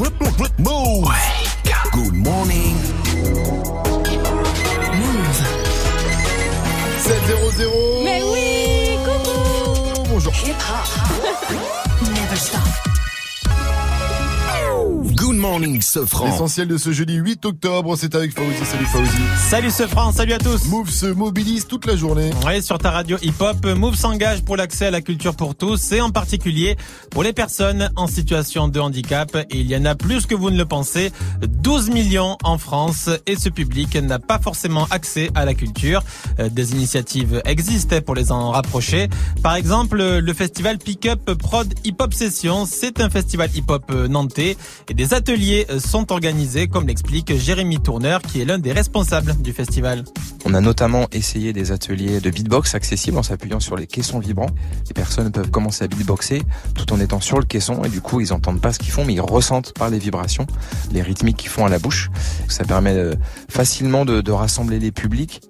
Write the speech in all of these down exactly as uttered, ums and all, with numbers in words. Mouv'. Good morning. Mouv'. sept zéro zéro. Mais oui, coucou. Bonjour. Never stop. Good morning, Sefran. L'essentiel de ce jeudi huit octobre, c'est avec Faouzi. Salut Faouzi. Salut Sefran, salut à tous. Mouv' se mobilise toute la journée. Oui, sur ta radio hip-hop, Mouv' s'engage pour l'accès à la culture pour tous et en particulier pour les personnes en situation de handicap. Et il y en a plus que vous ne le pensez, douze millions en France, et ce public n'a pas forcément accès à la culture. Des initiatives existent pour les en rapprocher. Par exemple, le festival Pick-up Prod Hip-hop Session, c'est un festival hip-hop nantais et des ateliers sont organisés, comme l'explique Jérémy Tourneur, qui est l'un des responsables du festival. On a notamment essayé des ateliers de beatbox accessibles en s'appuyant sur les caissons vibrants. Les personnes peuvent commencer à beatboxer tout en étant sur le caisson, et du coup ils n'entendent pas ce qu'ils font, mais ils ressentent par les vibrations les rythmiques qu'ils font à la bouche. Ça permet facilement de, de rassembler les publics.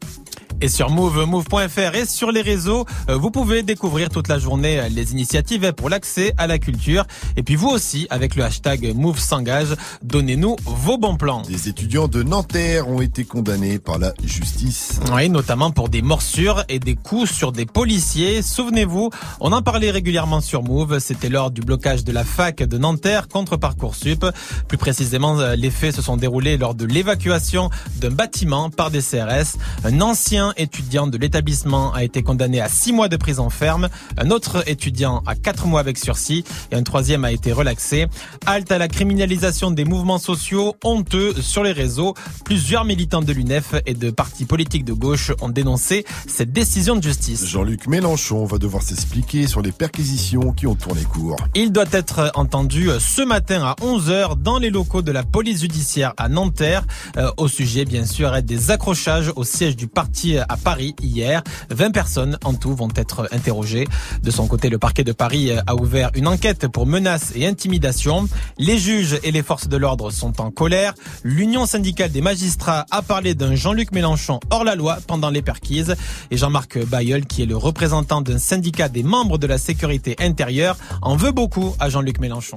Et sur Mouv', Mouv' point F R et sur les réseaux, vous pouvez découvrir toute la journée les initiatives pour l'accès à la culture. Et puis vous aussi, avec le hashtag Mouv' s'engage, donnez-nous vos bons plans. Des étudiants de Nanterre ont été condamnés par la justice. Oui, notamment pour des morsures et des coups sur des policiers. Souvenez-vous, on en parlait régulièrement sur Mouv'. C'était lors du blocage de la fac de Nanterre contre Parcoursup. Plus précisément, les faits se sont déroulés lors de l'évacuation d'un bâtiment par des C R S. Un ancien étudiant de l'établissement a été condamné à six mois de prison ferme, un autre étudiant à quatre mois avec sursis et un troisième a été relaxé. Halte à la criminalisation des mouvements sociaux honteux sur les réseaux. Plusieurs militants de l'U N E F et de partis politiques de gauche ont dénoncé cette décision de justice. Jean-Luc Mélenchon va devoir s'expliquer sur les perquisitions qui ont tourné court. Il doit être entendu ce matin à onze heures dans les locaux de la police judiciaire à Nanterre, euh, au sujet bien sûr des accrochages au siège du parti à Paris hier. vingt personnes en tout vont être interrogées. De son côté, le parquet de Paris a ouvert une enquête pour menaces et intimidations. Les juges et les forces de l'ordre sont en colère. L'Union syndicale des magistrats a parlé d'un Jean-Luc Mélenchon hors la loi pendant les perquises. Et Jean-Marc Bayeul, qui est le représentant d'un syndicat des membres de la sécurité intérieure, en veut beaucoup à Jean-Luc Mélenchon.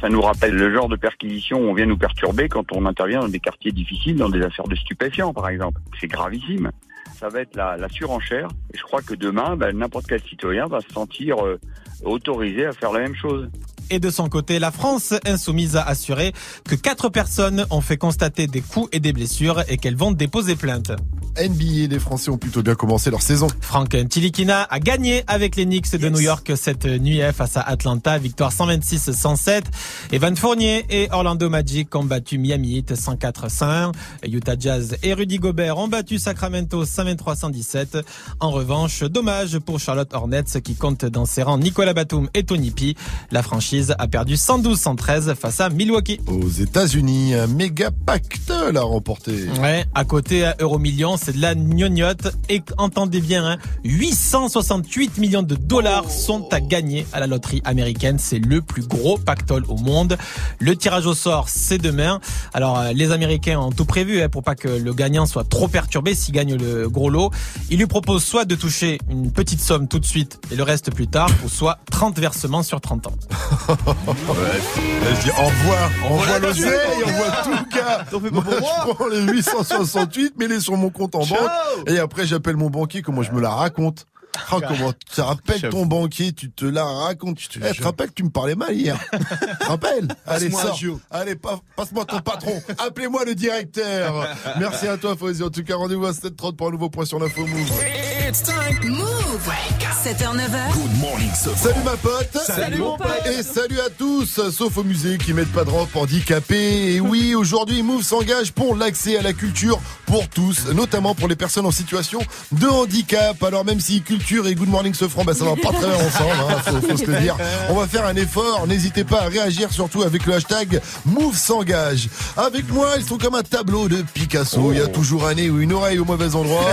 Ça nous rappelle le genre de perquisition où on vient nous perturber quand on intervient dans des quartiers difficiles, dans des affaires de stupéfiants par exemple. C'est gravissime. Ça va être la, la surenchère. Et je crois que demain, ben, n'importe quel citoyen va se sentir euh, autorisé à faire la même chose. Et de son côté, la France Insoumise a assuré que quatre personnes ont fait constater des coups et des blessures et qu'elles vont déposer plainte. N B A, les Français ont plutôt bien commencé leur saison. Frank Ntilikina a gagné avec les Knicks de yes. New York cette nuit face à Atlanta, victoire cent vingt-six à cent sept. Evan Fournier et Orlando Magic ont battu Miami Heat cent quatre à cent un. Utah Jazz et Rudy Gobert ont battu Sacramento cent vingt-trois à cent dix-sept. En revanche, dommage pour Charlotte Hornets qui compte dans ses rangs Nicolas Batum et Tony P. La franchise a perdu cent douze à cent treize face à Milwaukee. Aux États-Unis, un méga pactole à remporter. Ouais, à côté, à Euromillions, c'est de la gnognotte. Et entendez bien, hein, huit cent soixante-huit millions de dollars oh. sont à gagner à la loterie américaine. C'est le plus gros pactole au monde. Le tirage au sort, c'est demain. Alors, les Américains ont tout prévu hein, pour pas que le gagnant soit trop perturbé s'il gagne le gros lot. Ils lui proposent soit de toucher une petite somme tout de suite et le reste plus tard, ou soit trente versements sur trente ans. Ouais. Je dis au revoir, on voit l'oseille, on voit tout cas. Moi, je prends les huit cent soixante-huit, mets-les sur mon compte en Ciao. banque, et après j'appelle mon banquier, comment je me la raconte. Oh, comment tu rappelles ton banquier, tu te la racontes. Tu te, hey, te rappelles que tu me parlais mal hier. Te rappelles. Allez, sors. Allez, pa- passe-moi ton patron. Appelez-moi le directeur. Merci à toi, Faouzi. En tout cas, rendez-vous à sept heures trente pour un nouveau point sur l'info Mouv'. It's time. Mouv'. sept heures neuf. Good morning. Salut ma pote. Salut, salut mon pote. Et salut à tous, sauf aux musées qui mettent pas de robe handicapée. Et oui, aujourd'hui, Mouv' s'engage pour l'accès à la culture pour tous, notamment pour les personnes en situation de handicap. Alors même si culture et Good Morning Sefran, bah ça va pas très bien ensemble, hein, faut, faut se le dire. On va faire un effort, n'hésitez pas à réagir, surtout avec le hashtag Mouv' s'engage. Avec moi, ils sont comme un tableau de Picasso, oh. il y a toujours un nez ou une oreille au mauvais endroit.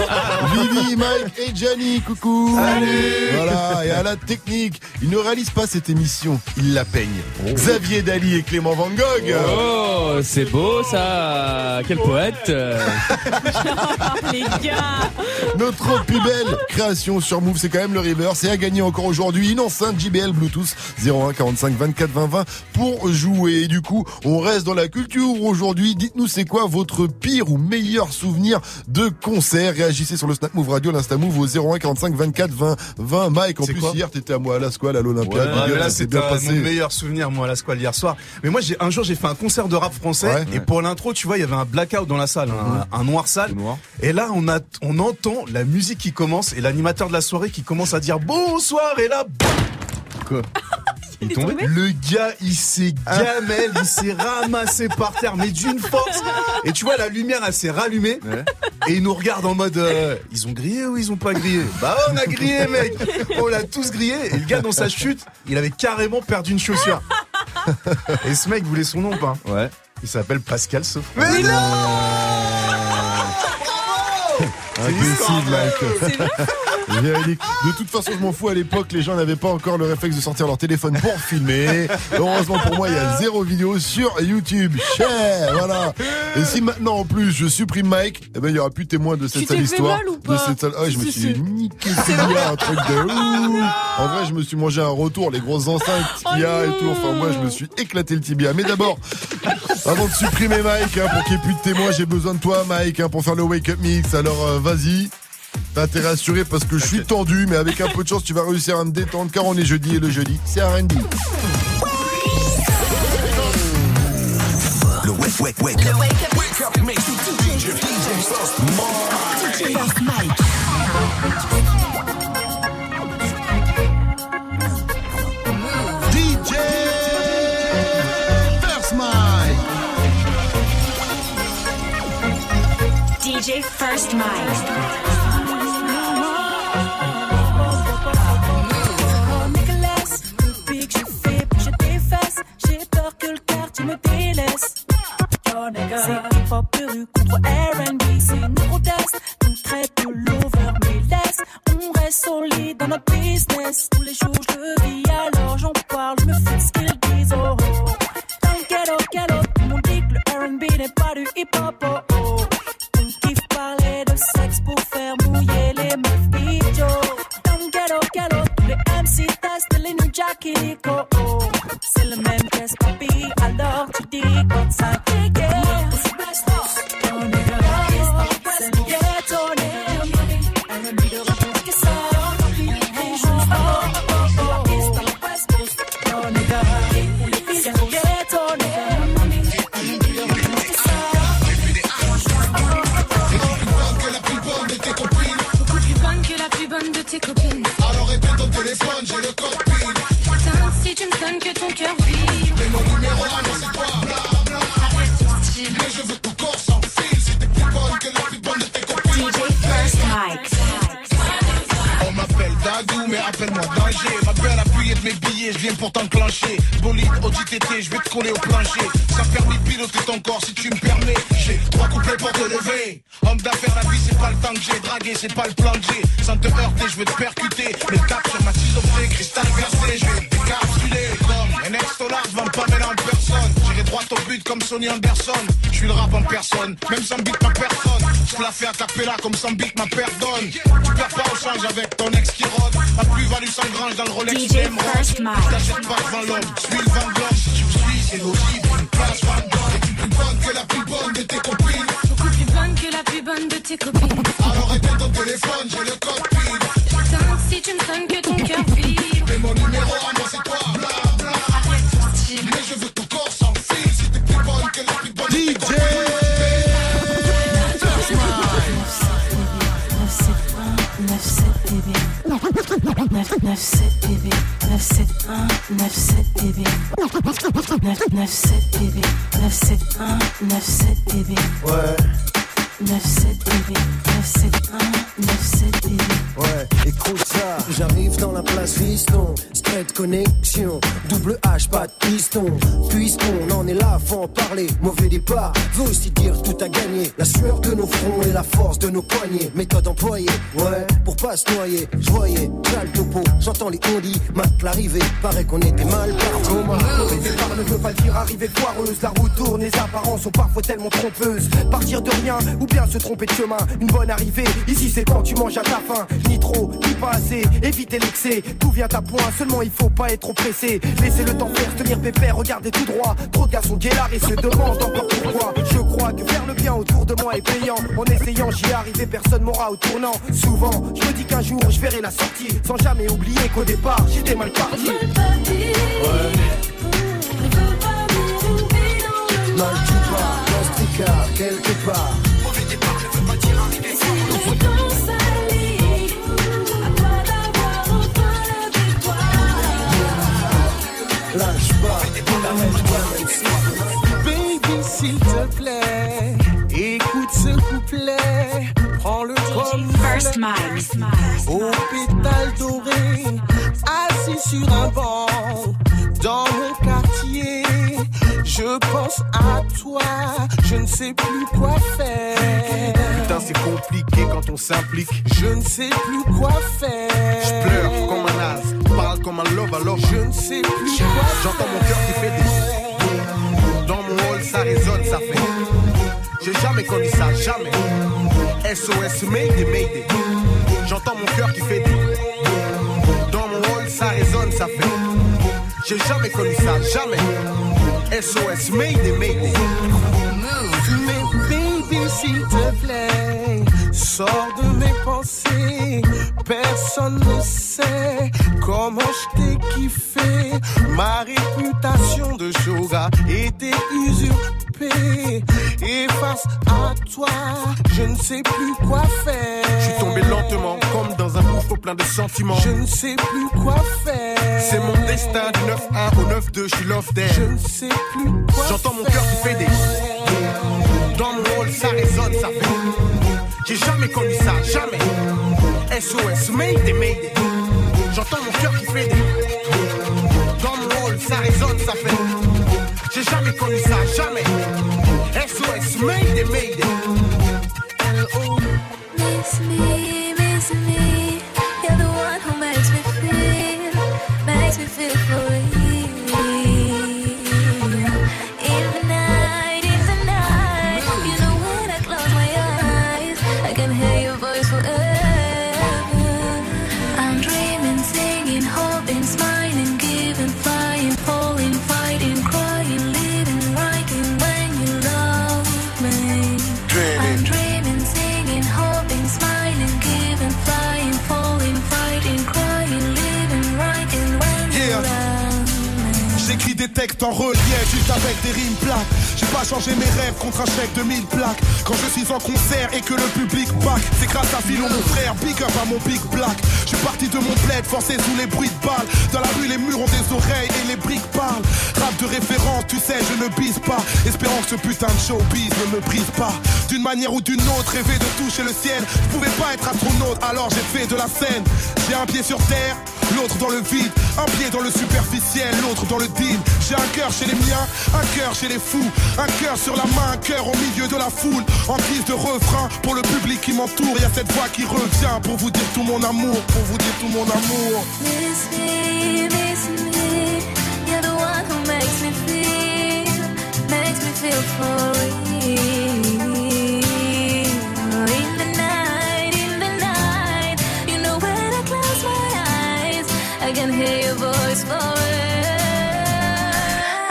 Vivi, Mike et et Johnny, coucou. Salut. Voilà, et à la technique, il ne réalise pas cette émission, il la peigne. Oh. Xavier Dali et Clément Van Gogh. Oh, c'est beau ça. Quel poète. Les gars. Notre plus belle création sur Mouv', c'est quand même le River. C'est à gagner encore aujourd'hui une enceinte J B L Bluetooth zéro un quarante-cinq vingt-quatre vingt vingt pour jouer. Et du coup, on reste dans la culture aujourd'hui. Dites-nous, c'est quoi votre pire ou meilleur souvenir de concert? Réagissez sur le Snap Mouv' Radio, l'Insta Mouv' au zéro un quarante-cinq vingt-quatre vingt vingt. Mike, en plus hier t'étais à moi à la squale à l'Olympia. Ouais, là, là c'est bien passé. Mon meilleur souvenir, moi à la squale hier soir. Mais moi j'ai un jour j'ai fait un concert de rap français, ouais, et ouais. pour l'intro, tu vois, il y avait un blackout dans la salle, mmh. un, un noir sale. Noir. Et là on a on entend la musique qui commence et l'animateur de la soirée qui commence à dire bonsoir, et là quoi. Il est tombé. Le gars, il s'est gamelle, il s'est ramassé par terre, mais d'une force. Et tu vois, la lumière, elle s'est rallumée. Ouais. Et ils nous regardent en mode, euh, ils ont grillé ou ils ont pas grillé? Bah, on a grillé, mec. On l'a tous grillé. Et le gars, dans sa chute, il avait carrément perdu une chaussure. Et ce mec voulait son nom ou pas? Ouais. Il s'appelle Pascal Sefran. Mais non! C'est l'histoire. De toute façon, je m'en fous. À l'époque, les gens n'avaient pas encore le réflexe de sortir leur téléphone pour filmer. Heureusement pour moi, il y a zéro vidéo sur YouTube. Cher, voilà. Et si maintenant, en plus, je supprime Mike, eh ben, il n'y aura plus témoin de cette tu sale histoire. Mal, ou pas de cette sale... ah, je me suis niqué. C'est un truc de ouf. En vrai, je me suis mangé un retour, les grosses enceintes qu'il y a et tout. Enfin, moi, je me suis éclaté le tibia. Mais d'abord, avant de supprimer Mike, hein, pour qu'il n'y ait plus de témoins, j'ai besoin de toi, Mike, hein, pour faire le Wake Up Mix. Alors, euh, vas-y. T'as intérêt à assurer parce que je suis tendu, mais avec un peu de chance, tu vas réussir à me détendre car on est jeudi et le jeudi, c'est R and B. Le wake, wake, wake. Le wake up. Wake up makes you too dangerous. D J Sauce Mike. D J Sauce Mike. D J First Mike. D J First Mike. C'est hip hop de rue contre R and B, c'est une proteste, on traite de l'over, mais laisse, on reste solide dans notre business. Tous les jours je vis, alors j'en parle, je me fais ce qu'ils disent. Oh oh, t'inquiète, oh, get up, tout le monde dit que le R and B n'est pas du hip hop. Oh oh, on kiffe parler de sexe pour faire mouiller les meufs idiots. T'inquiète, oh, get up, tous les M C testent les New Jack et oh oh, c'est le même qu'est-ce papi, alors tu dis comme ça. Je viens pour t'enclencher, bolide au T T, je vais te coller au plancher. Ça permet de piloter ton corps si tu me permets. J'ai trois couplets pour te lever. Homme d'affaires, la vie c'est pas le temps que j'ai dragué, c'est pas le plan que j'ai. Sans te heurter, je veux te percuter. Mes tapes sur ma ciseauté, cristal versé, je vais te décapsuler. Comme un ex-dollar, je vends pas mêlant en personne. J'irai droit au but comme Sonny Anderson. Je suis le rap en personne, même sans beat ma personne. Je la fais à capella comme sans beat ma perdonne. Tu perds pas au change avec ton ex qui rôde. La plus-value s'engrange dans le Rolex Emerald. T'achètes pas devant l'homme, suis le Van Gogh. Si tu me suis, c'est logique, une place Van Gogh. Et tu es plus bonne que la plus bonne de tes copines. Beaucoup plus bonne que la plus bonne de tes copines. Alors éteins ton téléphone, j'ai le code pile. Putain, si tu me sonnes que ton cœur vibre. Mais mon numéro à moi c'est toi, bla bla. Arrête ton style. Mais je veux ton corps sans fil. Si t'es plus bonne que la plus bonne de tes copines. neuf sept B B neuf sept un neuf sept B B neuf sept B B neuf sept un neuf sept B B. Ouais. neuf sept neuf sept un neuf sept. Ouais, écoute ça, j'arrive dans la place fiston, straight connexion, double H, pas de piston. Puisqu'on en est là, faut en parler, mauvais départ, veut aussi dire tout à gagner. La sueur de nos fronts et la force de nos poignets, méthode employée, ouais, pour pas se noyer. Je voyais, j'ai le topo, j'entends les ondis, mate l'arrivée, paraît qu'on était mal partis. Mauvais départ ne veut pas dire arrivée foireuse, la route tourne, les apparences sont parfois tellement trompeuses. Partir de rien ou bien se tromper de chemin, une bonne arrivée, ici c'est quand tu manges à ta faim, ni trop, ni pas assez, éviter l'excès, tout vient à point, seulement il faut pas être trop pressé, laisser le temps faire, tenir pépère, regarder tout droit, trop de gars sont guélards et se demandent encore pourquoi. Je crois que faire le bien autour de moi est payant, en essayant j'y arrivais, personne m'aura au tournant, souvent, je me dis qu'un jour je verrai la sortie, sans jamais oublier qu'au départ j'étais mal parti. Mal parti, ouais. On peut pas mourir dans le mal qui part, dans ce tricard, quelque part. Mauvais départ, je veux pas dire arriver sans le lâche pas, baby, s'il te plaît, écoute ce couplet, prends-le comme First Mile, au pétale doré, assis sur un banc, dans mon quartier, je pense à toi, je ne sais plus quoi faire. Putain, c'est compliqué quand on s'implique, je ne sais plus quoi faire. Je pleure comme un as, parle comme un love, alors je ne sais plus quoi. J'entends mon cœur qui fait des. Dans mon hall, ça résonne, ça fait. J'ai jamais connu ça, jamais. S O S, Mayday, Mayday. J'entends mon cœur qui fait des. Dans mon hall, ça résonne, ça fait. J'ai jamais connu ça, jamais. S O S, Mayday, Mayday. Baby, s'il te plaît, sors de mes pensées. Personne ne sait comment je t'ai kiffé. Ma réputation de shoga était usurpée. Et face à toi, je ne sais plus quoi faire. Je suis tombé lentement, comme dans un gouffre plein de sentiments. Je ne sais plus quoi faire. C'est mon destin du neuf un au neuf deux, je suis love d'air. Je ne sais plus quoi. J'entends faire. Mon cœur qui fait des. Dans mon rôle, ça résonne, ça fait. J'ai jamais connu ça, jamais. S O S, Mayday, Mayday. J'entends mon cœur qui fait des. Dans mon rôle, ça résonne, ça fait. J'ai jamais connu ça, jamais. S O S, Mayday, Mayday. L O Miss me, miss me. You're the one who makes me feel. Makes me feel for you. In the night. Texte en relief, juste avec des rimes plates. J'ai pas changé mes rêves contre un chèque de mille plaques. Quand je suis en concert et que le public back, c'est grâce à Philon mon frère, big up à mon big black. Je suis parti de mon plaid, forcé sous les bruits de balles. Dans la rue les murs ont des oreilles et les briques parlent. Rap de référence, tu sais je ne bise pas. Espérant que ce putain de showbiz ne me brise pas. D'une manière ou d'une autre, rêver de toucher le ciel. Je pouvais pas être astronaute, alors j'ai fait de la scène. J'ai un pied sur terre, l'autre dans le vide. Un pied dans le superficiel, l'autre dans le deal. J'ai un cœur chez les miens, un cœur chez les fous. Un cœur sur la main, un cœur au milieu de la foule. En guise de refrain, pour le public qui m'entoure. Y'a cette voix qui revient pour vous dire tout mon amour. Pour vous dire tout mon amour. Miss me, miss me. You're the one who makes me feel. Makes me feel for you. I can hear your voice forever.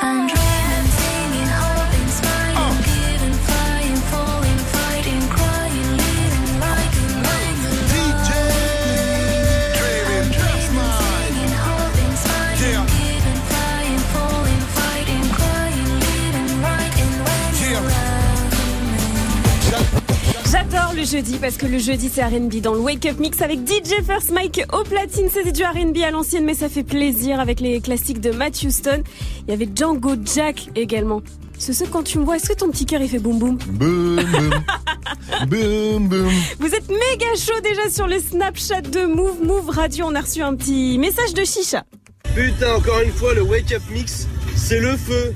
I'm dreaming, singing, hoping, smiling, oh. Giving, flying, falling, fighting, crying, living, writing, lying. D J, dreaming, dreaming, singing, hoping, smiling, yeah. Giving, flying, falling, fighting, crying, living, writing, lying. J'adore le jeudi parce que le jeudi c'est R and B dans le Wake Up Mix avec D J First Mike au platine. C'était du R and B à l'ancienne mais ça fait plaisir avec les classiques de Matt Houston. Il y avait Django Jack également C'est ce quand tu me vois, est-ce que ton petit cœur il fait boum boum? Boum boum. Boum boum. Vous êtes méga chaud déjà sur le Snapchat de Mouv', Mouv' Radio. On a reçu un petit message de Chicha. Putain, encore une fois, le Wake Up Mix, c'est le feu.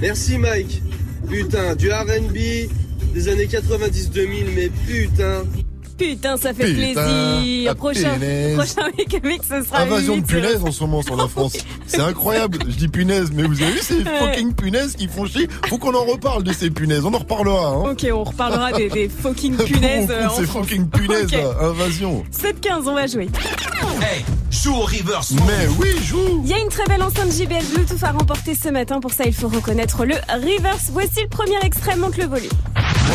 Merci Mike. Putain, du R and B, des années quatre-vingt-dix deux mille, mais putain. Putain, ça fait putain, plaisir. Prochain, prochain Wake Up Mix, ce sera invasion de punaises en ce moment sur la France. C'est incroyable. Je dis punaises, mais vous avez vu ces fucking punaises qui font chier. Faut qu'on en reparle de ces punaises. On en reparlera. Hein. Ok, on reparlera des, des fucking punaises. euh, ces fucking punaises, okay. Invasion. sept quinze, on va jouer. Hey, joue au reverse. Mais oui, joue. Il y a une très belle enceinte J B L Bluetooth à remporter ce matin. Pour ça, il faut reconnaître le reverse. Voici le premier extrait. Manque le volume.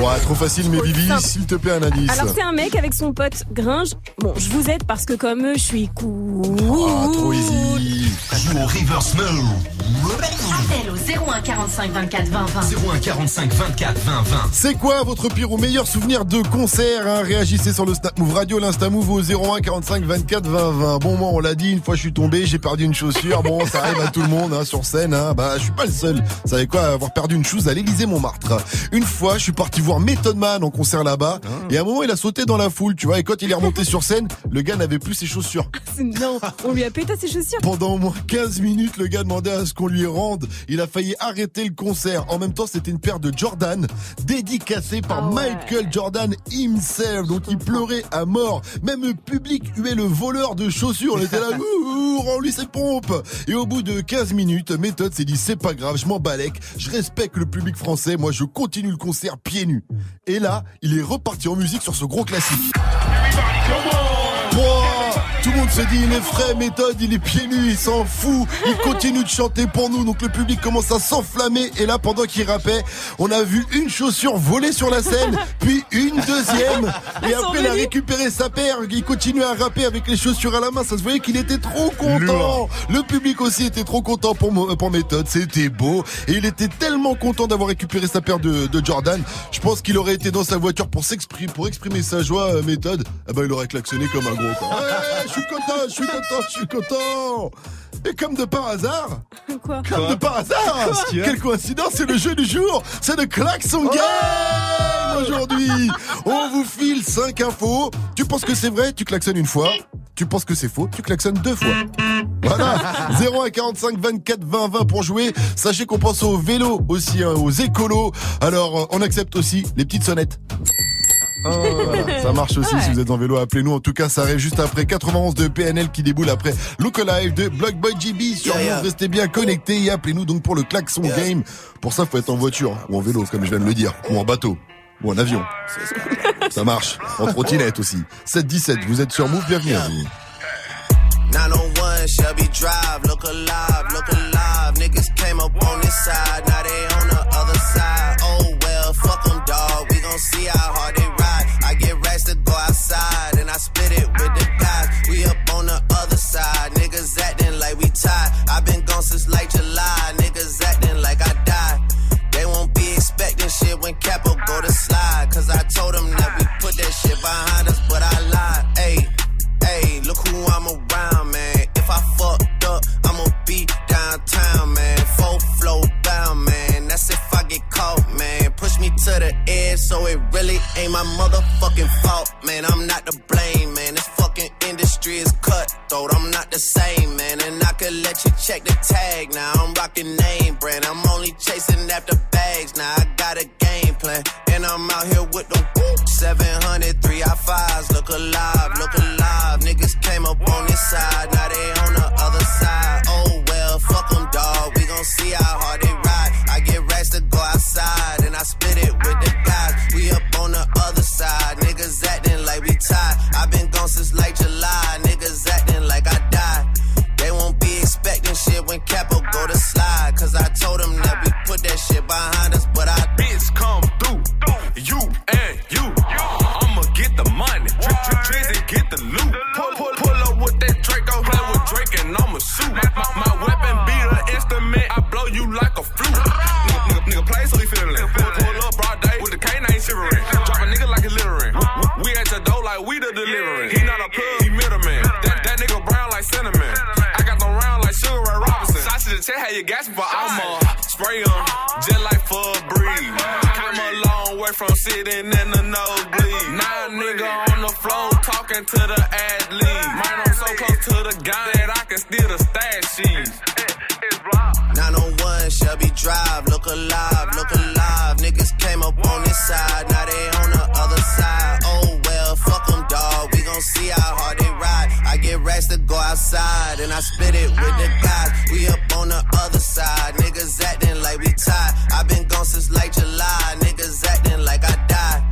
Ouais, trop facile, mais Vivi, s'il te plaît, un indice. Alors, c'est un mec avec son pote Gringe. Bon, je vous aide parce que, comme eux, je suis cool. Ah, trop easy. Joue au reverse mode. Appel au zéro un quarante-cinq vingt-quatre vingt vingt. zéro un quarante-cinq vingt-quatre vingt vingt. C'est quoi votre pire ou meilleur souvenir de concert, hein? Réagissez sur le Snap Mouv' Radio, l'Insta Mouv' au zéro un quarante-cinq vingt-quatre vingt vingt. Bon, moi, on l'a dit, une fois je suis tombé, j'ai perdu une chaussure. Bon, ça arrive à tout le monde, hein, sur scène, hein. Bah, je suis pas le seul. Vous savez quoi, avoir perdu une chose à l'Élysée-Montmartre. Une fois, je suis parti voir Method Man en concert là-bas. Et à un moment, il a sauté dans la foule, tu vois. Et quand il est remonté sur scène, le gars n'avait plus ses chaussures. Non, on lui a pété ses chaussures. Pendant au moins quinze minutes, le gars demandait à ce qu'on lui rende. Il a failli arrêter le concert. En même temps, c'était une paire de Jordan dédicacée par oh ouais. Michael Jordan himself. Donc il pleurait à mort. Même le public huait le voleur de chaussures. On était là, ouh, ouh, rends-lui ses pompes. Et au bout de quinze minutes, Méthode s'est dit, c'est pas grave, je m'en balèque, je respecte le public français, moi je continue le concert pieds nus. Et là, il est reparti en musique sur ce gros classique. Tout le monde se dit, il est frais, Méthode, il est pieds nus, il s'en fout, il continue de chanter pour nous. Donc le public commence à s'enflammer. Et là, pendant qu'il rappait, on a vu une chaussure voler sur la scène, puis une deuxième. Et après, il a récupéré sa paire. Il continue à rapper avec les chaussures à la main. Ça se voyait qu'il était trop content. Le public aussi était trop content pour, pour Méthode. C'était beau. Et il était tellement content d'avoir récupéré sa paire de, de Jordan. Je pense qu'il aurait été dans sa voiture pour s'exprimer, pour exprimer sa joie, Méthode. Ah bah, il aurait klaxonné comme un gros. Ouais, je suis content, je suis content, je suis content. Et comme de par hasard. Quoi? Comme Quoi de par hasard. Quoi? Quelle coïncidence, c'est le jeu du jour. C'est le klaxon game oh aujourd'hui. On vous file cinq infos. Tu penses que c'est vrai, tu klaxonnes une fois. Tu penses que c'est faux, tu klaxonnes deux fois. Voilà, zéro un quarante-cinq vingt-quatre vingt vingt pour jouer. Sachez qu'on pense aux vélos aussi, hein, aux écolos. Alors, on accepte aussi les petites sonnettes. Oh, voilà. Ça marche aussi, ouais. Si vous êtes en vélo, appelez-nous. En tout cas, ça arrive juste après quatre-vingt-onze de P N L qui déboule après Look Alive de Block Boy J B sur yeah, yeah. Restez bien connectés et appelez-nous donc pour le klaxon yeah. game. Pour ça, faut être en voiture ou en vélo, comme je viens de le dire, ou en bateau, ou en avion. Ça marche. En trottinette aussi. sept dix-sept, vous êtes sur Mouv', bienvenue. nine oh one, Shelby Drive, Look Alive, Look Alive. Niggas came up on this side, now they on the other side. Oh well, fuck them dog, we gon' see how hard they ride. I get racks to go outside, and I split it with the guys. We up on the other side, niggas acting like we tied. I been gone since like July, niggas acting like I died. They won't be expecting shit when Capo go to slide, cause I told them that we put that shit behind us, but I lied, ayy. Hey, look who I'm around, man. If I fucked up, I'ma be downtown, man. Full flow bound, man. That's if I get caught, man. Push me to the edge, so it really ain't my motherfucking fault, man. I'm not to blame, man. This fucking industry is cutthroat. I'm not the same, man. And I could let you check the tag. Now I'm rocking name brand. I'm only chasing after bags. Now I got a game plan, and I'm out here with the whoop. seven hundred, three high fives. Look alive, look alive. Niggas came up on this side, now they on the other side. Oh well, fuck them dawg, we gon' see how hard they ride. I get racks to go outside, and I split it with the guys. We up on the other side, niggas acting like we tied. I been gone since like July, niggas acting like I died. They won't be expecting shit when Capo go to slide, cause I told them that we put that shit behind us, but I bitch come through, you and you, I'ma get the money, get the loot. Pull, pull, pull up with that Draco. Play with Drake and I'ma shoot. My, my weapon be the instrument. I blow you like a flute. Nigga, nigga play so he feelin'. Pull, pull up broad day with the canine shivering. Drop a nigga like a littering. from sitting in the nosebleed. Now nigga on the floor talking to the athlete. Man, I'm so close to the guy that I can steal the stat sheet. nine oh one Shelby Drive, look alive, look alive. Niggas came up on this side, now they on the other side. Oh well, fuck them dawg, we gon' see how hard they ride. I get racks to go outside, and I spit it with the guys. We up on the other side, niggas acting like we tied. I been gone since like July, niggas acting like I died.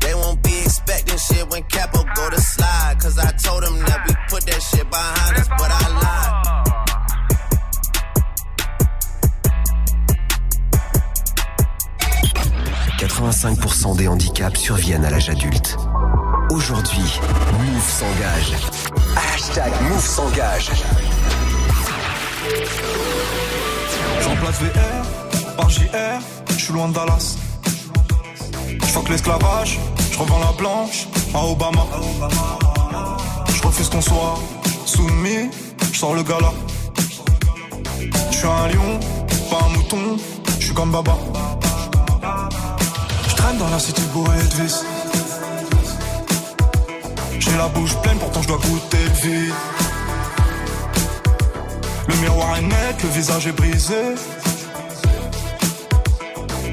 They won't be expecting shit when Capo go to slide. Cause I told them that we put that shit behind us, but I lied. quatre-vingt-cinq pour cent des handicaps surviennent à l'âge adulte. Aujourd'hui, Mouv' s'engage. Hashtag Mouv' s'engage. J'en place V R, par J R, je suis loin de Dallas. J'fuck l'esclavage, je revends la planche à Obama. Je refuse qu'on soit soumis, je sors le gala. Je suis un lion, pas un mouton, je suis comme Baba. Dans la cité bourrée de vis. J'ai la bouche pleine, pourtant je dois goûter de vie. Le miroir est net, le visage est brisé.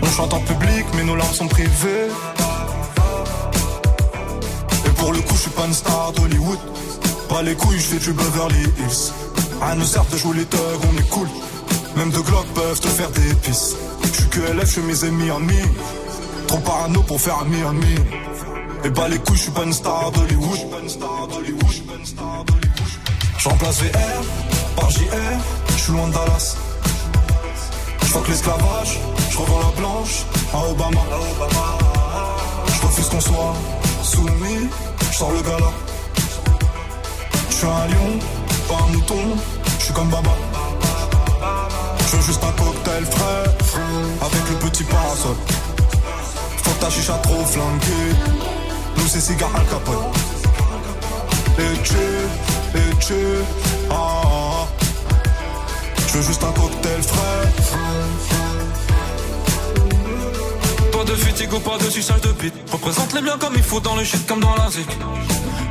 On chante en public, mais nos larmes sont privées. Et pour le coup, je suis pas une star d'Hollywood. Pas les couilles, je fais du Beverly Hills. À nous sert de jouer les thugs, on est cool. Même deux glocks peuvent te faire des pisses. Je suis que L F, je mes amis en mi. Trop parano pour faire un mi-ami. Et bah les couilles, je suis pas une star d'Hollywood. Je remplace V R par J R, je suis loin de Dallas. Je fuck l'esclavage, je revends la planche à Obama. Je refuse qu'on soit soumis, je sors le gala. Je suis un lion, pas un mouton, je suis comme Baba. Je veux juste un cocktail frais, avec le petit parasol. Ta chicha trop flanquée. Nous c'est cigare à capote. Et tu, et tu, ah, ah. Je veux juste un cocktail frais. Pas de fitigo, pas de chichage de bite. Représente les biens comme il faut dans le shit comme dans la zik.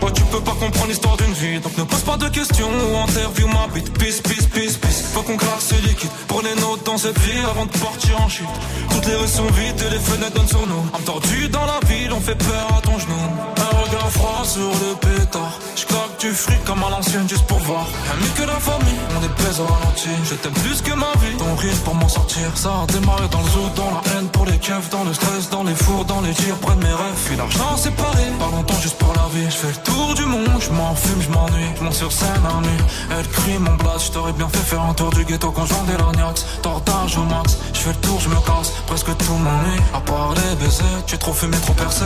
Moi tu peux pas comprendre l'histoire d'une vie. Donc ne pose pas de questions ou interview ma bite. Peace, peace, peace, peace. Faut qu'on claque ce liquide. Prenez note dans cette vie avant de partir en chute. Toutes les rues sont vides et les fenêtres donnent sur nous. Âme tordue dans la ville, on fait peur à ton genou. Un regard froid sur le pétard. J'claque du fric comme à l'ancienne juste pour voir. Amis que la famille, on est pèse au ralenti. Je t'aime plus que ma vie, ton rire pour m'en sortir. Ça a démarré dans le zoo, dans la haine, pour les keufs, dans le stress, dans les fours, dans les tirs, près de mes rêves. Puis l'argent séparé, pas longtemps juste pour la vie. J'fais le tour du monde, j'm'en fume, j'm'ennuie. J'monte sur scène la nuit, elle crie mon blast. J't'aurais bien fait faire un tour du ghetto quand j'en ai l'agnax. Tortage au max, j'fais le tour, j'me casse. Presque tout m'ennuie, à part les baisers. Tu es trop fumé, trop percé.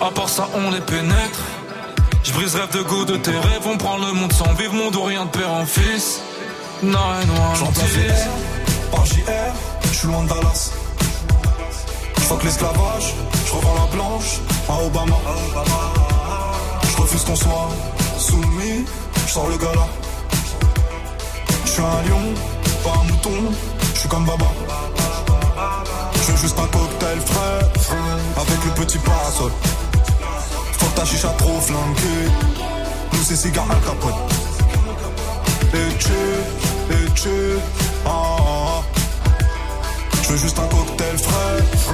À part ça, on les pénètre. Je brise rêve de goût de tes rêves. On prend le monde sans vivre, monde ou rien de père en fils. Non, non, j'en place par J R, je suis loin de Dallas. Je fuck l'esclavage, je revends la planche à Obama. Je refuse qu'on soit soumis, je sors le gala. Je suis un lion, pas un mouton, je suis comme Baba. Je veux juste un cocktail frais, avec le petit parasol. Fuck ta chicha trop flanquée, nous c'est cigare à capote. Et tu, et tu, ah, ah. Je veux juste un cocktail frais.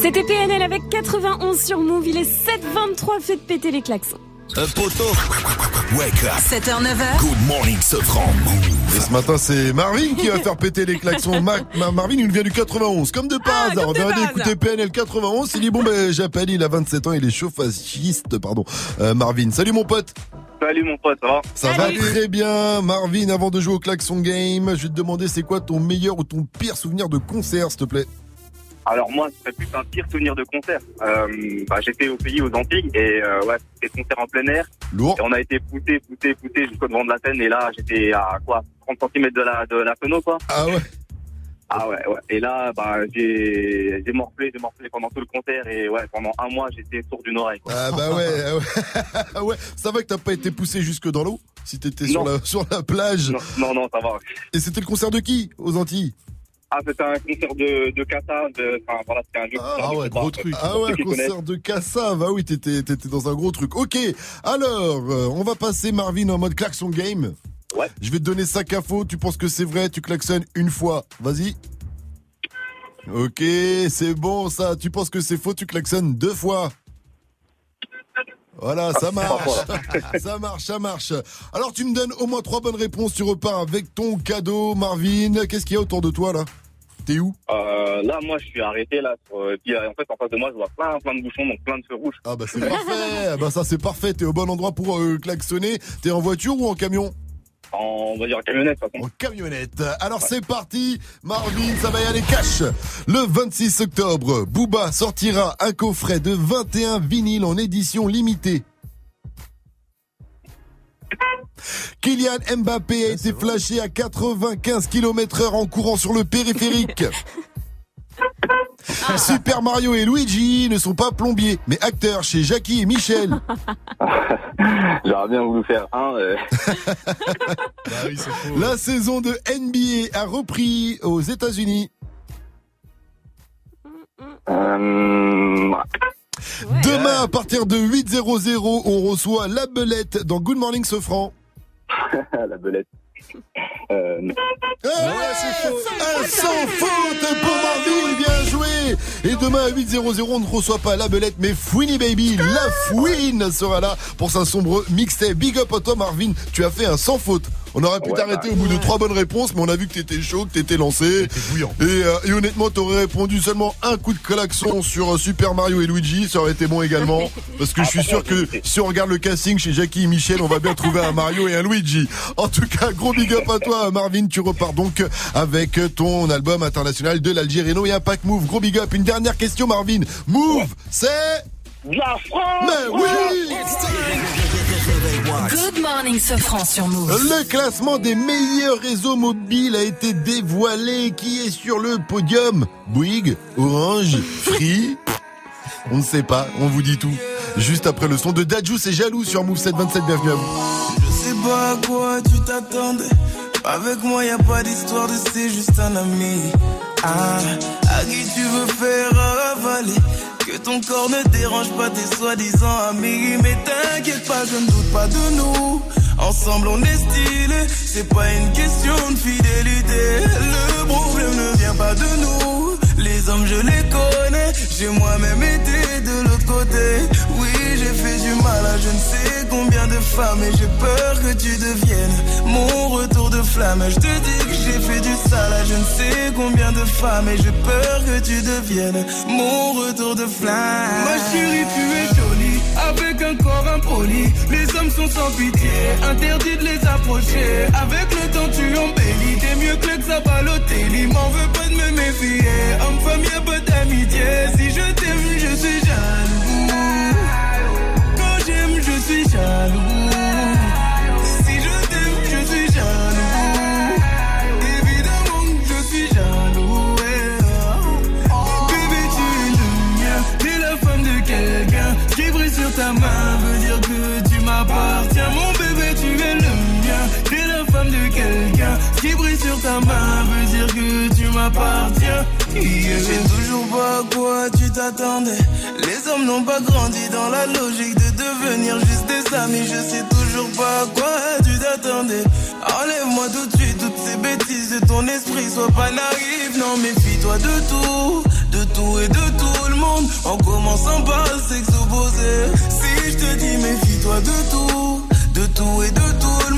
C'était P N L avec quatre-vingt-onze sur Mouv', il est sept vingt-trois, faites péter les klaxons. Un poteau. Wake up. sept heures neuf heures. Good morning, Sefran. Et ce matin, c'est Marvin qui va faire péter les klaxons. Ma- Ma- Marvin, il vient du quatre-vingt-onze, comme de par ah, hasard. On vient d'écouter P N L quatre-vingt-onze. Il dit bon ben j'appelle. Il a vingt-sept ans. Il est chauffagiste, pardon. Euh, Marvin, salut mon pote. Salut mon pote, hein. Ça Salut. va très bien, Marvin. Avant de jouer au klaxon game, je vais te demander c'est quoi ton meilleur ou ton pire souvenir de concert, s'il te plaît. Alors moi, ce serait plus un pire souvenir de concert. Euh, bah, j'étais au pays, aux Antilles, et euh, ouais, c'était concert en plein air. Lourd. Et on a été poussé, poussé, poussé jusqu'au devant de la scène, et là, j'étais à quoi, trente centimètres de la de la pneu, quoi. Ah ouais. Ah ouais, ouais. Et là, bah, j'ai, j'ai morflé, j'ai morflé pendant tout le concert et ouais, pendant un mois, j'étais sourd d'une oreille, quoi. Ah bah ouais, ouais. ouais. Ça va que t'as pas été poussé jusque dans l'eau? Si t'étais sur la, sur la plage? Non, non, non, ça va. Et c'était le concert de qui, aux Antilles? Ah, c'était un concert de, de Kassav, enfin voilà, c'était un vieux ah, concert. Ah ouais, gros truc. Ah ouais, concert de Kassav, ah oui, t'étais, t'étais dans un gros truc. Ok, alors, euh, on va passer, Marvin, en mode klaxon game. Ouais. Je vais te donner sac à faux, tu penses que c'est vrai, tu klaxonnes une fois, vas-y. Ok, c'est bon ça, tu penses que c'est faux, tu klaxonnes deux fois. Voilà, ça marche, ça marche, ça marche. Alors tu me donnes au moins trois bonnes réponses, tu repars avec ton cadeau, Marvin. Qu'est-ce qu'il y a autour de toi là? T'es où? Euh, là, moi, je suis arrêté là. Sur... Et puis, en fait, en face de moi, je vois plein, plein de bouchons, donc plein de feux rouges. Ah bah c'est parfait, bah ça c'est parfait. T'es au bon endroit pour euh, klaxonner. T'es en voiture ou en camion? En, on va dire en camionnette, par contre. En camionnette. Alors, ouais. C'est parti. Marvin, ça va y aller cash. Le vingt-six octobre, Booba sortira un coffret de vingt et un vinyles en édition limitée. Kylian Mbappé a ouais, été flashé vrai. à quatre-vingt-quinze kilomètres heure en courant sur le périphérique. Ah. Super Mario et Luigi ne sont pas plombiers, mais acteurs chez Jackie et Michel. J'aurais bien voulu faire un. Euh... bah oui, c'est fou, ouais. La saison de N B A a repris aux États-Unis. Euh... Ouais. Demain, à partir de huit heures, on reçoit la belette dans Good Morning Sefran. La belette. Euh... Eh ouais, c'est faux. Elles sont fautes pour Marvin, bien joué. Et demain à huit heures, on ne reçoit pas la belette mais Fouini Baby, la Fouine sera là pour sa sombre mixtape. Big up à toi Marvin, tu as fait un sans faute. On aurait pu ouais, t'arrêter bah, au bout ouais. de trois bonnes réponses, mais on a vu que t'étais chaud, que t'étais lancé. T'étais bouillant. Et, euh, et honnêtement, t'aurais répondu seulement un coup de klaxon sur euh, Super Mario et Luigi, ça aurait été bon également. Parce que ah, je suis sûr que si on regarde le casting chez Jackie et Michel, on va bien trouver un Mario et un Luigi. En tout cas, gros big up à toi, Marvin. Tu repars donc avec ton album international de l'Algérino et un pack Mouv'. Gros big up. Une dernière question, Marvin. Mouv', ouais. c'est... La France! Mais oui! Good morning, Sefran sur Mouv'. Le classement des meilleurs réseaux mobiles a été dévoilé. Qui est sur le podium? Bouygues, Orange, Free? On ne sait pas, on vous dit tout. Juste après le son de Dadju, c'est Jaloux sur Mouv' sept vingt-sept, bienvenue à vous. Je sais pas à quoi tu t'attendais. Avec moi, y a pas d'histoire de c'est juste un ami. Ah, à qui tu veux faire avaler? Que ton corps ne dérange pas tes soi-disant amis. Mais t'inquiète pas, je ne doute pas de nous. Ensemble on est stylé. C'est pas une question de fidélité. Le problème ne vient pas de nous. Les hommes je les connais. J'ai moi-même été de l'autre côté. Oui, j'ai fait du mal à je ne sais combien de femmes. Et j'ai peur que tu deviennes mon retour de flamme. Je te dis que j'ai fait du sale à je ne sais combien de femmes. Et j'ai peur que tu deviennes mon retour de flamme. Ma chérie, tu es jolie, avec un corps impoli. Les hommes sont sans pitié, interdit de les approcher. Avec le temps tu embellis, t'es mieux que le Xabalotelli. M'en veux pas de me méfier, homme-femme y'a pas d'amitié. Si je t'aime, je suis jaloux. Quand j'aime, je suis jaloux. Si je t'aime, je suis jaloux. Évidemment que je suis jaloux. Bébé, tu es le mien. T'es la femme de quelqu'un. Qui brille sur ta main veut dire que tu m'appartiens. Mon bébé, tu es le mien. T'es la femme de quelqu'un. Qui brille sur ta main veut dire que tu m'appartiens. Je sais toujours pas à quoi tu t'attendais. Les hommes n'ont pas grandi dans la logique de devenir juste des amis. Je sais toujours pas à quoi tu t'attendais. Enlève-moi tout de suite toutes ces bêtises de ton esprit. Sois pas naïf, non, méfie-toi de tout, de tout et de tout le monde. En commençant par le sexe opposé. Si je te dis méfie-toi de tout, de tout et de tout le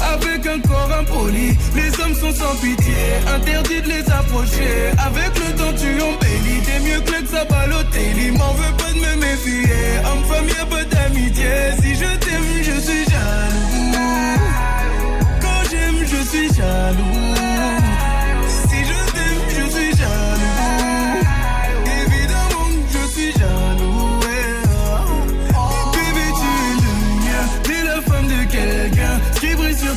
avec un corps impoli. Les hommes sont sans pitié, interdit de les approcher. Avec le temps tu embellis, t'es mieux que le Xabalotelli. M'en veux pas de me méfier, homme-femme y'a pas d'amitié. Si je t'aime, je suis jaloux. Je suis jaloux. Si je t'aime, je suis jaloux. Évidemment, je suis jaloux. Oh, bébé, tu es le mien. T'es la femme de quelqu'un. Ce qui brille sur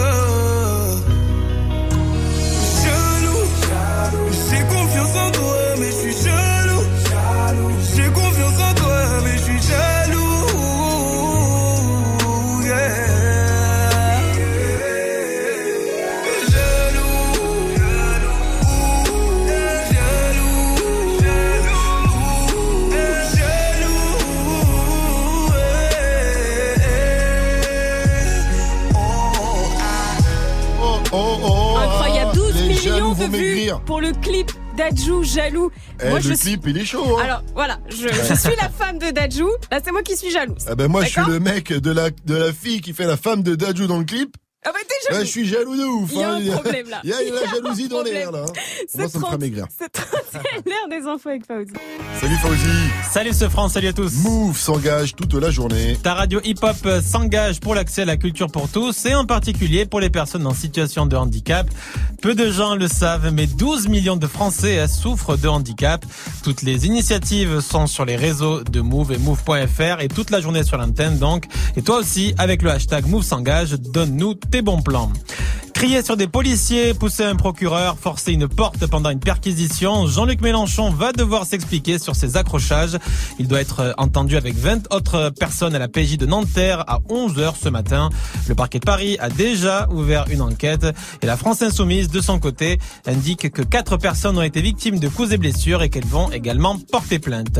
jaloux, jaloux. J'ai confiance en toi, mais je suis jaloux. Jaloux. J'ai confiance en toi, mais je suis jaloux. Yeah. Millions de vues pour le clip d'Adjou, jaloux. Eh, moi, le je clip, suis... il est chaud. Hein. Alors voilà, je, je suis la femme de Dadju. Là, c'est moi qui suis jalouse. Ah ben moi, d'accord, je suis le mec de la de la fille qui fait la femme de Dadju dans le clip. Ah bah t'es jaloux. Là, je suis jaloux de ouf. Il y a hein. un problème là. Il y a, il y a, il y a la jalousie dans les airs là. C'est moi, ça trente, me fera maigrir. C'est, c'est l'air des infos avec Faouzi. Salut Faouzi. Salut Sefran, salut à tous. Mouv' s'engage toute la journée. Ta radio hip-hop s'engage pour l'accès à la culture pour tous et en particulier pour les personnes en situation de handicap. Peu de gens le savent, mais douze millions de Français souffrent de handicap. Toutes les initiatives sont sur les réseaux de Mouv' et Mouv point F R et toute la journée sur l'antenne donc. Et toi aussi, avec le hashtag Mouv' s'engage, donne-nous tes bons plans. Crier sur des policiers, pousser un procureur, forcer une porte pendant une perquisition, Jean-Luc Mélenchon va devoir s'expliquer sur ses accrochages. Il doit être entendu avec vingt autres personnes à la P J de Nanterre à onze heures ce matin. Le parquet de Paris a déjà ouvert une enquête et la France Insoumise, de son côté, indique que quatre personnes ont été victimes de coups et blessures et qu'elles vont également porter plainte.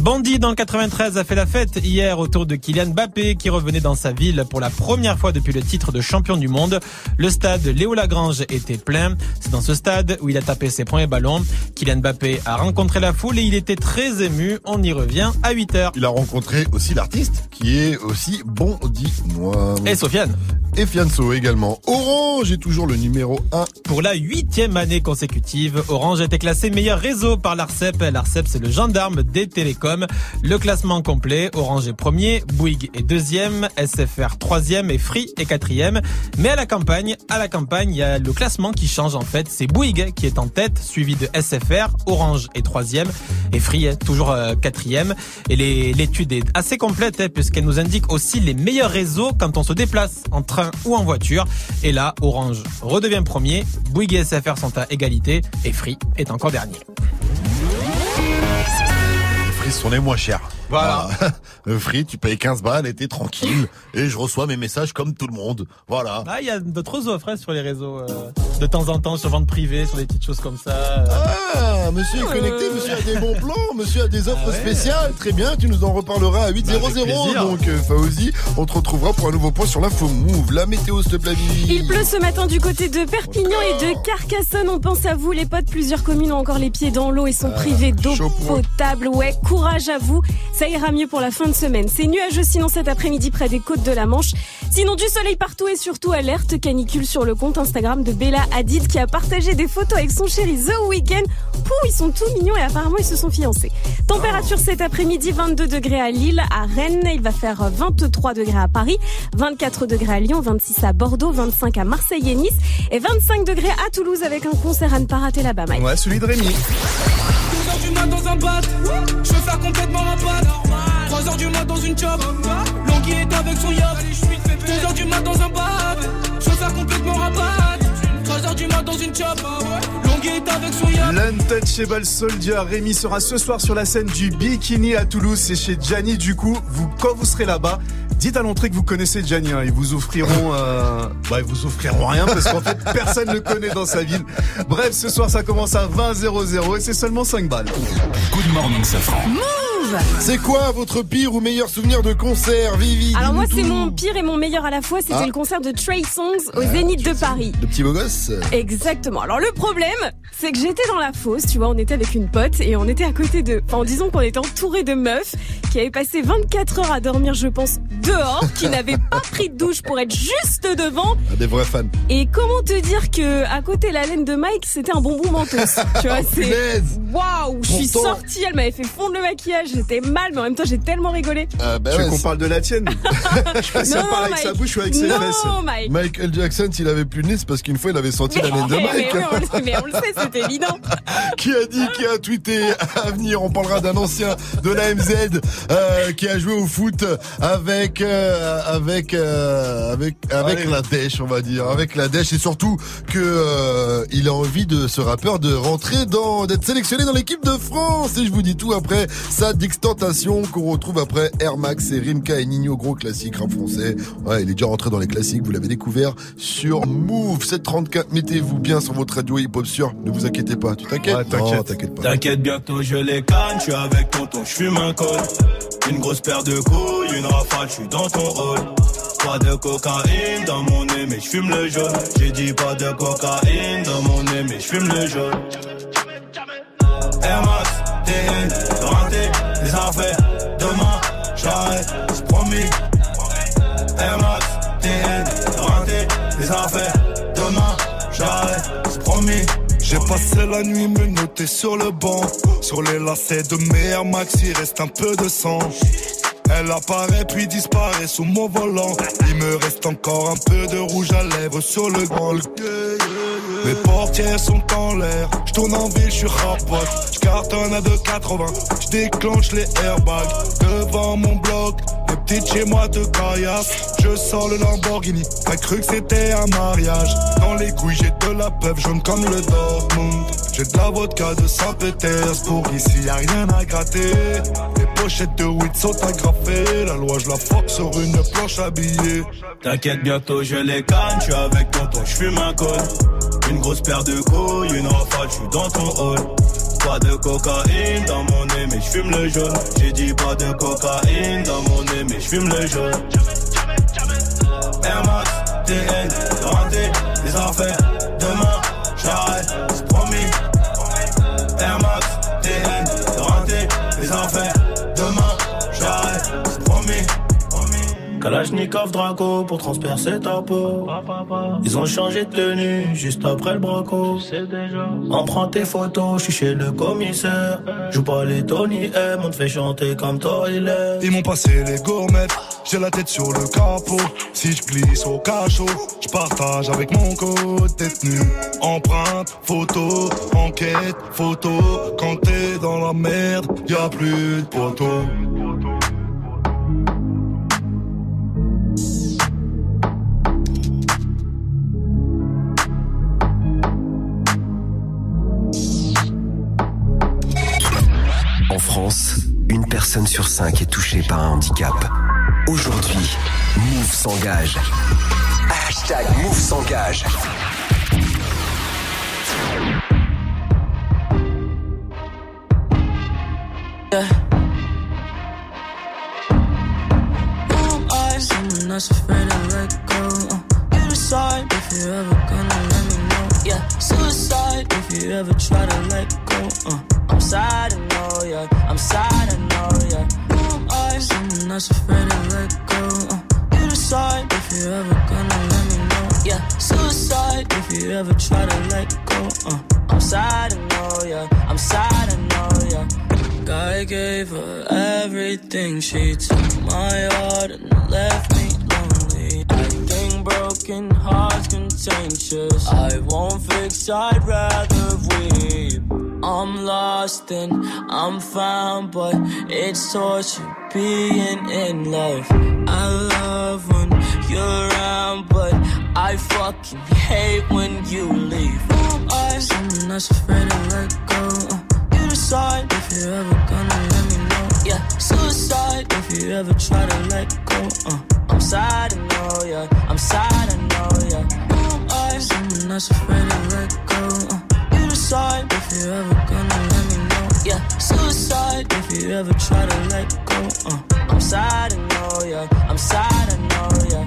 Bondy, dans le quatre-vingt-treize, a fait la fête hier autour de Kylian Mbappé qui revenait dans sa ville pour la première fois depuis le titre de champion du monde. Le stade Léo Lagrange était plein. C'est dans ce stade où il a tapé ses premiers ballons. Kylian Mbappé a rencontré la foule et il était très ému. On y revient à huit heures. Il a rencontré aussi l'artiste qui est aussi Bondy moi. Et Sofiane. Et Fianso également. Orange est toujours le numéro un. Pour la huitième année consécutive, Orange a été classé meilleur réseau par l'Arcep. L'Arcep, c'est le gendarme des télécoms. Le classement complet, Orange est premier, Bouygues est deuxième, S F R troisième et Free est quatrième. Mais à la campagne, à la campagne, il y a le classement qui change en fait. C'est Bouygues qui est en tête, suivi de S F R. Orange est troisième et Free est toujours quatrième. Et les, l'étude est assez complète hein, puisqu'elle nous indique aussi les meilleurs réseaux quand on se déplace en train ou en voiture. Et là, Orange redevient premier. Bouygues et S F R sont à égalité et Free est encore dernier. Free sont les moins chers. Voilà. Le Free, tu payes quinze balles et t'es tranquille. Et je reçois mes messages comme tout le monde. Voilà. Ah, il y a d'autres offres hein, sur les réseaux. Euh, de temps en temps, sur vente privée, sur des petites choses comme ça. Euh... Ah, monsieur est connecté, euh... monsieur a des bons plans, monsieur a des offres ah ouais. spéciales. Très bien, tu nous en reparleras à huit heures. Bah, donc, euh, Faouzi, on te retrouvera pour un nouveau point sur l'info Mouv'. La météo, s'il te plaît. Il pleut ce matin du côté de Perpignan oh. et de Carcassonne. On pense à vous, les potes. Plusieurs communes ont encore les pieds dans l'eau et sont ah, privées d'eau potable. Ouais, courage à vous. Ça ira mieux pour la fin de semaine. C'est nuageux sinon cet après-midi près des côtes de la Manche. Sinon du soleil partout et surtout alerte canicule sur le compte Instagram de Bella Hadid qui a partagé des photos avec son chéri The Weeknd. Pouh, ils sont tout mignons et apparemment ils se sont fiancés. Température cet après-midi, vingt-deux degrés à Lille, à Rennes, il va faire vingt-trois degrés à Paris, vingt-quatre degrés à Lyon, vingt-six à Bordeaux, vingt-cinq à Marseille et Nice et vingt-cinq degrés à Toulouse avec un concert à ne pas rater là-bas. Mike. Ouais, celui de Rémi. deux heures du mat dans un bad, je veux faire complètement un bad. trois heures du mat dans une job, Langui est avec son yacht. deux heures du mat dans un bad, je veux faire complètement un bad. trois heures du mat dans une job, Langui est avec son yacht. L'untouchable soldier Rémi sera ce soir sur la scène du Bikini à Toulouse. C'est chez Gianni. Du coup, vous, quand vous serez là-bas, dites à l'entrée que vous connaissez Gianni, hein. Ils vous offriront, euh... bah, ils vous offriront rien parce qu'en fait, personne ne le connaît dans sa ville. Bref, ce soir, ça commence à vingt heures et c'est seulement cinq balles. Good morning, Safran. Mouv'. Mouv'. C'est quoi votre pire ou meilleur souvenir de concert, Vivi? Alors moi, c'est mon pire et mon meilleur à la fois. C'était ah. le concert de Trey Songz au ah, Zénith de Paris. Le petit beau gosse. Exactement. Alors le problème, c'est que j'étais dans la fosse. Tu vois, on était avec une pote et on était à côté de... Enfin, disons qu'on était entouré de meufs qui avaient passé vingt-quatre heures à dormir, je pense, dehors, qui n'avaient pas pris de douche pour être juste devant. Ah, des vrais fans. Et comment te dire que à côté de la laine de Mike, c'était un bonbon mentos. Tu vois, oh, c'est... Waouh, je suis sortie, elle m'avait fait fondre le maquillage, j'étais mal, mais en même temps j'ai tellement rigolé. Euh, bah tu ouais, veux qu'on parle de la tienne? Je passe à parler avec sa bouche ou avec ses non, fesses. Mike. Michael Jackson, s'il avait plus de Nice, parce qu'une fois il avait senti mais, la laine de Mike. Mais, oui, on le sait, mais on le sait, c'est évident. Qui a dit, qui a tweeté à venir? On parlera d'un ancien de la M Z euh, qui a joué au foot avec euh, avec euh, avec avec Allez. la dèche, on va dire, avec la dèche, et surtout que euh, il a envie de ce rappeur de rentrer dans d'être sélectionné dans l'équipe de France. Et je vous dis tout après sa dixtentation qu'on retrouve après Air Max et Rimka et Nino, gros classique rap français. Ouais, il est déjà rentré dans les classiques, vous l'avez découvert sur Mouv'. sept trente-quatre, mettez-vous bien sur votre radio hip-hop sûr, ne vous inquiétez pas. Tu t'inquiètes? Ah, t'inquiète. Non, t'inquiète pas. T'inquiète, bientôt je les canne, je suis avec tonton, je fume un col. Une grosse paire de couilles, une rafale, je suis dans ton hall. Pas de cocaïne dans mon nez, mais je fume le jaune. J'ai dit pas de cocaïne dans mon nez, mais je fume le jaune. Air Max, T N, raté, les affaires, demain, j'arrête, c'est promis. Air Max, T N, raté, les affaires, demain, j'arrête, c'est promis. J'ai passé la nuit menottée sur le banc. Sur les lacets de mes Air Max, il reste un peu de sang. Elle apparaît puis disparaît sous mon volant. Il me reste encore un peu de rouge à lèvres sur le grand. Mes portières sont en l'air, je tourne en ville, je suis rapote. Je cartonne à deux quatre-vingts, je déclenche les airbags. Devant mon bloc, les petites chez moi te caillassent. Je sors le Lamborghini, t'as cru que c'était un mariage. Dans les couilles j'ai de la peuple jaune comme le Dortmund. J'ai de la vodka de Saint-Pétersbourg, ici y'a rien à gratter. Les pochettes de weed sont agrafées, la loi je la frappe sur une planche à billets. T'inquiète, bientôt je les gagne, je suis avec tonton, je fume un col. Une grosse paire de couilles, une rafale, je suis dans ton hall. Pas de cocaïne dans mon nez, mais je fume le jaune. J'ai dit pas de cocaïne dans mon nez, mais je fume le jaune. Air Max, T N, raté, les affaires, demain, j'arrête, c'est promis. Air Max, T N, raté, les affaires, demain, j'arrête, c'est promis. Kalachnikov Draco pour transpercer ta peau. Ils ont changé de tenue juste après le braco. Emprunte tes photos, je suis chez le commissaire. Joue pas les Tony M, on te fait chanter comme toi il est. Ils m'ont passé les gourmets, j'ai la tête sur le capot. Si je glisse au cachot, je partage avec mon code. Tête nue, empreinte, photo, enquête, photo. Quand t'es dans la merde, y'a plus de poteau. En France, une personne sur cinq est touchée par un handicap. Aujourd'hui, Mouv' s'engage. Hashtag Mouv' s'engage. Yeah, suicide if you ever try to let go. Uh, I'm sad, I know, yeah. I'm sad, I know, yeah. Who am I? Someone that's afraid to let go. Uh, you decide if you're ever gonna let me know. Yeah, suicide if you ever try to let go. Uh, I'm sad, I know, yeah. I'm sad, I know, yeah. God gave her everything. She took my heart and left me lonely. Broken hearts contentious. I won't fix, I'd rather weep. I'm lost and I'm found, but it's torture being in love. I love when you're around, but I fucking hate when you leave. Who am I? Someone that's afraid to let go. Uh, you decide if you're ever gonna let me know. Yeah, suicide if you ever try to let go. Uh, I'm sad, I know, yeah. I'm sad, I know, yeah. Who am I? Someone that's afraid to let go. Uh, you decide if you're ever gonna let me know. Yeah, suicide suicide if you ever try to let go. Uh, I'm sad, I know, yeah. I'm sad, I know, yeah.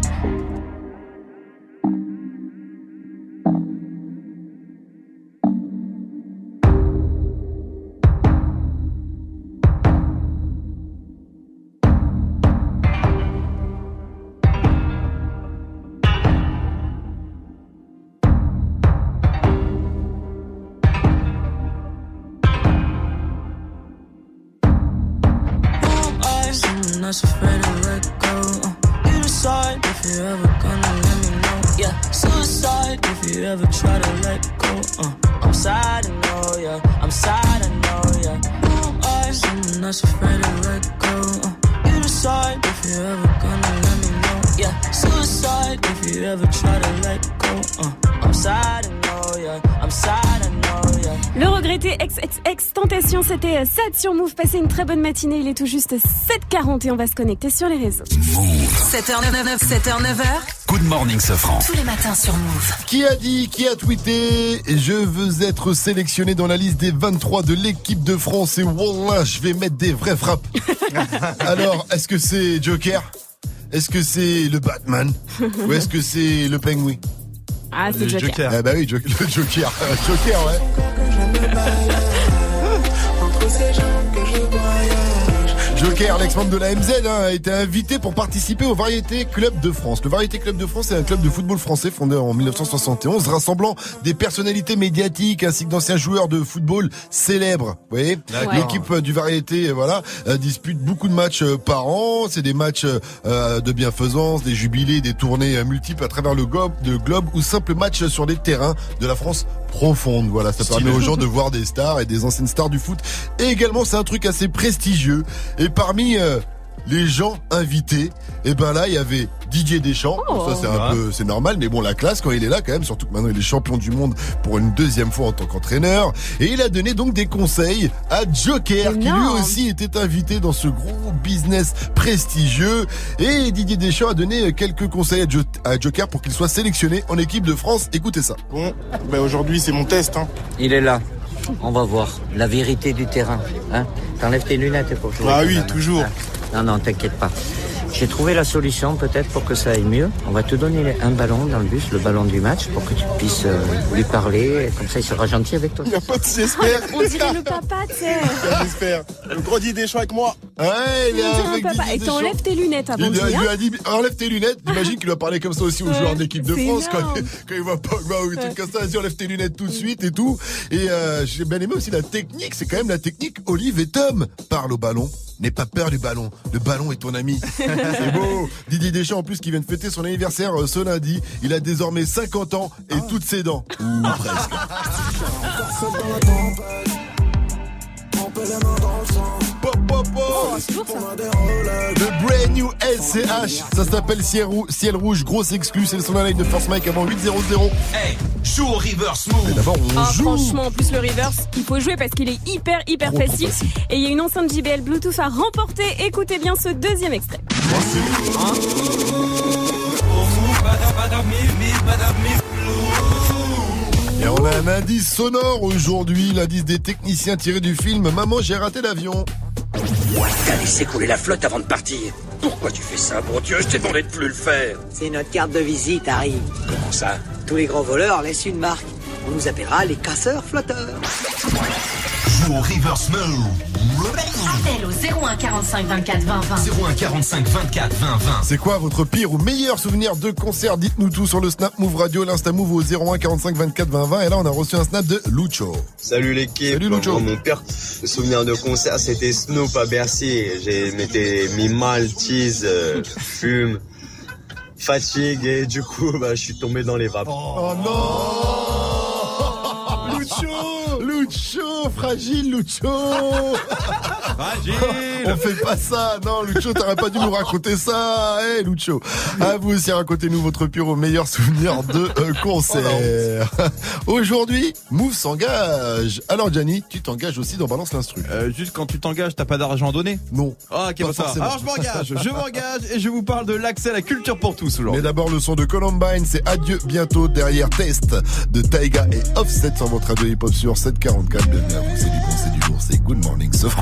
I'm not afraid to let go. Uh, you decide if you're ever gonna let me know. Yeah, suicide if you ever try to let go. Uh, I'm sad, I know, yeah. I'm sad, I know, yeah. Who I'm not afraid to let go. Uh, you decide if you're ever gonna let me know. Yeah, suicide if you ever try to let go. Uh, I'm sad, I know, yeah. I'm sad, I know, yeah. Le regretté XXX Tentation, c'était sept sur Mouv'. Passez une très bonne matinée, il est tout juste sept heures quarante et on va se connecter sur les réseaux. sept heures neuf heures Good morning Sefran. Tous les matins sur Mouv'. Qui a dit, qui a tweeté je veux être sélectionné dans la liste des vingt-trois de l'équipe de France et wallah, je vais mettre des vraies frappes. Alors, est-ce que c'est Joker? Est-ce que c'est le Batman? Ou est-ce que c'est le Penguin? Ah, c'est le Joker. Joker. Ah bah oui, jo- le Joker. Joker, ouais. Joker, l'ex-membre de la M Z, hein, a été invité pour participer au Variété Club de France. Le Variété Club de France est un club de football français fondé en dix-neuf cent soixante et onze, rassemblant des personnalités médiatiques ainsi que d'anciens joueurs de football célèbres. Vous voyez, ouais. L'équipe du Variété, voilà, dispute beaucoup de matchs par an. C'est des matchs euh, de bienfaisance, des jubilés, des tournées multiples à travers le globe, le globe ou simples matchs sur les terrains de la France profonde. Voilà, ça Style. Permet aux gens de voir des stars et des anciennes stars du foot. Et également, c'est un truc assez prestigieux. Et parmi euh, les gens invités, et ben là, il y avait Didier Deschamps. Oh. Bon, ça, c'est un ouais. peu, c'est normal, mais bon, la classe quand il est là, quand même, surtout que maintenant il est champion du monde pour une deuxième fois en tant qu'entraîneur. Et il a donné donc des conseils à Joker, mais qui non. lui aussi était invité dans ce gros business prestigieux. Et Didier Deschamps a donné quelques conseils à, jo- à Joker pour qu'il soit sélectionné en équipe de France. Écoutez ça. Bon, bah aujourd'hui, c'est mon test, hein. Il est là. On va voir la vérité du terrain. Hein. T'enlèves tes lunettes pour jouer. Ah oui, toujours. Non, non, t'inquiète pas. J'ai trouvé la solution peut-être pour que ça aille mieux. On va te donner un ballon dans le bus, le ballon du match, pour que tu puisses euh, lui parler. Comme ça, il sera gentil avec toi. Il n'y a pas de j'espère. On dirait le papa, tu sais. J'espère. Le gros Didier Deschamps avec moi. Ouais, il est avec papa. Didier Deschamps. Et t'enlèves tes lunettes avant de dire. Il lui a dit, enlève tes lunettes. J'imagine qu'il va parler comme ça aussi aux ouais, joueurs d'équipe de France. Quand, quand il voit pas ou des trucs comme ça, vas-y, enlève tes lunettes tout de suite et tout. Et euh, j'ai bien aimé aussi la technique. C'est quand même la technique Olive et Tom. Parle au ballon. N'aie pas peur du ballon. Le ballon est ton ami. C'est beau. Didier Deschamps, en plus, qui vient de fêter son anniversaire ce lundi. Il a désormais cinquante ans et oh. toutes ses dents. Ou presque. Pop, pop, pop. Le brand new L C H. Ça s'appelle Ciel, Rou- Ciel Rouge. Grosse exclue. C'est le son live de First Mike avant huit zéro zéro. Hey, joue au reverse move. Mais d'abord, on ah, joue. Franchement, en plus, le reverse, il faut jouer parce qu'il est hyper, hyper trop facile. Trop facile. Et il y a une enceinte J B L Bluetooth à remporter. Écoutez bien ce deuxième extrait. Et on a un indice sonore aujourd'hui, l'indice des techniciens tiré du film Maman, j'ai raté l'avion. Ouais, t'as laissé couler la flotte avant de partir. Pourquoi tu fais ça, bon Dieu, je t'ai demandé de plus le faire. C'est notre carte de visite, Harry. Comment ça? Tous les grands voleurs laissent une marque. On nous appellera les casseurs flotteurs. Joue au reverse mode. Appel au zéro un quarante-cinq vingt-quatre vingt vingt. zéro un quarante-cinq vingt-quatre vingt vingt. C'est quoi votre pire ou meilleur souvenir de concert? Dites-nous tout sur le Snap Mouv' Radio, l'Insta Mouv' au zéro un quarante-cinq vingt-quatre vingt vingt. Et là, on a reçu un Snap de Lucho. Salut l'équipe. Salut Lucho. Moi, mon pire souvenir de concert, c'était Snoop à Bercy. J'ai m'étais mis mal, tease, euh, fume, fatigue et du coup, bah, je suis tombé dans les vapes. Oh, oh non, Lucho. Lucho, fragile Lucho. Fragile. ne fait pas ça. Non, Lucho, t'aurais pas dû nous raconter ça. Hey, Lucho. À vous aussi, racontez-nous votre pire ou meilleur souvenir de euh, concert. Aujourd'hui, Mouv' s'engage. Alors, Gianni, tu t'engages aussi dans Balance l'Instru. Euh, juste quand tu t'engages, t'as pas d'argent à donner? Non. Ah, ok, pas ça. Forcément. Alors, je m'engage. Je m'engage et je vous parle de l'accès à la culture pour tous aujourd'hui. Mais d'abord, le son de Columbine, c'est Adieu bientôt, derrière Test de Taiga et Offset sur votre radio hip-hop sur sept cent quarante-quatre. Bienvenue à vous, c'est du bon, c'est du bon, c'est Good Morning Sefran.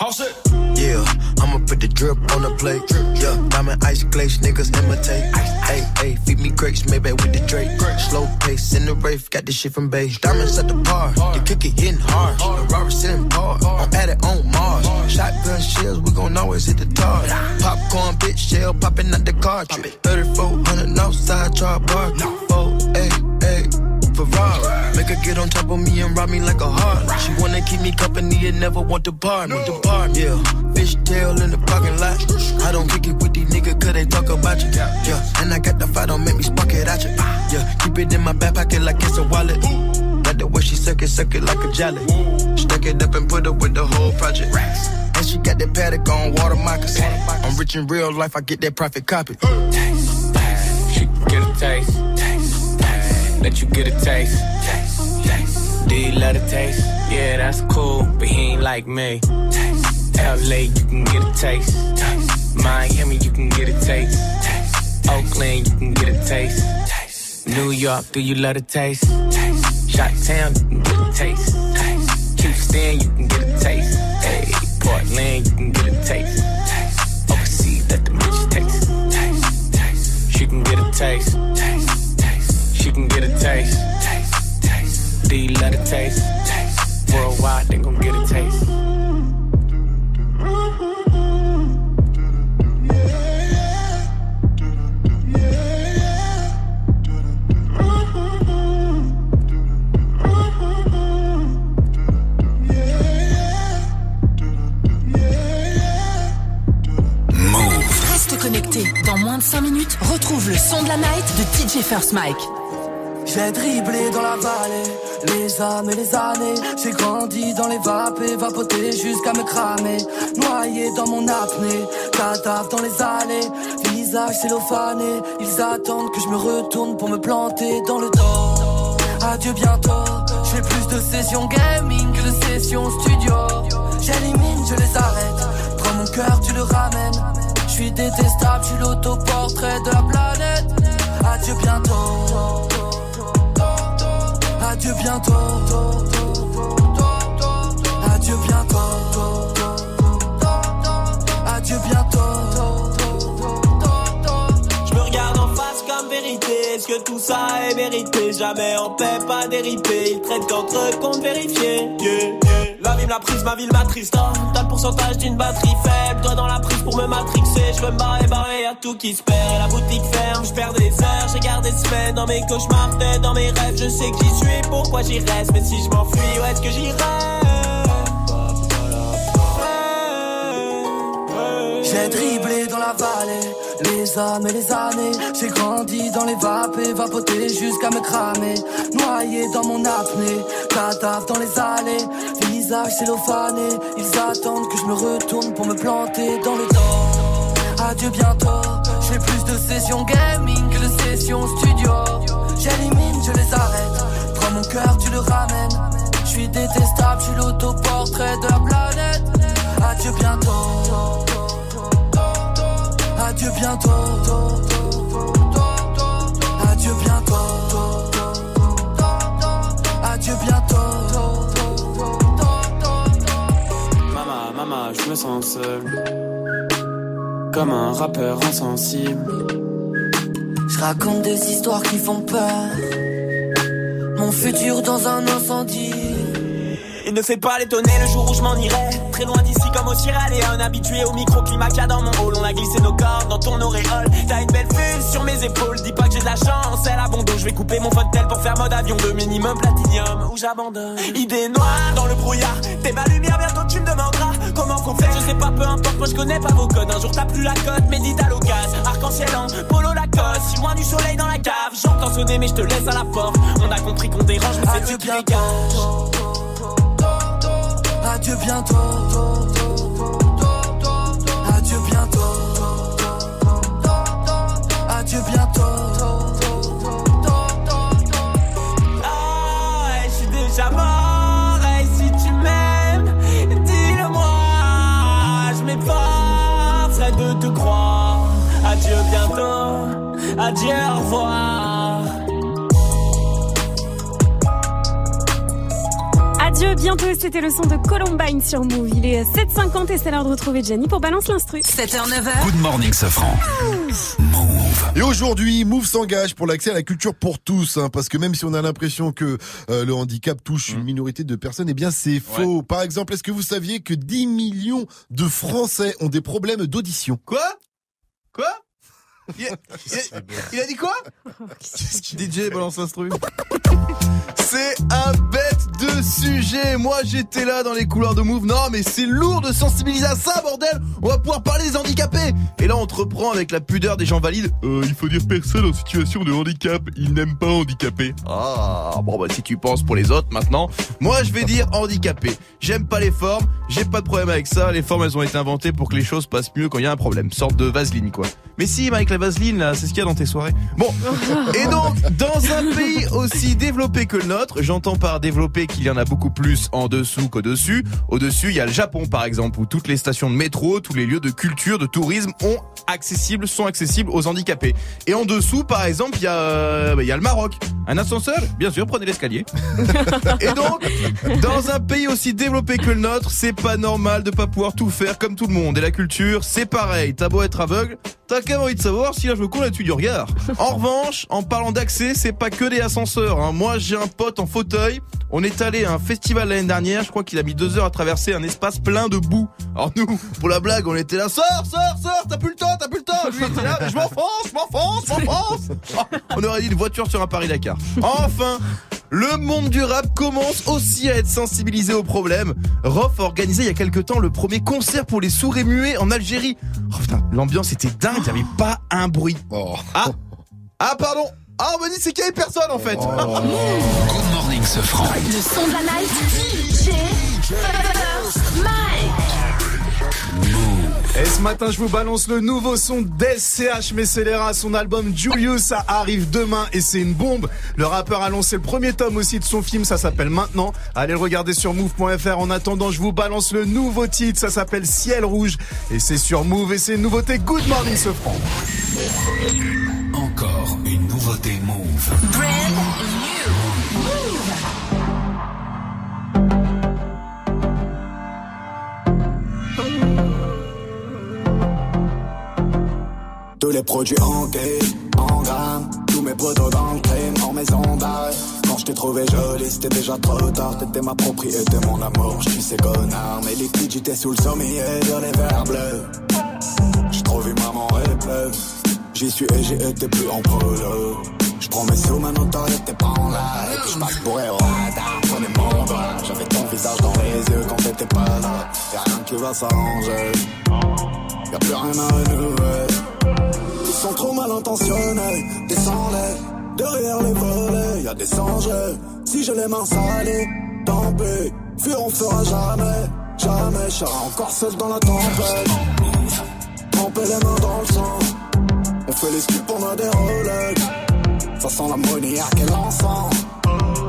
All set. Yeah, I'ma put the drip on the plate. Yeah, diamond ice glaze, niggas imitate. Hey, hey, feed me grapes, maybe with the Drake. Slow pace in the rave, got this shit from Bay. Diamonds at the bar, the kick it hitting hard. The Robert sitting par, I'm at it on Mars. Shotgun shells, we gon' always hit the tar. Popcorn, bitch, shell popping out the cartridge. thirty-four hundred outside, char bar. four eight eight Ferrari. Make her get on top of me and rob me like a heart. She wanna keep me company and never want to bar me. No. Yeah, fish tail in the parking lot. I don't kick it with these niggas cause they talk about you. Yeah, and I got the fight, don't make me spark it at you. Yeah, keep it in my back pocket like it's a wallet. Like the way she suck it, suck it like a jelly. Stuck it up and put her with the whole project. And she got that paddock on water moccasin. I'm rich in real life, I get that profit copy. Taste, taste, she can get a taste. Taste, taste, let you get a taste. Taste, taste, do you love the taste? Yeah, that's cool, but he ain't like me. L A, you can get a taste. Taste. Miami, you can get a taste. Taste. Oakland, you can get a taste. Taste. New York, do you love a taste? Taste. Chi-Town, you can get a taste. Taste. Houston, you can get a taste. Hey, Portland, you can get a taste. Taste. Overseas, let the bitch taste. Taste. Taste. She can get a taste. Taste. Taste. She can get a taste. Taste. Taste. Do you love a taste? Taste. Worldwide, they gon' get a taste. Dans moins de cinq minutes, retrouve le son de la night de D J First Mike. J'ai dribblé dans la vallée, les âmes et les années. J'ai grandi dans les vapes et vapoté jusqu'à me cramer. Noyé dans mon apnée, cadavre dans les allées. Visage cellophané, ils attendent que je me retourne pour me planter dans le dos. Adieu bientôt, j'ai plus de sessions gaming que de sessions studio. J'élimine, je les arrête, prends mon cœur, tu le ramènes. Je suis détestable, je suis l'autoportrait de la planète. Adieu bientôt. Adieu bientôt. Adieu bientôt. Adieu bientôt. Je me regarde en face comme vérité. Est-ce que tout ça est mérité? Jamais on paie pas dériper. Ils traitent d'entre eux comptes vérifiés. Yeah, yeah. la ville, la prise, ma ville m'attriste. T'as le pourcentage d'une batterie faible, toi dans la prise pour me matrixer. Je veux me barrer, barrer, y'a tout qui se perd. Et la boutique ferme, je perds des heures, j'ai gardé ce fait dans mes cauchemars, peut-être dans mes rêves. Je sais qui je suis, pourquoi j'y reste. Mais si je m'enfuis, où est-ce que j'y rêve? J'ai dribblé dans la vallée, les âmes et les années. J'ai grandi dans les vapes, vapoté jusqu'à me cramer. Noyé dans mon apnée, cadavre dans les allées, visage cellophané. Ils attendent que je me retourne pour me planter dans le temps. Adieu bientôt. J'ai plus de sessions gaming que de sessions studio. J'élimine, je les arrête. Prends mon cœur, tu le ramènes. Je suis détestable, je suis l'autoportrait de la planète. Adieu bientôt. Adieu bientôt, adieu bientôt, adieu bientôt. Mama, mama, je me sens seul, comme un rappeur insensible. Je raconte des histoires qui font peur, mon futur dans un incendie. Il ne fait pas l'étonner le jour où je m'en irai, très loin d'ici comme au Sierra Leone, habitué au microclimat qu'il y a dans mon hall. On a glissé nos cordes dans ton auréole, t'as une belle fuse sur mes épaules. Dis pas que j'ai de la chance, elle a bon dos. Je vais couper mon fucktail pour faire mode avion de minimum platinium ou j'abandonne. Idée noire dans le brouillard, t'es ma lumière, bientôt tu me demanderas comment qu'on fait. Je sais pas, peu importe, moi je connais pas vos codes. Un jour t'as plus la cote, médite à l'occasion. Arc-en-ciel en polo Lacoste, si loin du soleil dans la cave. J'entends sonner mais je te laisse à la porte. On a compris qu'on dérange, mais c'est eux qui dégagent. Adieu bientôt, adieu bientôt, adieu bientôt. Ah, oh, je suis déjà mort, et si tu m'aimes, dis-le-moi. Je m'efforcerai de te croire. Adieu bientôt, adieu au revoir. Adieu bientôt, c'était le son de Columbine sur Mouv'. Il est sept heures cinquante et c'est l'heure de retrouver Jenny pour Balance l'Instru. sept heures neuf. Good morning Sefran. Mouv'. Et aujourd'hui, Mouv' s'engage pour l'accès à la culture pour tous, hein, parce que même si on a l'impression que euh, le handicap touche une minorité de personnes, eh bien c'est faux. Ouais. Par exemple, est-ce que vous saviez que dix millions de Français ont des problèmes d'audition ? Quoi ? Quoi ? Il a, il, a, il a dit quoi ? Qu'est-ce qu'il D J Balance l'Instru. C'est un bête de sujet. Moi j'étais là dans les couloirs de Mouv'. Non mais c'est lourd de sensibiliser à ça, bordel. On va pouvoir parler des handicapés. Et là on te reprend avec la pudeur des gens valides. euh, Il faut dire personne en situation de handicap. Ils n'aiment pas handicapés. Ah bon bah si tu penses pour les autres maintenant. Moi je vais dire handicapé. J'aime pas les formes, j'ai pas de problème avec ça. Les formes elles ont été inventées pour que les choses passent mieux quand il y a un problème. Sorte de vaseline quoi. Mais si bah, avec la vaseline là, c'est ce qu'il y a dans tes soirées. Bon. Et donc dans un pays aussi développé que le nôtre, j'entends par développer qu'il y en a beaucoup plus en dessous qu'au-dessus. Au-dessus, il y a le Japon par exemple, où toutes les stations de métro, tous les lieux de culture, de tourisme ont accessibles, sont accessibles aux handicapés. Et en dessous, par exemple, il y a, euh, il y a le Maroc. Un ascenseur ? Bien sûr, prenez l'escalier. Et donc, dans un pays aussi développé que le nôtre, c'est pas normal de pas pouvoir tout faire comme tout le monde. Et la culture, c'est pareil. T'as beau être aveugle, t'as quand même envie de savoir si là je me cours là-dessus du regard. En revanche, en parlant d'accès, c'est pas que des ascenseurs, hein. Moi, j'ai un pote en fauteuil. On est allé à un festival l'année dernière. Je crois qu'il a mis deux heures à traverser un espace plein de boue. Alors nous, pour la blague, on était là. Sors, sors, sors, t'as plus le temps, t'as plus le temps. Lui, il était là, je m'enfonce, je m'enfonce, je m'enfonce. Oh, on aurait dit une voiture sur un Paris-Dakar. Enfin, le monde du rap commence aussi à être sensibilisé au problème. Rof a organisé il y a quelques temps le premier concert pour les sourds et muets en Algérie. Oh putain, l'ambiance était dingue, il n'y avait pas un bruit. Oh. Ah, ah pardon. Ah, on me dit c'est qu'il y avait personne en fait. Oh. Good morning, Sefran. Le son de la night. D J First Mike. Et ce matin, je vous balance le nouveau son d'L C H Messelera. Son album Julius, ça arrive demain et c'est une bombe. Le rappeur a lancé le premier tome aussi de son film. Ça s'appelle Maintenant. Allez le regarder sur mouv point f r. En attendant, je vous balance le nouveau titre. Ça s'appelle Ciel Rouge. Et c'est sur Mouv' et c'est une nouveauté. Good morning, Sefran. Encore une nouveauté Mouv'. Brand new Mouv'. Tous les produits en game, en gramme, tous mes potos dans le crème, en maison d'arrêt. Quand je t'ai trouvé jolie, c'était déjà trop tard. T'étais ma propriété, mon amour, je suis ces connards. Mais liquide, j'étais sous le sommier dans les verres bleus. J'ai trop vu maman et pleuve. J'y suis et j'ai été plus en prolo. J'prends mes sous, maintenant t'es pas en là. Et puis j'passe pour héros, prenez mon bras. J'avais ton visage dans les yeux quand t'étais pas là. Y'a rien qui va s'arranger, y'a plus rien à renouer. Ils sont trop mal intentionnés, descends-les. Derrière les volets, y'a des singes. Si j'ai les mains salées, tant pis. Fuir on fera jamais, jamais. J'serai encore seul dans la tempête, tremper les mains dans le sang. On fait les skips, on a des Rolex. Ça sent la moniaque et l'encens.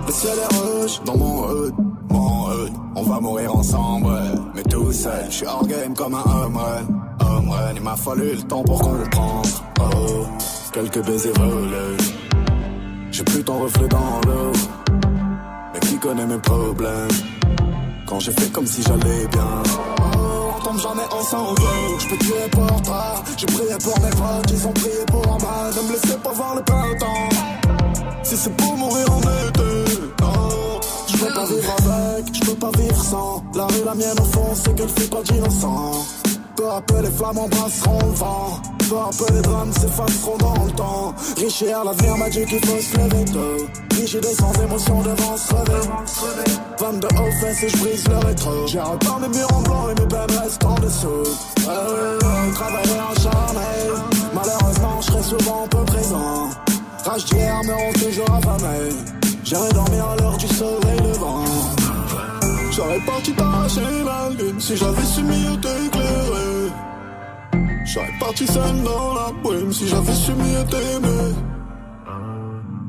Le ciel est rouge dans mon hood, mon hood. On va mourir ensemble, mais tout seul. J'suis hors game comme un home run, home run. Il m'a fallu le temps pour comprendre. Oh, quelques baisers volés. J'ai plus ton reflet dans l'eau. Mais qui connaît mes problèmes? Quand j'ai fait comme si j'allais bien. Tombe jamais en sang, je peux tuer pour toi. J'ai prié pour mes potes, ils ont prié pour moi. Ne me laissez pas voir le printemps. Si c'est pour mourir en été, non. Je peux pas vivre avec, je peux pas vivre sans. La rue, la mienne au fond, c'est qu'elle fait pas d'innocent. Peu à peu les flammes embrasseront le vent. Peu à peu les drames s'effaceront dans le temps. Richard, l'avenir m'a dit qu'il faut se lever tôt. Rigide et sans émotion devant se rêver. Femme de haut fesses et je brise le rétro. J'ai repeint mes murs en blanc et mes peines restent en dessous. Euh, travailler acharné. Malheureusement, je serai souvent peu présent. Rage d'hier me rend toujours affamé. J'irai dormir à l'heure du soleil levant. J'aurais pas dû t'arracher la lune si j'avais su mieux t'éclairer. J'aurais parti seul dans la brume si j'avais su mieux t'aimer.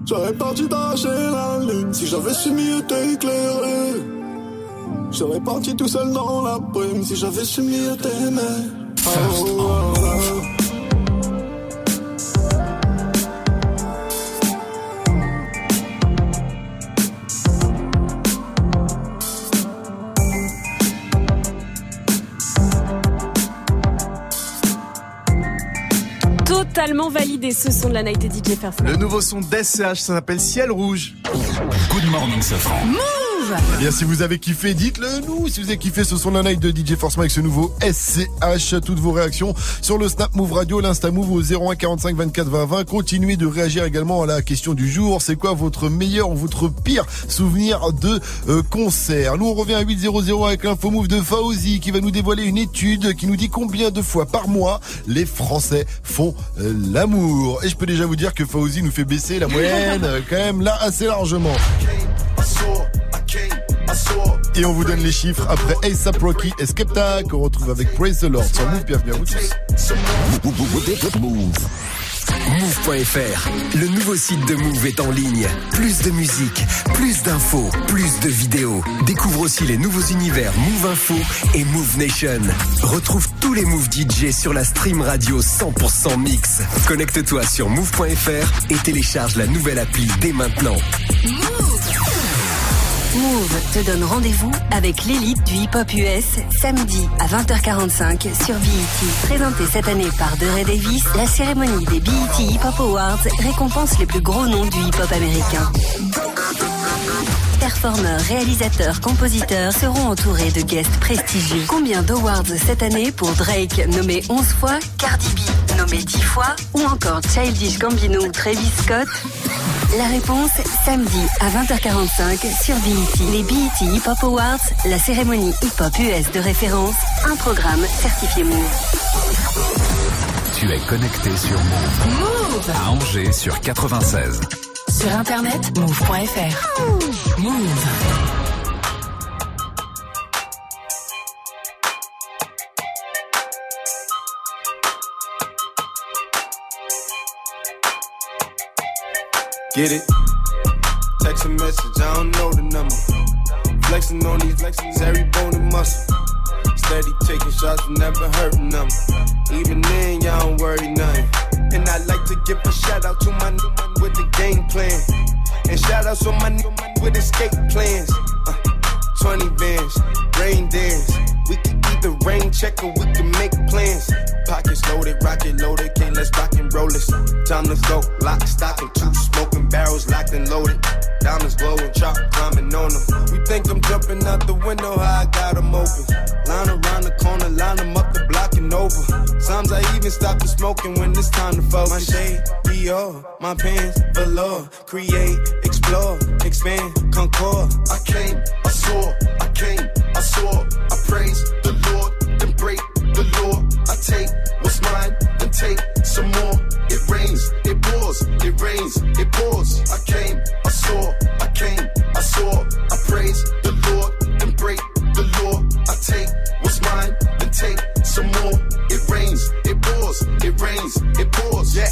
J'aurais parti t'arracher la lune si j'avais su mieux t'éclairer. J'aurais parti tout seul dans la brume si j'avais su mieux t'aimer. Oh, oh, oh. Totalement validé ce son de la Night et D J Sefran. Le nouveau son d'S C H, ça s'appelle Ciel Rouge. Good morning Sefran. Mouv'. Eh bien si vous avez kiffé, dites-le nous. Si vous avez kiffé ce son de la Night de D J Sefran avec ce nouveau S C H, toutes vos réactions sur le Snap Mouv' Radio, l'Insta Mouv' au zéro un quarante-cinq vingt-quatre vingt vingt. Continuez de réagir également à la question du jour. C'est quoi votre meilleur ou votre pire souvenir de euh, concert? Nous on revient à huit zéro zéro avec l'info Mouv' de Faouzi qui va nous dévoiler une étude qui nous dit combien de fois par mois les Français font l'amour. Et je peux déjà vous dire que Faouzi nous fait baisser la moyenne quand même là assez largement. Et on vous donne les chiffres après A$AP Rocky et Skepta qu'on retrouve avec Praise the Lord sur Mouv'. Bienvenue à vous tous. Mouv.fr, le nouveau site de Mouv' est en ligne. Plus de musique, plus d'infos, plus de vidéos. Découvre aussi les nouveaux univers Mouv' Info et Mouv' Nation. Retrouve tous les Mouv' D J sur la stream radio cent pour cent mix. Connecte-toi sur Mouv.fr et télécharge la nouvelle appli dès maintenant. Mouv' te donne rendez-vous avec l'élite du hip-hop U S samedi à vingt heures quarante-cinq sur B E T. Présentée cette année par DeRay Davis, la cérémonie des B E T Hip Hop Awards récompense les plus gros noms du hip-hop américain. Performeurs, réalisateurs, compositeurs seront entourés de guests prestigieux. Combien d'awards cette année pour Drake, nommé onze fois, Cardi B, nommé dix fois, ou encore Childish Gambino, Travis Scott? La réponse, samedi à vingt heures quarante-cinq sur B E T. Les B E T Hip Hop Awards, la cérémonie hip hop U S de référence, un programme certifié Mouv'. Tu es connecté sur Mouv'. Mouv' à Angers sur quatre-vingt-seize. Sur internet, mouv.fr. Mouv'. Get it? Text a message, I don't know the number. Flexing on these flexes, every bone and muscle. Steady taking shots, never hurting them. Even then, y'all don't worry nothing. And I like to give a shout out to my new man with the game plan. And shout out to my new man with escape plans. Uh, twenty bands, rain dance. We can either rain check or we can make plans. Pockets loaded, rocket loaded, can't let's rock and roll this. Time to go, lock, stock, and two smoking barrels locked and loaded. Diamonds glowing, chop climbing on them. We think I'm jumping out the window, how I got them open. Line around the corner, line them up the block and over. Sometimes I even stop the smoking when it's time to focus. My shade, Dior, my pants, velour. Create, explore, expand, concord. I came, I saw, I came, I saw. I praise the Lord, then break the law. I take what's mine, then take some more. It rains, it pours, it rains, it pours. I came, I saw, I came, I saw. I praise the Lord, then break the law. I take what's mine, then take some more. It rains, it pours, it rains, it pours. Yeah,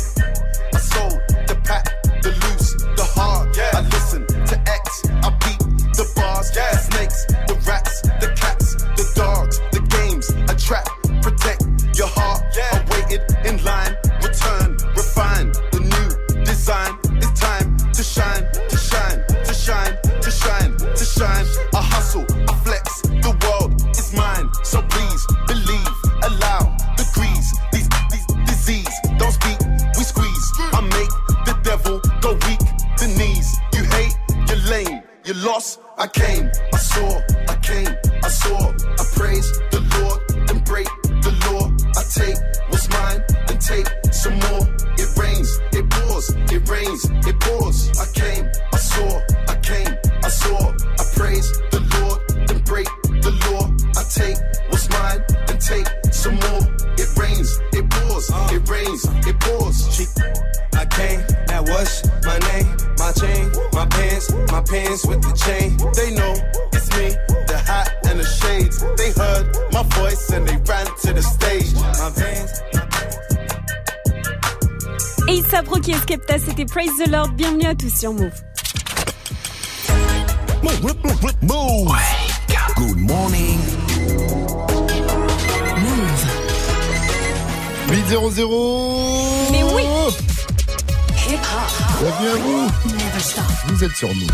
I sold the pack, the loose, the hard. Yeah, I listen to X, I beat the bars. Yeah, the snakes, the rats, the cats, the dogs, the games, I trap. Protect your heart. Yeah. I waited in line. Return, refine the new design. It's time to shine, to shine, to shine, to shine, to shine. I hustle, I flex. The world is mine. So please believe, allow degrees. These, these disease don't speak. We squeeze. I make the devil go weak. The knees. You hate. You're lame. You lost. I came. I saw. I came. I saw. I praise the Lord and break. The law, I take what's mine, then take some more. It rains, it pours, it rains, it pours. I came, I saw, I came, I saw. I praise the Lord, then break the law. I take what's mine, then take some more. It rains, it pours, it rains, it pours. I came, that was my name, my chain, my pants, my pants with the chain. They know it's me, the hot and the shades. They heard my voice and they ran to the stage. My veins. Et il s'approche qui escapta, c'était Praise the Lord. Bienvenue à tous sur Mouv'. Mouv', Mouv', Mouv'. Wake up. Good morning. Mouv'. huit zéro zéro. Mais oui. Hip hop. Bienvenue à vous. Never stop. Vous êtes sur Mouv'.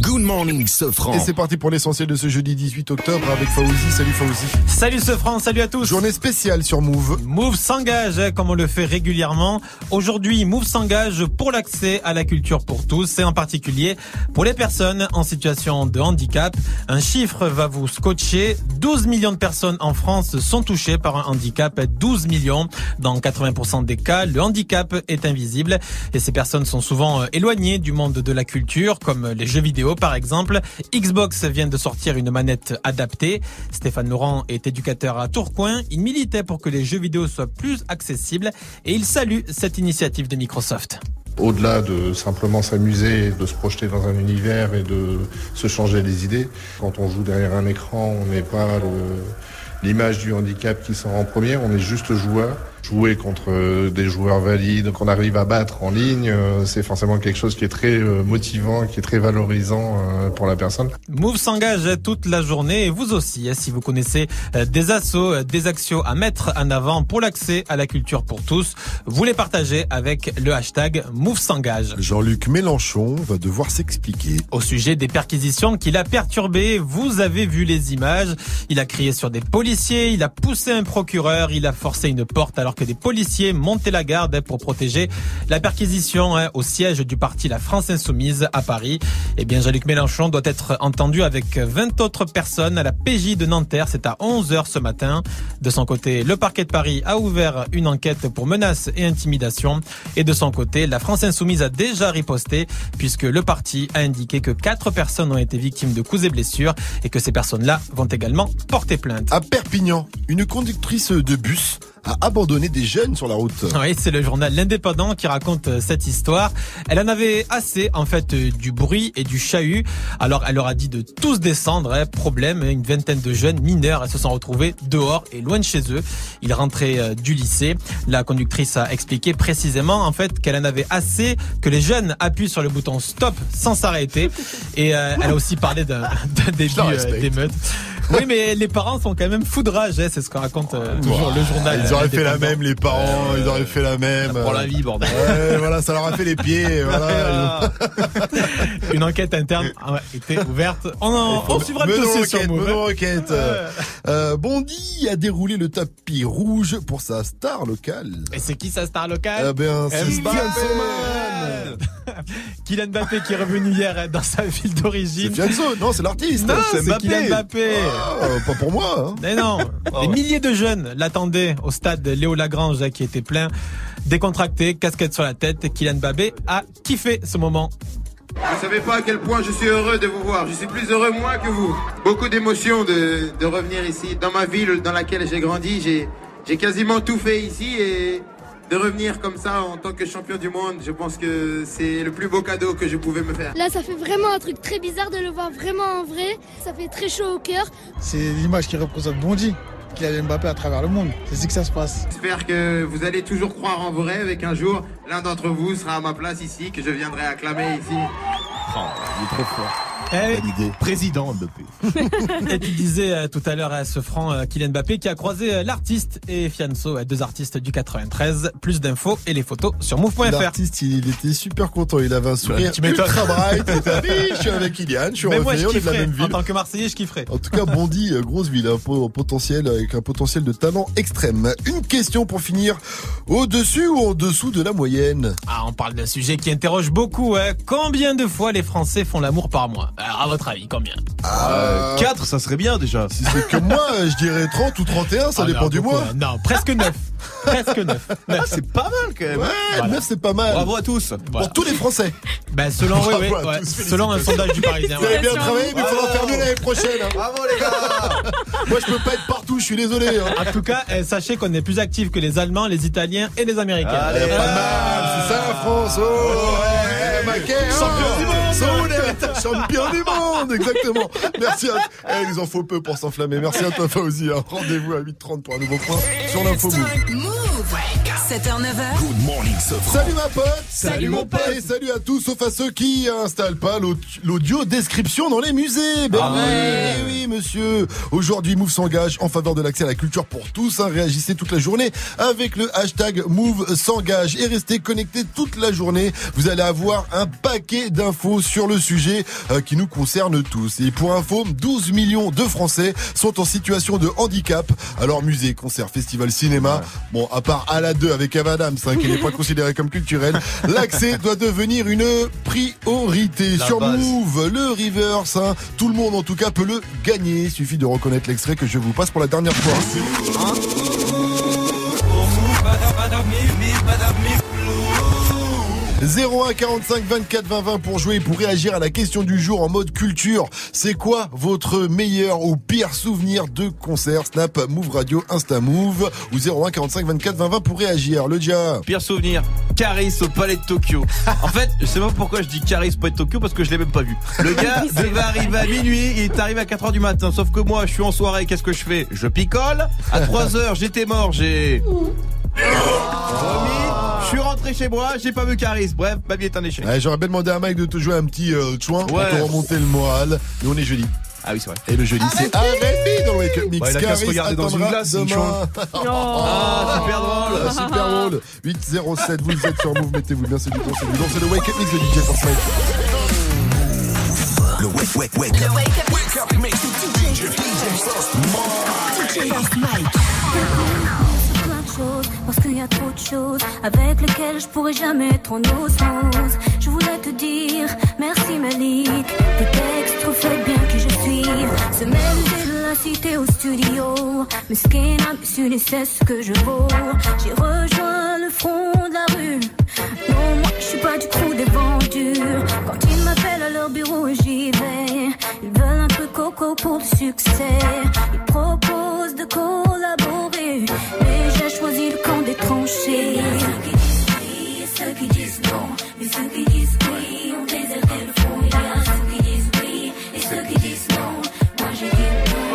Good morning, Sefran. Et c'est parti pour l'essentiel de ce jeudi dix-huit octobre avec Faouzi. Salut Faouzi. Salut Sefran, salut à tous. Journée spéciale sur Mouv'. Mouv' s'engage, comme on le fait régulièrement. Aujourd'hui, Mouv' s'engage pour l'accès à la culture pour tous, et en particulier pour les personnes en situation de handicap. Un chiffre va vous scotcher. douze millions de personnes en France sont touchées par un handicap. douze millions. Dans quatre-vingts pour cent des cas, le handicap est invisible. Et ces personnes sont souvent éloignées du monde de la culture, comme les jeux vidéo par exemple. Xbox vient de sortir une manette adaptée. Stéphane Laurent est éducateur à Tourcoing. Il militait pour que les jeux vidéo soient plus accessibles et il salue cette initiative de Microsoft. Au-delà de simplement s'amuser, de se projeter dans un univers et de se changer les idées, quand on joue derrière un écran, on n'est pas le, l'image du handicap qui sort en premier, on est juste joueur. Jouer contre des joueurs valides qu'on arrive à battre en ligne, c'est forcément quelque chose qui est très motivant, qui est très valorisant pour la personne. Mouv' s'engage toute la journée et vous aussi, si vous connaissez des assos, des actions à mettre en avant pour l'accès à la culture pour tous, vous les partagez avec le hashtag Mouv' s'engage. Jean-Luc Mélenchon va devoir s'expliquer. Au sujet des perquisitions qui l'a perturbé, vous avez vu les images, il a crié sur des policiers, il a poussé un procureur, il a forcé une porte alors que des policiers montaient la garde pour protéger la perquisition au siège du parti La France Insoumise à Paris. Eh bien, Jean-Luc Mélenchon doit être entendu avec vingt autres personnes à la P J de Nanterre. C'est à onze heures ce matin. De son côté, le parquet de Paris a ouvert une enquête pour menaces et intimidation. Et de son côté, la France Insoumise a déjà riposté puisque le parti a indiqué que quatre personnes ont été victimes de coups et blessures et que ces personnes-là vont également porter plainte. À Perpignan, une conductrice de bus a abandonné des jeunes sur la route. Oui, c'est le journal L'Indépendant qui raconte cette histoire. Elle en avait assez, en fait, du bruit et du chahut. Alors, elle leur a dit de tous descendre. Problème, une vingtaine de jeunes mineurs se sont retrouvés dehors et loin de chez eux. Ils rentraient du lycée. La conductrice a expliqué précisément, en fait, qu'elle en avait assez, que les jeunes appuient sur le bouton stop sans s'arrêter. Et euh, elle a aussi parlé d'un, d'un début euh, d'émeute. Oui, mais les parents sont quand même fous de rage, c'est ce que raconte euh, toujours wow. le journal. Ils auraient fait la même, les parents, euh, ils auraient fait la même. Pour la vie, bordel. Ouais, voilà, ça leur a fait les pieds. Voilà. Une enquête interne a été ouverte. On, en, on suivra le dossier sur Mouv'. Bonne enquête. Euh, euh, Bondy a déroulé le tapis rouge pour sa star locale. Et c'est qui sa star locale ? Eh bien, c'est Fianso. Kylian Mbappé qui est revenu hier dans sa ville d'origine. C'est Fianso, non, c'est l'artiste. Non, c'est, c'est Mbappé. Kylian Mbappé. Ah, pas pour moi. Hein. Mais non, ah ouais. Des milliers de jeunes l'attendaient au stade Léo Lagrange qui était plein, décontracté, casquette sur la tête. Kylian Mbappé a kiffé ce moment. Vous ne savez pas à quel point je suis heureux de vous voir. Je suis plus heureux moi que vous. Beaucoup d'émotions de, de revenir ici. Dans ma ville dans laquelle j'ai grandi, j'ai, j'ai quasiment tout fait ici. Et de revenir comme ça en tant que champion du monde, je pense que c'est le plus beau cadeau que je pouvais me faire. Là, ça fait vraiment un truc très bizarre de le voir vraiment en vrai. Ça fait très chaud au cœur. C'est l'image qui représente Bondy, Kylian Mbappé à travers le monde. C'est ce que ça se passe. J'espère que vous allez toujours croire en vos rêves et qu'un jour, l'un d'entre vous sera à ma place ici, que je viendrai acclamer ici. Oh, il est trop fort. Hey, président Mbappé. Et tu disais euh, tout à l'heure à Sefran, euh, Kylian Mbappé qui a croisé euh, l'artiste et Fianso, euh, deux artistes du quatre-vingt-treize. Plus d'infos et les photos sur mouv point fr. L'artiste, il, il était super content, il avait un sourire. Tu m'étonnes. Ultra bright. Je suis avec Kylian, je suis mais revenu, moi, je on est de la même ville. En tant que Marseillais, je kifferais. En tout cas, Bondy, euh, grosse ville, un pot, potentiel avec un potentiel de talent extrême. Une question pour finir, au-dessus ou en dessous de la moyenne? Ah, on parle d'un sujet qui interroge beaucoup. Hein. Combien de fois les Français font l'amour par mois? Alors, à votre avis, combien? euh, quatre, ça serait bien déjà. Si c'est que moi, je dirais trente ou trente et un, ça ah, dépend non, du mois. Non, presque neuf. Presque neuf. Ah, c'est pas mal quand même. Ouais, voilà. neuf, c'est pas mal. Bravo à tous. Voilà. Pour tous les Français. Ben, selon, oui, oui, ouais. selon un sondage du Parisien. Vous avez bien travaillé, mais il faut en faire mieux l'année prochaine. Hein. Bravo les gars. Moi, je peux pas être partout, je suis désolé. Hein. En tout cas, sachez qu'on est plus actifs que les Allemands, les Italiens et les Américains. Allez, euh... pas mal. C'est ça la France. Champion du monde, exactement. Merci à eh, il nous en faut peu pour s'enflammer. Merci à toi Faouzi. Rendez-vous à huit heures trente pour un nouveau point sur l'info Mouv'. sept heures neuf heures. Good morning, salut ma pote. Salut, salut mon pote. Et salut à tous, sauf à ceux qui installent pas l'audio description dans les musées. Ben ah oui, ouais. oui, monsieur. Aujourd'hui, Mouv' s'engage en faveur de l'accès à la culture pour tous. Hein. Réagissez toute la journée avec le hashtag Mouv' s'engage et restez connectés toute la journée. Vous allez avoir un paquet d'infos sur le sujet euh, qui nous concerne tous. Et pour info, douze millions de Français sont en situation de handicap. Alors musées, concerts, festivals, cinéma. Ouais. Bon, à part à la deux avec Ava Adams, hein, qui n'est pas considérée comme culturelle, l'accès doit devenir une priorité. La Sur base. Mouv', le reverse, hein, tout le monde en tout cas peut le gagner. Il suffit de reconnaître l'extrait que je vous passe pour la dernière fois. Hein. zéro un quarante-cinq vingt-quatre vingt vingt pour jouer et pour réagir à la question du jour en mode culture. C'est quoi votre meilleur ou pire souvenir de concert? Snap, Mouv' Radio, Insta Mouv' ou zéro un quarante-cinq vingt-quatre vingt vingt pour réagir. Le dia. Pire souvenir, Caris au Palais de Tokyo. En fait, je sais pas pourquoi je dis Caris au Palais de Tokyo parce que je l'ai même pas vu. Le gars devait arriver à minuit, il est arrivé à quatre heures du matin. Sauf que moi, je suis en soirée, qu'est-ce que je fais? Je picole. À trois heures, j'étais mort, j'ai... Remis. Je suis rentré chez moi, j'ai pas vu Caris. Bref, ma vie est un échec. Ouais, j'aurais bien demandé à Mike de te jouer un petit euh, chouin pour ouais. te remonter le moral. Et on est jeudi. Ah oui, c'est vrai. Et le jeudi, Arrêtez c'est Arrêtez dans le Wake Up Mix. Bah, il a qu'à se regarder dans une glace, demain. Demain. Oh. Ah, super drôle. Super drôle. huit zéro sept, vous êtes sur Mouv', mettez-vous bien, c'est du bon, c'est du bon. C'est le Wake Up Mix de D J Force Mike. Le Wake, Wake, Wake Up. Le Wake Up, wake up Mix de D J Force Mike. Parce qu'il y a trop de choses avec lesquelles je pourrais jamais être en osmose. Je voulais te dire merci Malik. Tes textes reflètent bien qui je suis. Ce même de la cité au studio. Mais ce qu'est la musule, c'est ce que je vaux. J'ai rejoint le front de la rue. Non, moi je suis pas du crew des vendus. Quand ils m'appellent à leur bureau, j'y vais. Ils veulent un peu coco pour le succès. Ils proposent de collaborer. Mais j'ai choisi le camp des tranchées. Ceux qui disent oui et ceux qui disent non. Mais ceux qui disent oui ont déserté le fond. Il y a ceux qui disent oui et ceux qui disent non. Moi j'ai dit non.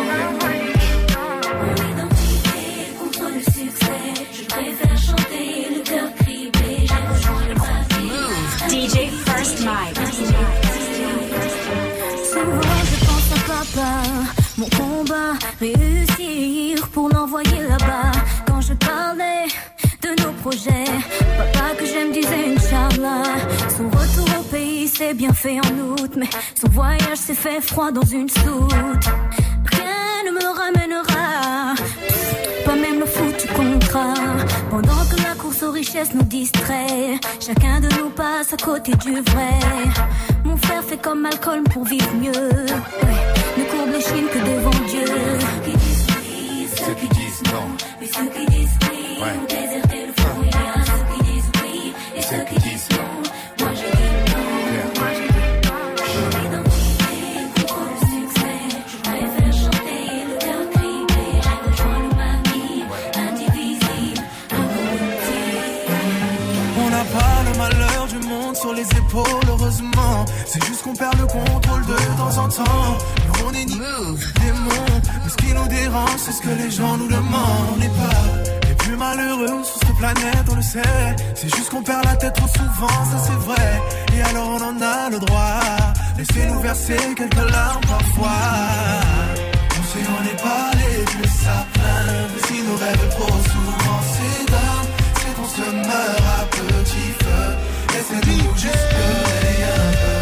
Mon identité contre le succès. Je préfère chanter le cœur criblé. J'ai rejoint le trafic. D J First Mike. Souvent je pense à papa. Mon combat, réussir pour l'envoyer là-bas. Je parlais de nos projets. Papa que j'aime disait Inch'Allah. Son retour au pays s'est bien fait en août. Mais son voyage s'est fait froid dans une soute. Rien ne me ramènera. Pas même le foutu contrat. Pendant que la course au nos richesses nous distraient. Chacun de nous passe à côté du vrai. Mon frère fait comme Malcolm pour vivre mieux. Ouais. Ne courbe les chines que devant Dieu. Ceux qui disent oui, ceux qui disent non. Mais ceux qui disent oui, ouais. ont déserté le fond. Il y a ceux qui disent oui et ceux, ceux qui disent non. Moi je dis non, yeah. moi je dis non. Je suis dans l'idée contre le succès. Je préfère chanter le cœur criblé. J'ai besoin de ma vie, indivisible, incorruptible. On n'a pas le malheur du monde sur les épaules, heureusement. C'est juste qu'on perd le contrôle de temps en temps. On est ni démons, mais ce qui nous dérange, c'est ce que les gens nous demandent. On n'est pas les plus malheureux sur cette planète, on le sait. C'est juste qu'on perd la tête trop souvent, ça c'est vrai. Et alors on en a le droit. Laissez-nous verser quelques larmes parfois. On sait on n'est pas les plus sapins, mais si nos rêves trop souvent s'éteignent, c'est qu'on se meurt à petit feu. Laissez-nous juste pleurer un peu.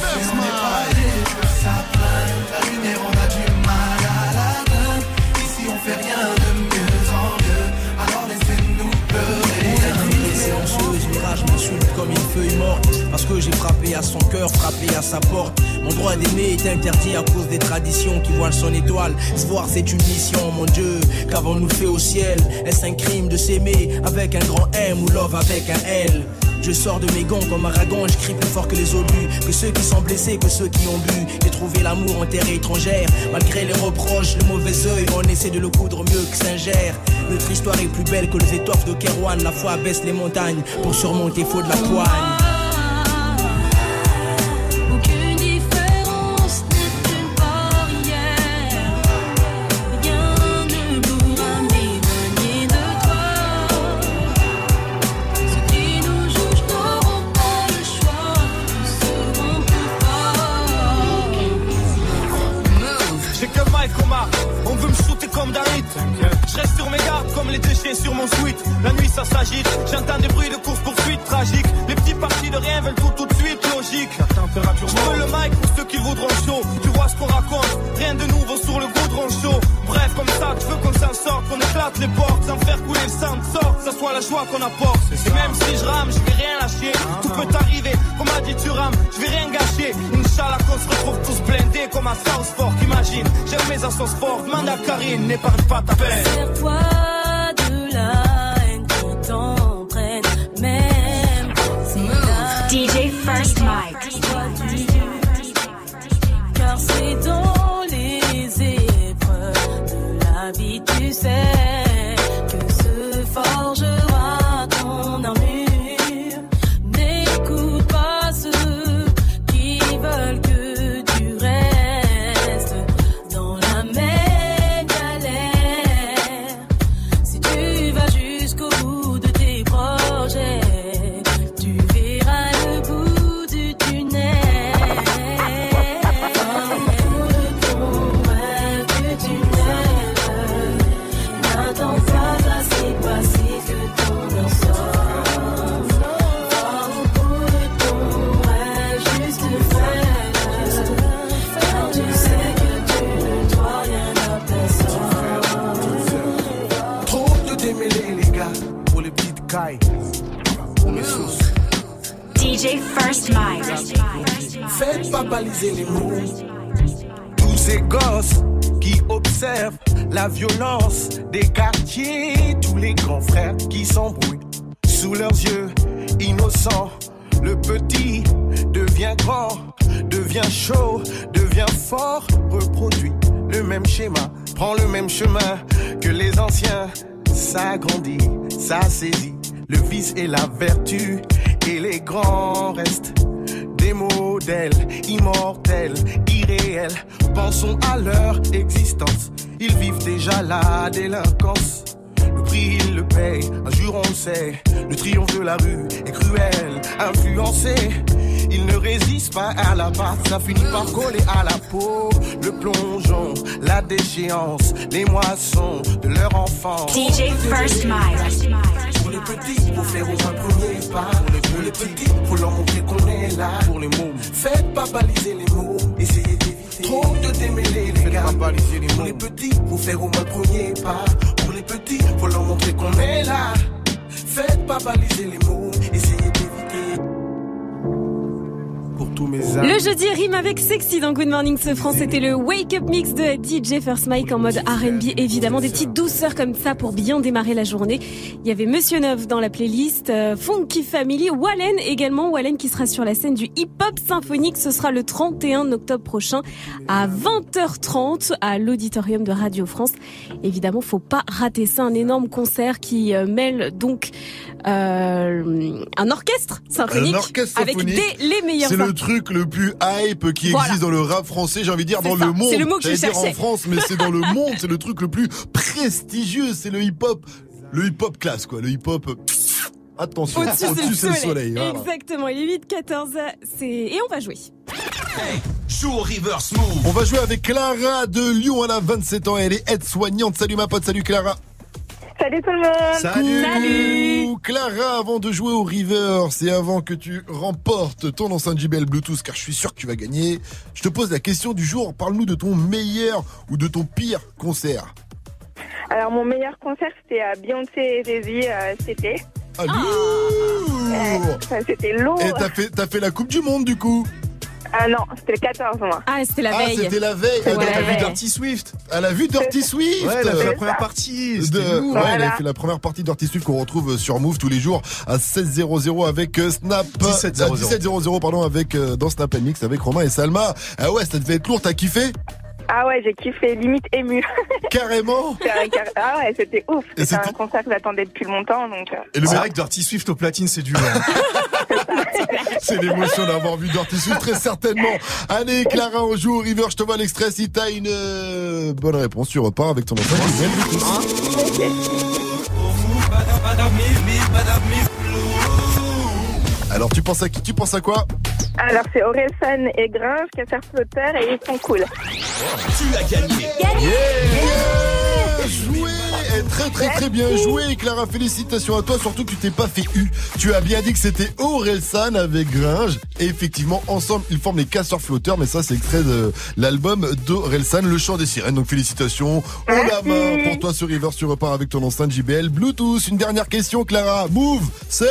Si on n'est pas les plus sapins, la lumière, on a du mal à l'atteindre. Ici, on fait rien de mieux en mieux. Alors laissez-nous pleurer. On est triste et anxieux, mon rage m'insulte comme une feuille morte. Parce que j'ai frappé à son cœur, frappé à sa porte. Mon droit d'aimer est interdit à cause des traditions qui voilent son étoile. Se voir, c'est une mission, mon Dieu. Qu'avons-nous fait au ciel? Est-ce un crime de s'aimer avec un grand M ou love avec un L? Je sors de mes gonds comme un ragon, je crie plus fort que les obus, que ceux qui sont blessés, que ceux qui ont bu. J'ai trouvé l'amour en terre étrangère, malgré les reproches, le mauvais œil, on essaie de le coudre mieux que Saint-Ger. Notre histoire est plus belle que les étoffes de Kerouan, la foi abaisse les montagnes pour surmonter faux de la poigne. Je reste sur mes gardes comme les déchets sur mon suite. La nuit ça s'agite, j'entends des bruits de course poursuite tragique. Les petits partis de rien veulent tout tout de suite, logique. Je veux le mic pour ceux qui voudront chaud. Tu vois ce qu'on raconte, rien de nouveau sur le goudron chaud. Bref comme ça, je veux qu'on s'en sorte, qu'on éclate les portes sans faire couler le sang de sorte, que ça soit la joie qu'on apporte. Et même si je rame, je vais rien lâcher. Tout peut arriver, comme a dit tu rames, je vais rien gâcher. Inch'Allah qu'on se retrouve tous blindés comme à South Fork, imagine. J'aime mes assos fortes, manda Karine, n'épargne pas ta peine. Serre-toi de la haine qui t'en prenne, même si la... D J First Mic. Car c'est dans les épreuves de la vie, tu sais, que se forgera ton armure. N'écoute pas ceux qui veulent que tu restes dans la même galère. Si tu vas jusqu'au bout de tes projets, tu verras le bout du tunnel. Au bout de ton rêve de tunnel, n'attends pas à ce qui passe que ton en sort. Au bout de ton rêve, juste fais-le, car tu sais que tu ne dois rien à personne. Trop de démêlés les gars, pour les petites cailles, pour mes sources. D J First Mic. Faites pas baliser les mots. Tous ces gosses qui observent la violence des quartiers, tous les grands frères qui s'embrouillent sous leurs yeux innocents. Le petit devient grand, devient chaud, devient fort, reproduit le même schéma, prend le même chemin que les anciens. Ça grandit, ça saisit le vice et la vertu, et les grands restent des modèles immortels, irréels. Pensons à leur existence, ils vivent déjà la délinquance. Le prix ils le payent, un jour on le sait, le triomphe de la rue est cruel, influencé. Ils ne résistent pas à la barre, ça finit par coller à la peau. Le plongeon, la déchéance, les moissons de leur enfance. D J First Mic. Pour les petits, pour faire au moins premier pas. Pour les petits, pour leur montrer qu'on est là. Pour les mômes, faites pas baliser les mots, essayez d'éviter trop de démêler les gars. Pour les petits, pour faire au moins premier pas. Pour les petits, pour leur montrer qu'on est là. Faites pas Avaliser les mots, essayer d'éviter. Pour tous mes âmes. Le jeudi rime avec sexy dans Good Morning Sefran. C'était le Wake Up Mix de D J First Mike en mode R and B. Évidemment, des petites douceurs comme ça pour bien démarrer la journée. Il y avait Monsieur Neuf dans la playlist, euh, Funky Family, Wallen également. Wallen qui sera sur la scène du hip-hop symphonique. Ce sera le trente et un octobre prochain à vingt heures trente à l'auditorium de Radio France. Évidemment, faut pas rater ça. Un énorme concert qui euh, mêle donc euh, un orchestre symphonique, un orchestre avec des, les meilleurs. Le truc le plus hype qui voilà. existe dans le rap français, j'ai envie de dire, c'est dans ça. le monde. C'est le mot que J'allais je dire cherchais. En France, mais c'est dans le monde, c'est le truc le plus prestigieux, c'est le hip-hop. Le hip-hop classe, quoi. Le hip-hop... Attention, au-dessus, au-dessus c'est le soleil. soleil. Exactement, il est huit quatorze, c'est... et on va jouer. Hey, show reverse move. On va jouer avec Clara de Lyon, elle a vingt-sept ans, elle est aide-soignante. Salut ma pote, salut Clara. Salut tout le monde. Salut. Salut Clara, avant de jouer au reverse et avant que tu remportes ton enceinte J B L Bluetooth, car je suis sûr que tu vas gagner, je te pose la question du jour. Parle-nous de ton meilleur ou de ton pire concert. Alors mon meilleur concert, c'était à Beyoncé et Jay-Z euh, cet été. Ah lourd euh, ça, c'était lourd. Et t'as fait, t'as fait la Coupe du Monde du coup? Ah non, c'était le quatorze mois. Ah, c'était la veille. Ah, c'était la veille. Elle a vu Dirty Swift. Elle a vu Dirty Swift. Ouais, elle a fait la première partie. C'était de... Ouais, voilà. Elle a fait la première partie de Dirty Swift qu'on retrouve sur Mouv' tous les jours à seize zéro zéro avec Snap. dix-sept zéro zéro. dix-sept zéro zéro, pardon, avec, euh, dans Snap and Mix avec Romain et Salma. Ah ouais, ça devait être lourd. T'as kiffé? Ah ouais, j'ai kiffé, limite ému. Carrément. Ah ouais, c'était ouf. C'était, c'était un concert que j'attendais depuis longtemps. Donc... Et le ah. mec Dirty Swift au platine, c'est du lourd. C'est l'émotion d'avoir vu Dirty Swift, très certainement. Allez, Clara, on joue au River. Je te vois l'extrait. Si t'as une euh, bonne réponse, tu repars avec ton enfant. Alors, tu penses à qui? Tu penses à quoi? Alors, c'est Orelsan et Gringe, Kassav et ils sont cool. Tu as gagné. Gagné. Yeah. Yeah. Joué. Très, très, très bien joué, Clara. Félicitations à toi. Surtout que tu t'es pas fait U. Tu as bien dit que c'était Orelsan avec Gringe. Et effectivement, ensemble, ils forment les Casseurs Flotteurs. Mais ça, c'est extrait de l'album d'Orelsan, Le Chant des Sirènes. Donc, félicitations. On la main pour toi sur River. Tu repars avec ton enceinte J B L Bluetooth. Une dernière question, Clara. Mouv', c'est...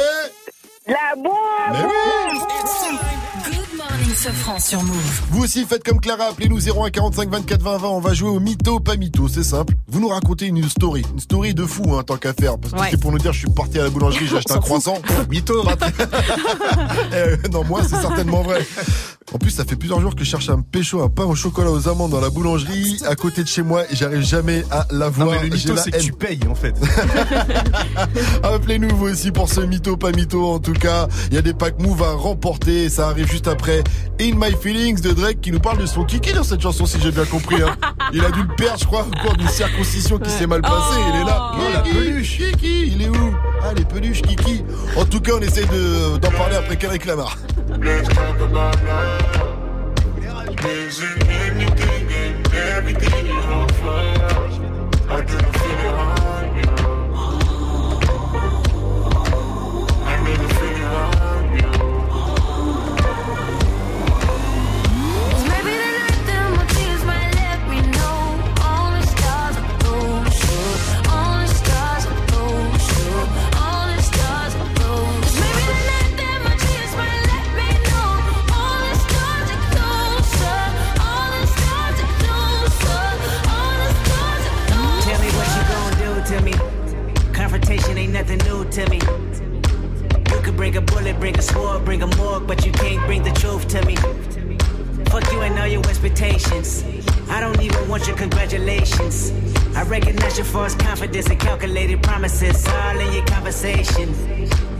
La bombe! Mais oui! Good Morning Sefran sur Mouv'. Vous aussi, faites comme Clara, appelez-nous zéro un quarante-cinq vingt-quatre vingt vingt. On va jouer au mytho, pas mytho, c'est simple. Vous nous racontez une story, une story de fou, hein, tant qu'à faire. Parce que ouais. c'est pour nous dire, je suis parti à la boulangerie, j'ai acheté un croissant. Mytho, raté. euh, non, moi, c'est certainement vrai. En plus, ça fait plusieurs jours que je cherche à me pécho un pain au chocolat aux amandes dans la boulangerie à côté de chez moi et j'arrive jamais à l'avoir. Non, mais le mytho, c'est que tu payes, en fait. Appelez-nous, vous aussi, pour ce mytho, pas mytho, en tout cas. Il y a des packs Mouv' à remporter. Ça arrive juste après In My Feelings de Drake qui nous parle de son kiki dans cette chanson, si j'ai bien compris. Hein. Il a dû le perdre, je crois, au cours d'une circoncision qui s'est mal passée. Il est là. Non, la peluche. Kiki, il est où? Ah, les peluches, kiki. En tout cas, on essaie de, d'en parler après Kendrick Lamar. Ain't nothing new to me. You could bring a bullet, bring a sword, bring a morgue, but you can't bring the truth to me. Fuck you and all your expectations. I don't even want your congratulations. I recognize your false confidence and calculated promises all in your conversation.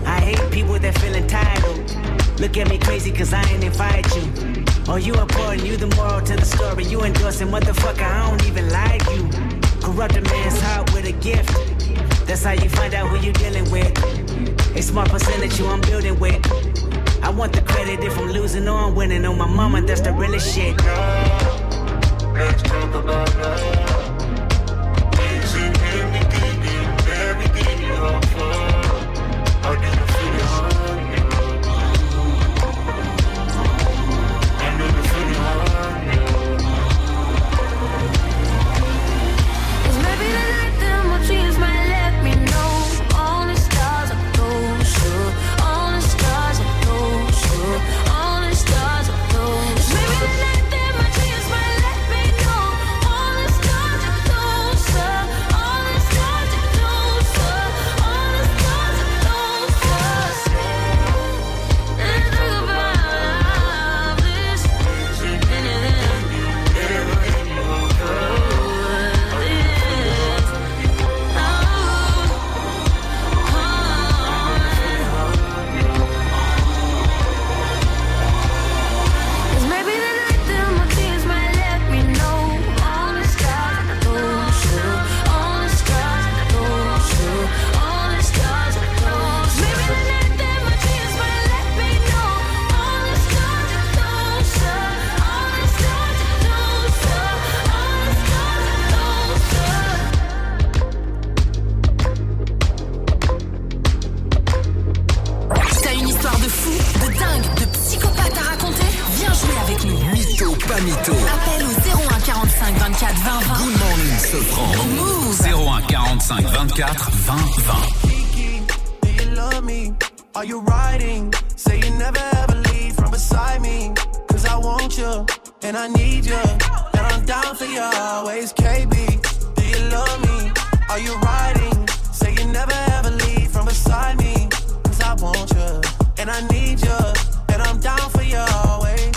I hate people that feel entitled. Look at me crazy cause I ain't invite you. Oh, you important, you the moral to the story. You endorsing, motherfucker, I don't even like you. Corrupt a man's heart with a gift. That's how you find out who you dealing with. A smart percentage you I'm building with. I want the credit if I'm losing or I'm winning. On my mama, that's the realest shit. Now, let's talk about love. Things in everything, in everything you offer. I get a feeling on you. I get a feeling on you. Cause maybe the night that my dreams might let me know. Stars are those. pas mytho. Appel au zéro un quarante-cinq vingt-quatre vingt vingt. Good morning, Sefran. Mouv'. zéro un quarante-cinq vingt-quatre vingt vingt. Kiki, do you love me? Are you riding? Say you never ever leave from beside me. Cause I want you, and I need you. And I'm down for you always, K B. Do you love me? Are you riding? Say you never ever leave from beside me. Cause I want you, and I need you. And I'm down for you always.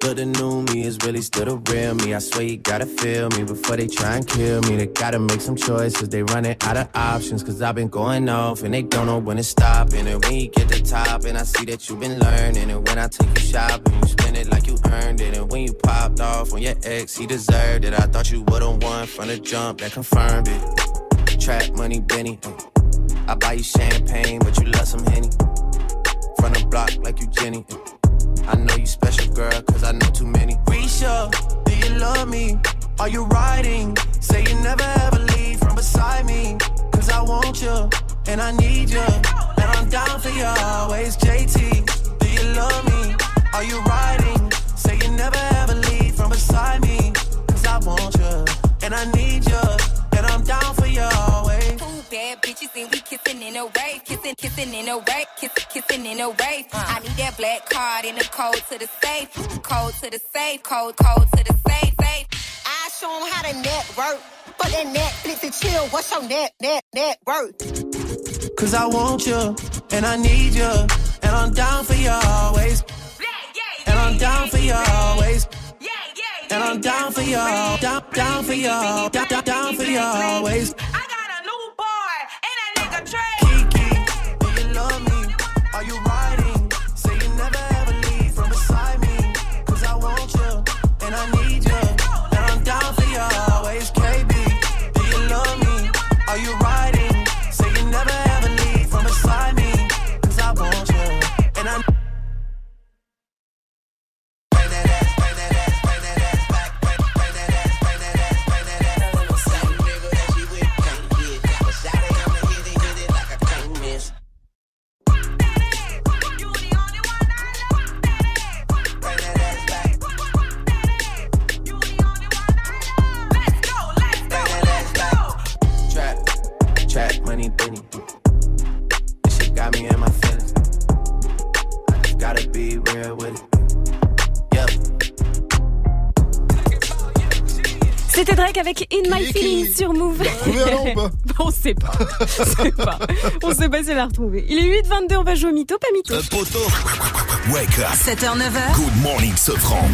But the new me is really still the real me. I swear you gotta feel me before they try and kill me. They gotta make some choices, they running out of options. Cause I've been going off and they don't know when to stop. And then when you get to top and I see that you've been learning. And when I take you shopping, you spend it like you earned it. And when you popped off on your ex, he deserved it. I thought you would've won from the jump, that confirmed it. Trap money, Benny. I buy you champagne, but you love some Henny. From the block like you Jenny. I know you special, girl, cause I know too many. Risha, do you love me? Are you riding? Say you never ever leave from beside me. Cause I want you, and I need you. And I'm down for you always, J T. Do you love me? Are you riding? Say you never ever leave from beside me. Cause I want you, and I need you. And I'm down for you always. Bad bitches and we kissing in a wave, kissing, kissing in a wave, kissing, kissing in a wave. Uh. I need that black card in the code to the safe, code to the safe, code, code to the safe, safe. I show them how to network, but that Netflix and chill. What's your net, net, net worth? Cause I want you, and I need you, and I'm down for you always. Yeah, yeah, yeah, and I'm down for you always. Yeah, yeah, yeah, and I'm down for you, down, down for you, down, down, down for you always. C'était Drake avec In My Feelings sur Mouv'. On sait pas. C'est pas. On sait pas si elle a retrouvé. Il est huit vingt-deux, on va jouer au mytho, pas mytho. Wake up. sept heures neuf heures. Good morning, Sefran.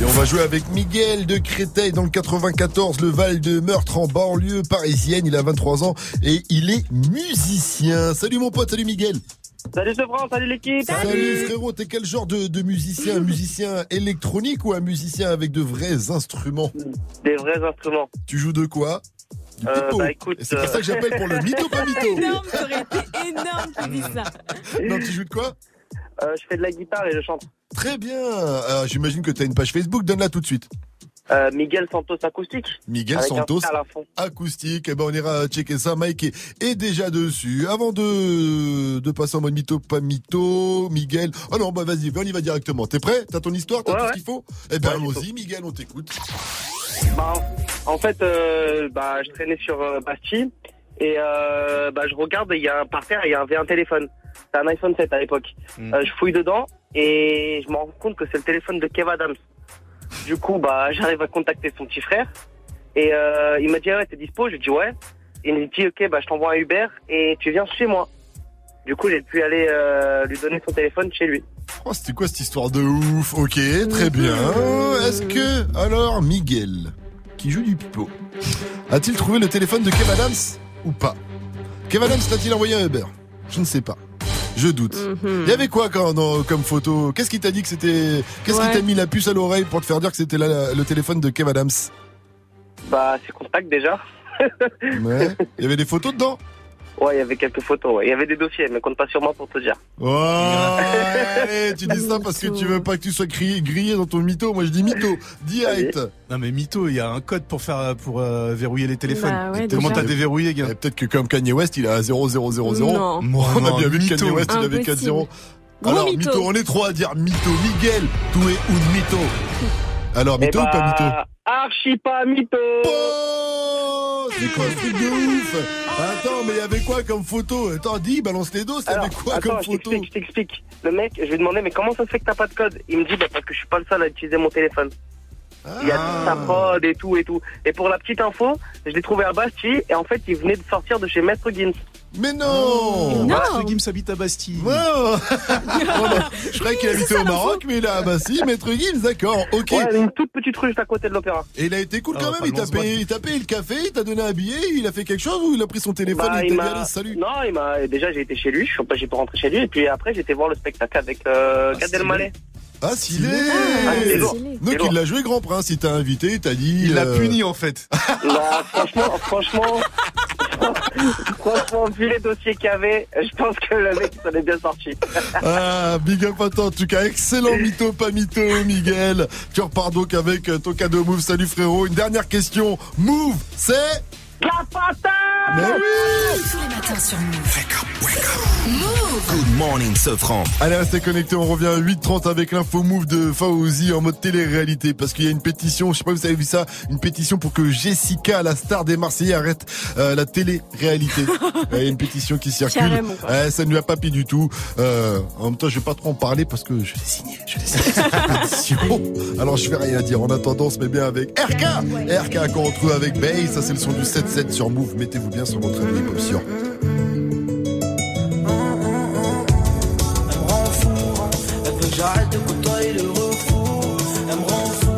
Et on va jouer avec Miguel de Créteil dans le quatre-vingt-quatorze, le Val de Meurthe en banlieue parisienne. Il a vingt-trois ans et il est musicien. Salut mon pote, salut Miguel. Salut Sefran, salut l'équipe. Salut, salut frérot, t'es quel genre de, de musicien? Un musicien électronique ou un musicien avec de vrais instruments? Des vrais instruments. Tu joues de quoi? Euh, bah écoute, et c'est pour ça que j'appelle pour le mytho pas mytho. Énorme, ça aurait été énorme tu dis ça. Non, tu joues de quoi? euh, Je fais de la guitare et je chante. Très bien. Alors, j'imagine que t'as une page Facebook, donne-la tout de suite. Euh, Miguel Santos acoustique. Miguel avec Santos acoustique. Eh ben on ira checker ça. Mike est, est déjà dessus. Avant de de passer en mode mytho pas mytho, Miguel. Oh non bah vas-y, on y va directement. T'es prêt? T'as ton histoire, t'as ouais, tout ouais. ce qu'il faut. Eh ben ouais, allons-y, Miguel, on t'écoute. Bah en fait, euh, bah je traînais sur euh, Bastille et euh, bah je regarde, il y a un par terre, il y avait un téléphone. C'est un iPhone sept à l'époque. Mm. Euh, je fouille dedans et je me rends compte que c'est le téléphone de Kev Adams. Du coup, bah, j'arrive à contacter son petit frère et euh, il m'a dit ah ouais, t'es dispo? J'ai dit ouais. Il m'a dit ok, bah, je t'envoie un Uber et tu viens chez moi. Du coup, j'ai pu aller euh, lui donner son téléphone chez lui. Oh, c'était quoi cette histoire de ouf? Ok, très bien. Est-ce que, alors, Miguel, qui joue du pipeau, a-t-il trouvé le téléphone de Kev Adams ou pas? Kev Adams l'a-t-il envoyé un Uber? Je ne sais pas. Je doute. Mm-hmm. Il y avait quoi quand, dans, comme photo? Qu'est-ce qui t'a dit que c'était? Qu'est-ce ouais. qui t'a mis la puce à l'oreille pour te faire dire que c'était la, la, le téléphone de Kev Adams? Bah, c'est contact déjà. Ouais. Il y avait des photos dedans? Ouais, il y avait quelques photos. Ouais. Il y avait des dossiers, mais compte pas sur moi pour te dire. Ouais, tu dis ça parce que tu veux pas que tu sois grillé, grillé dans ton mytho. Moi, je dis mytho, direct. Allez. Non mais mytho, il y a un code pour faire pour euh, verrouiller les téléphones. Bah ouais, comment t'as déverrouillé, gars? Peut-être que comme Kanye West, il a zéro zéro zéro zéro. Non. Moi, on a bien vu que Kanye West, impossible. Il avait quatre zéro. Alors mytho. mytho, on est trois à dire mytho. Miguel, tu es un mytho. Alors, mytho bah, ou pas mytho? Archi pas mytho. Oh, c'est quoi ce truc de ouf? Attends, mais il y avait quoi comme photo? Attends, dis, balance les dos, ça avait quoi attends, comme photo? Je t'explique. Le mec, je lui ai demandé, mais comment ça se fait que t'as pas de code? Il me dit, bah, parce que je suis pas le seul à utiliser mon téléphone. Ah. Il y a toute sa prod et tout et tout. Et pour la petite info, je l'ai trouvé à Bastille et en fait, il venait de sortir de chez Maître Gims. Mais non, oh, non. Maître Gims habite à Bastille. Wow. Je croyais qu'il habitait au Maroc, mais il est à Bastille. Maître Gims, d'accord, ok. Ouais, une toute petite rue juste à côté de l'opéra. Et il a été cool quand ah, même. Il t'a payé, payé le café, il t'a donné un billet, il a fait quelque chose ou il a pris son téléphone bah, et il t'a dit allez, salut? Non, il m'a. Déjà, j'ai été chez lui. Je suis pas, j'ai pas rentré chez lui. Et puis après, j'étais voir le spectacle avec euh, ah, Gad Elmaleh. Ah, s'il est, ah, est Donc est il l'a joué grand prince, il t'a invité, il t'a dit... Il l'a euh... puni en fait. Non, franchement, franchement, franchement, vu les dossiers qu'il y avait, je pense que le mec s'en est bien sorti. Ah, big up à toi en tout cas, excellent mytho, pas mytho, Miguel. Tu repars donc avec ton cadeau Mouv', salut frérot. Une dernière question, Mouv', c'est... La patate. Mais oui. Tous les matins sur Mouv'. Wake up, wake up. Mouv'. Good morning, Sefran. Allez, restez connectés, on revient à huit heures trente avec l'info Mouv' de Faouzi en mode télé-réalité. Parce qu'il y a une pétition, je sais pas si vous avez vu ça, une pétition pour que Jessica, la star des Marseillais, arrête euh, la télé-réalité. Il y a une pétition qui circule. Euh, ça ne lui a pas plu du tout. Euh, en même temps, je vais pas trop en parler parce que je l'ai signé. Je l'ai signé cette pétition. Alors, je vais rien dire. En attendant, se met bien avec R K. R K qu'on retrouve avec Bay. Ça, c'est le son du sept sept sur Mouv'. Mettez-vous bien sur votre avis, option. Elle me rend fou, elle veut que j'arrête de côtoyer le refou. Elle me rend fou,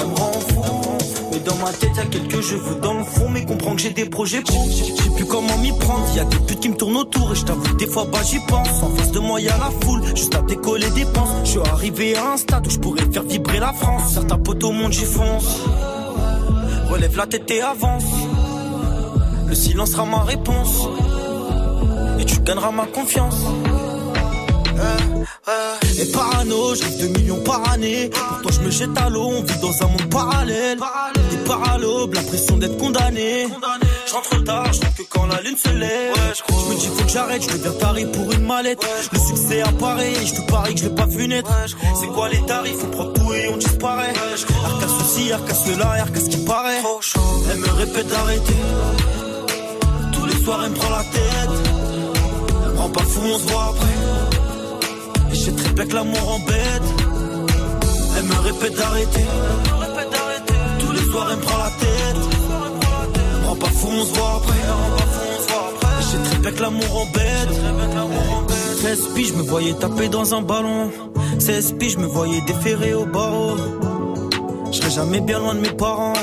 elle me rend fou. Mais dans ma tête, y'a quelques cheveux dans le fond. Mais comprends que j'ai des projets pour. Je sais plus comment m'y prendre. Y'a des putes qui me tournent autour. Et je t'avoue, des fois, bah j'y pense. En face de moi, y'a la foule. Juste à décoller des penses. Je suis arrivé à un stade où je pourrais faire vibrer la France. Certains potes au monde, j'y fonce. Relève la tête et avance. Le silence sera ma réponse. Et tu gagneras ma confiance. Et parano, j'ai deux millions par année. Pourtant je me jette à l'eau, on vit dans un monde parallèle. Des paralobes, la pression d'être condamné. J'entre tard, je que quand la lune se lève. Je me dis faut que j'arrête, je deviens taré pour une mallette. Le succès apparaît et je te parie que je l'ai pas vu naître. C'est quoi les tarifs, on prend tout et on disparaît. Arca ceci, arca cela, arca ce qui paraît. Elle me répète d'arrêter. Tous les soirs elle me prend la tête. Elle me rend pas fou, on se voit après. Et j'ai très peur que l'amour embête. Elle me répète d'arrêter. Tous les soirs elle me prend la tête. Elle me rend pas fou, on se voit après. Et j'ai très peur que l'amour embête. seize piges, je me voyais taper dans un ballon. seize piges, je me voyais déférer au barreau. Je serai jamais bien loin de mes parents.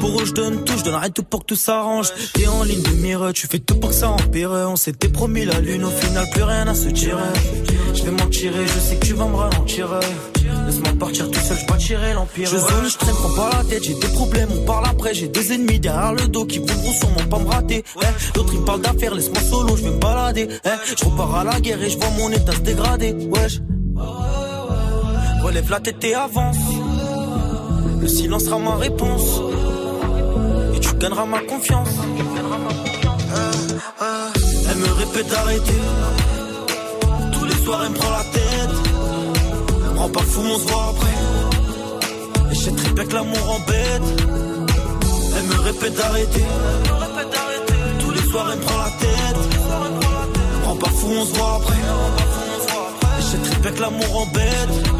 Pour eux je donne tout, je donne rien tout pour que tout s'arrange. T'es en ligne de mire, tu fais tout pour que ça empire. On s'était promis la lune, au final plus rien à se tirer. Je vais m'en tirer, je sais que tu vas me ralentir. Laisse-moi partir tout seul, je vais tirer l'empire. Je zone, je traîne, prends pas la tête, j'ai des problèmes, on parle après. J'ai des ennemis derrière le dos qui voudront sûrement pas me rater. Eh, d'autres ils parlent d'affaires, laisse-moi solo, je vais me balader. Eh, je repars à la guerre et je vois mon état se dégrader. Wesh, relève la tête et avance. Le silence sera ma réponse. Et tu gagneras ma confiance. Elle me répète d'arrêter. Tous les soirs elle me prend la tête. Elle me rend pas fou, on se voit après. Et j'ai très bien que l'amour embête. Elle me répète d'arrêter. Tous les soirs elle me prend la tête. Elle me rend pas fou, on se voit après. Et j'ai très bien que l'amour embête.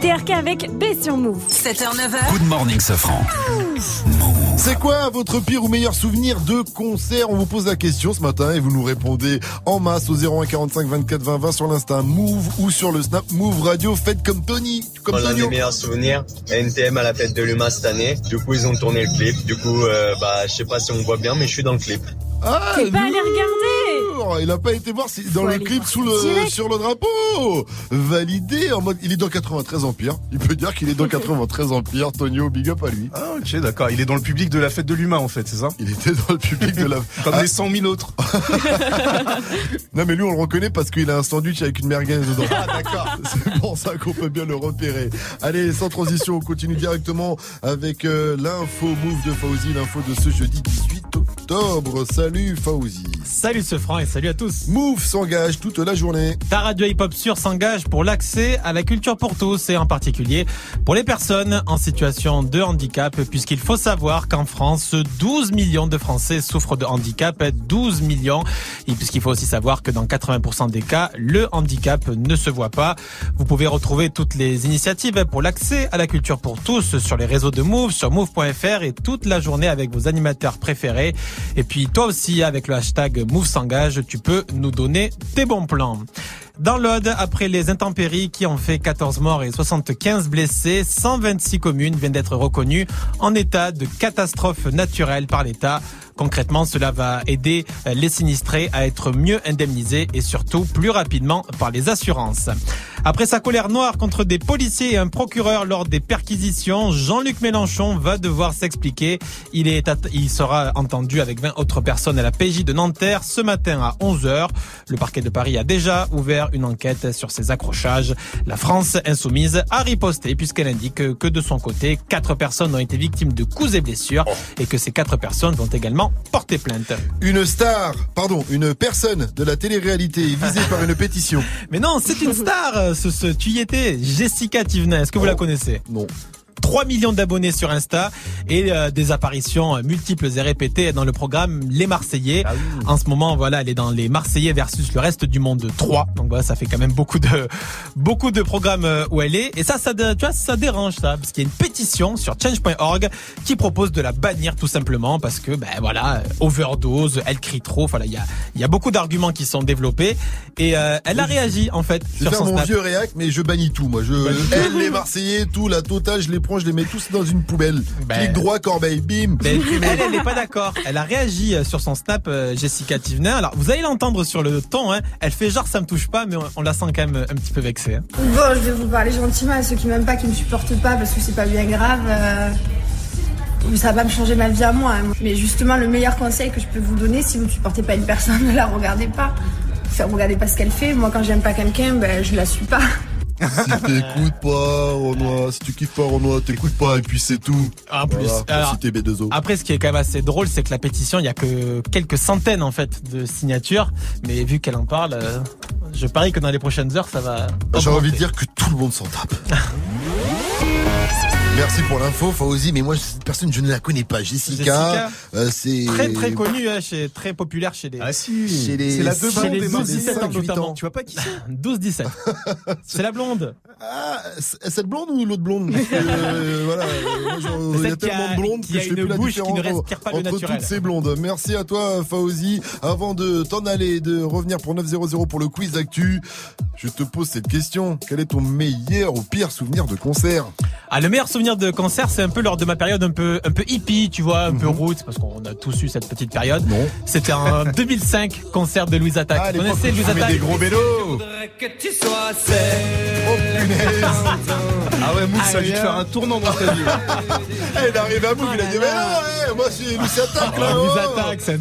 T R K avec B sur Mouv'. sept heures neuf heures. Good morning, Sefran. C'est quoi votre pire ou meilleur souvenir de concert? On vous pose la question ce matin et vous nous répondez en masse au zéro un quarante-cinq vingt-quatre vingt vingt sur l'Insta Mouv' ou sur le Snap Mouv' Radio. Faites comme Tony. Comme voilà Tony. Mes meilleurs souvenirs. N T M à la fête de l'U M A cette année. Du coup, ils ont tourné le clip. Du coup, euh, bah, je sais pas si on voit bien, mais je suis dans le clip. Ah, t'es pas allé regarder? sûr, il a pas été voir si, dans le clip sous le, direct. Sur le drapeau. Validé en mode, il est dans quatre-vingt-treize Empire. Il peut dire qu'il est dans quatre-vingt-treize Empire. Tonio, big up à lui. Ah, ok, d'accord. Il est dans le public de la fête de l'humain, en fait, c'est ça? Il était dans le public de la, comme ah. les cent mille autres. Non, mais lui, on le reconnaît parce qu'il a un sandwich avec une merguez dedans. Ah, d'accord. C'est pour ça qu'on peut bien le repérer. Allez, sans transition, on continue directement avec euh, l'info Mouv' de Faouzi, l'info de ce jeudi dix-huit octobre. Salut Faouzi. Salut Sefran et salut à tous. Mouv' s'engage toute la journée. Ta radio hip-hop sûre s'engage pour l'accès à la culture pour tous et en particulier pour les personnes en situation de handicap, puisqu'il faut savoir qu'en France, douze millions de Français souffrent de handicap, douze millions, et puisqu'il faut aussi savoir que dans quatre-vingts pour cent des cas, le handicap ne se voit pas. Vous pouvez retrouver toutes les initiatives pour l'accès à la culture pour tous sur les réseaux de Mouv', sur mouv point fr et toute la journée avec vos animateurs préférés. Et puis toi aussi, avec le hashtag Mouv' s'engage, tu peux nous donner tes bons plans. Dans l'Aude, après les intempéries qui ont fait quatorze morts et soixante-quinze blessés, cent vingt-six communes viennent d'être reconnues en état de catastrophe naturelle par l'État. Concrètement, cela va aider les sinistrés à être mieux indemnisés et surtout plus rapidement par les assurances. Après sa colère noire contre des policiers et un procureur lors des perquisitions, Jean-Luc Mélenchon va devoir s'expliquer. Il est at- il sera entendu avec vingt autres personnes à la P J de Nanterre ce matin à onze heures. Le parquet de Paris a déjà ouvert une enquête sur ces accrochages. La France Insoumise a riposté puisqu'elle indique que de son côté, quatre personnes ont été victimes de coups et blessures et que ces quatre personnes vont également porter plainte. Une star, pardon, une personne de la télé-réalité visée par une pétition. Mais non, c'est une star, ce, ce tu y étais, Jessica Thivenin, est-ce que vous oh. la connaissez? Non. trois millions d'abonnés sur Insta et euh, des apparitions multiples et répétées dans le programme Les Marseillais. Ah oui. En ce moment, voilà, elle est dans Les Marseillais versus le reste du monde trois. Donc voilà, ça fait quand même beaucoup de beaucoup de programmes où elle est. Et ça, ça, tu vois, ça dérange ça, parce qu'il y a une pétition sur change point org qui propose de la bannir tout simplement parce que ben voilà, overdose, elle crie trop. Voilà, il y a il y a beaucoup d'arguments qui sont développés et euh, elle a réagi en fait. Je vais faire mon snap. Vieux réac, mais je bannis tout moi. Je elle les Marseillais, tout la totale, je les je les mets tous dans une poubelle. Ben, clic droit, corbeille, bim. Ben, elle, elle n'est pas d'accord. Elle a réagi sur son snap, Jessica Thivenin. Alors, vous allez l'entendre sur le ton. Hein. Elle fait genre ça me touche pas, mais on, on la sent quand même un petit peu vexée. Hein. Bon, je vais vous parler gentiment à ceux qui m'aiment pas, qui me supportent pas, parce que c'est pas bien grave. Euh... Ça va pas me changer ma vie à moi. Hein. Mais justement, le meilleur conseil que je peux vous donner, si vous ne supportez pas une personne, ne la regardez pas. Enfin, regardez pas ce qu'elle fait. Moi, quand j'aime pas quelqu'un, ben, je la suis pas. Si t'écoutes pas, Renoir, si tu kiffes pas, Renoir, t'écoutes pas, et puis c'est tout. En plus, voilà, alors, si t'es B deux O. Après, ce qui est quand même assez drôle, c'est que la pétition, il y a que quelques centaines, en fait, de signatures. Mais vu qu'elle en parle, euh, je parie que dans les prochaines heures, ça va. J'ai augmenter. Envie de dire que tout le monde s'en tape. Merci pour l'info, Faouzi, mais moi, cette personne, je ne la connais pas. Jessica, Jessica euh, c'est... Très, très connue, hein, chez, très populaire chez les... Ah si, chez les... c'est la deux chez les douze dix-sept notamment. Tu vois pas qui c'est douze dix-sept. C'est la blonde. Ah, cette blonde ou l'autre blonde? euh, Voilà, moi, il y a tellement a, de blondes que je fais plus la différence qui ne entre, pas le entre toutes ces blondes. Merci à toi, Faouzi. Avant de t'en aller et de revenir pour neuf zéro zéro pour le quiz actu, je te pose cette question. Quel est ton meilleur ou pire souvenir de concert? Ah, le meilleur souvenir de concert, c'est un peu lors de ma période un peu un peu hippie, tu vois, un mm-hmm. peu roots, parce qu'on a tous eu cette petite période. Non. C'était en deux mille cinq, concert de Louise Attaque. Ah, vous connaissez Louise Attaque? Des gros vélos. Oh punaise. Ah ouais, Mouv' ça a dû te faire un tournant dans ta vie. Il est arrivé à Mouv', il a dit mais non, ouais, moi c'est Louise Attaque là. Louise Attaque, ça.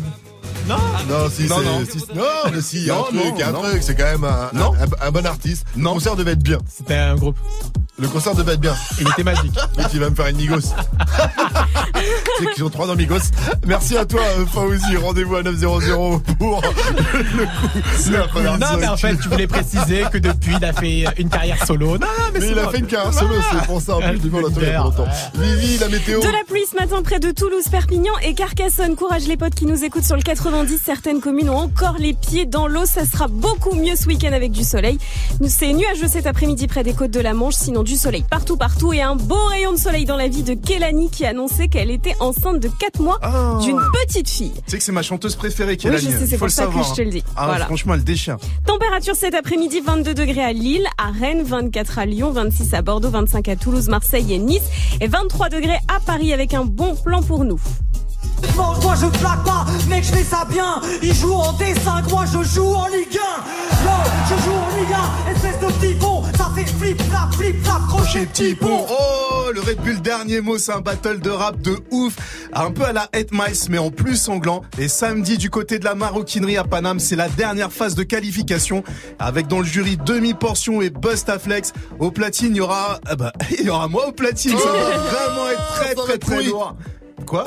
Non, non, si, non, c'est, non. Si, non, mais si, il y a un truc, il y a un truc, c'est quand même un, non. un, un, un bon artiste. Non. Le concert devait être bien. C'était un groupe. Le concert devait être bien. Il était magique. Et tu vas me faire une Migos. C'est qu'ils ont trois dans Migos. Merci à toi, Faouzi. Rendez-vous à neuf cents pour le coup. C'est la première fois. Non, mais en fait, tu voulais préciser que depuis, il a fait une carrière solo. Non, mais, mais c'est il bon. a fait une carrière solo, ah, c'est pour ça. En plus, du coup, on a pas longtemps. Vivi, la météo. De la pluie ce matin près de Toulouse, Perpignan et Carcassonne. Courage les potes qui nous écoutent sur le quatre-vingt-dix. Certaines communes ont encore les pieds dans l'eau. Ça sera beaucoup mieux ce week-end avec du soleil. C'est nuageux cet après-midi près des côtes de la Manche. Sinon, du soleil partout, partout et un beau rayon de soleil dans la vie de Kélani qui annonçait qu'elle était enceinte de quatre mois oh. d'une petite fille. Tu sais que c'est ma chanteuse préférée, Kélani. Oui, je sais, c'est Faut pour ça savoir. que je te le dis. Ah, voilà. Franchement, elle déchire. Température cet après-midi, vingt-deux degrés à Lille, à Rennes, vingt-quatre à Lyon, vingt-six à Bordeaux, vingt-cinq à Toulouse, Marseille et Nice et vingt-trois degrés à Paris avec un bon plan pour nous. mange, moi je flatte pas, mec je fais ça bien. Ils jouent en D cinq, moi je joue en Ligue un. Yo, je joue en Ligue un, espèce de petit con. Ça fait flip, flap, flip, flap, crochet, petit bon. Oh, le Red Bull Dernier Mot, c'est un battle de rap de ouf. Un peu à la Eight Miles, mais en plus sanglant. Et samedi, du côté de la maroquinerie à Paname, c'est la dernière phase de qualification. Avec dans le jury Demi-Portion et Bustaflex. Au platine, il y aura... Ah bah, il y aura moi au platine. Oh, ça va vraiment être très, très, très, très loin. Quoi?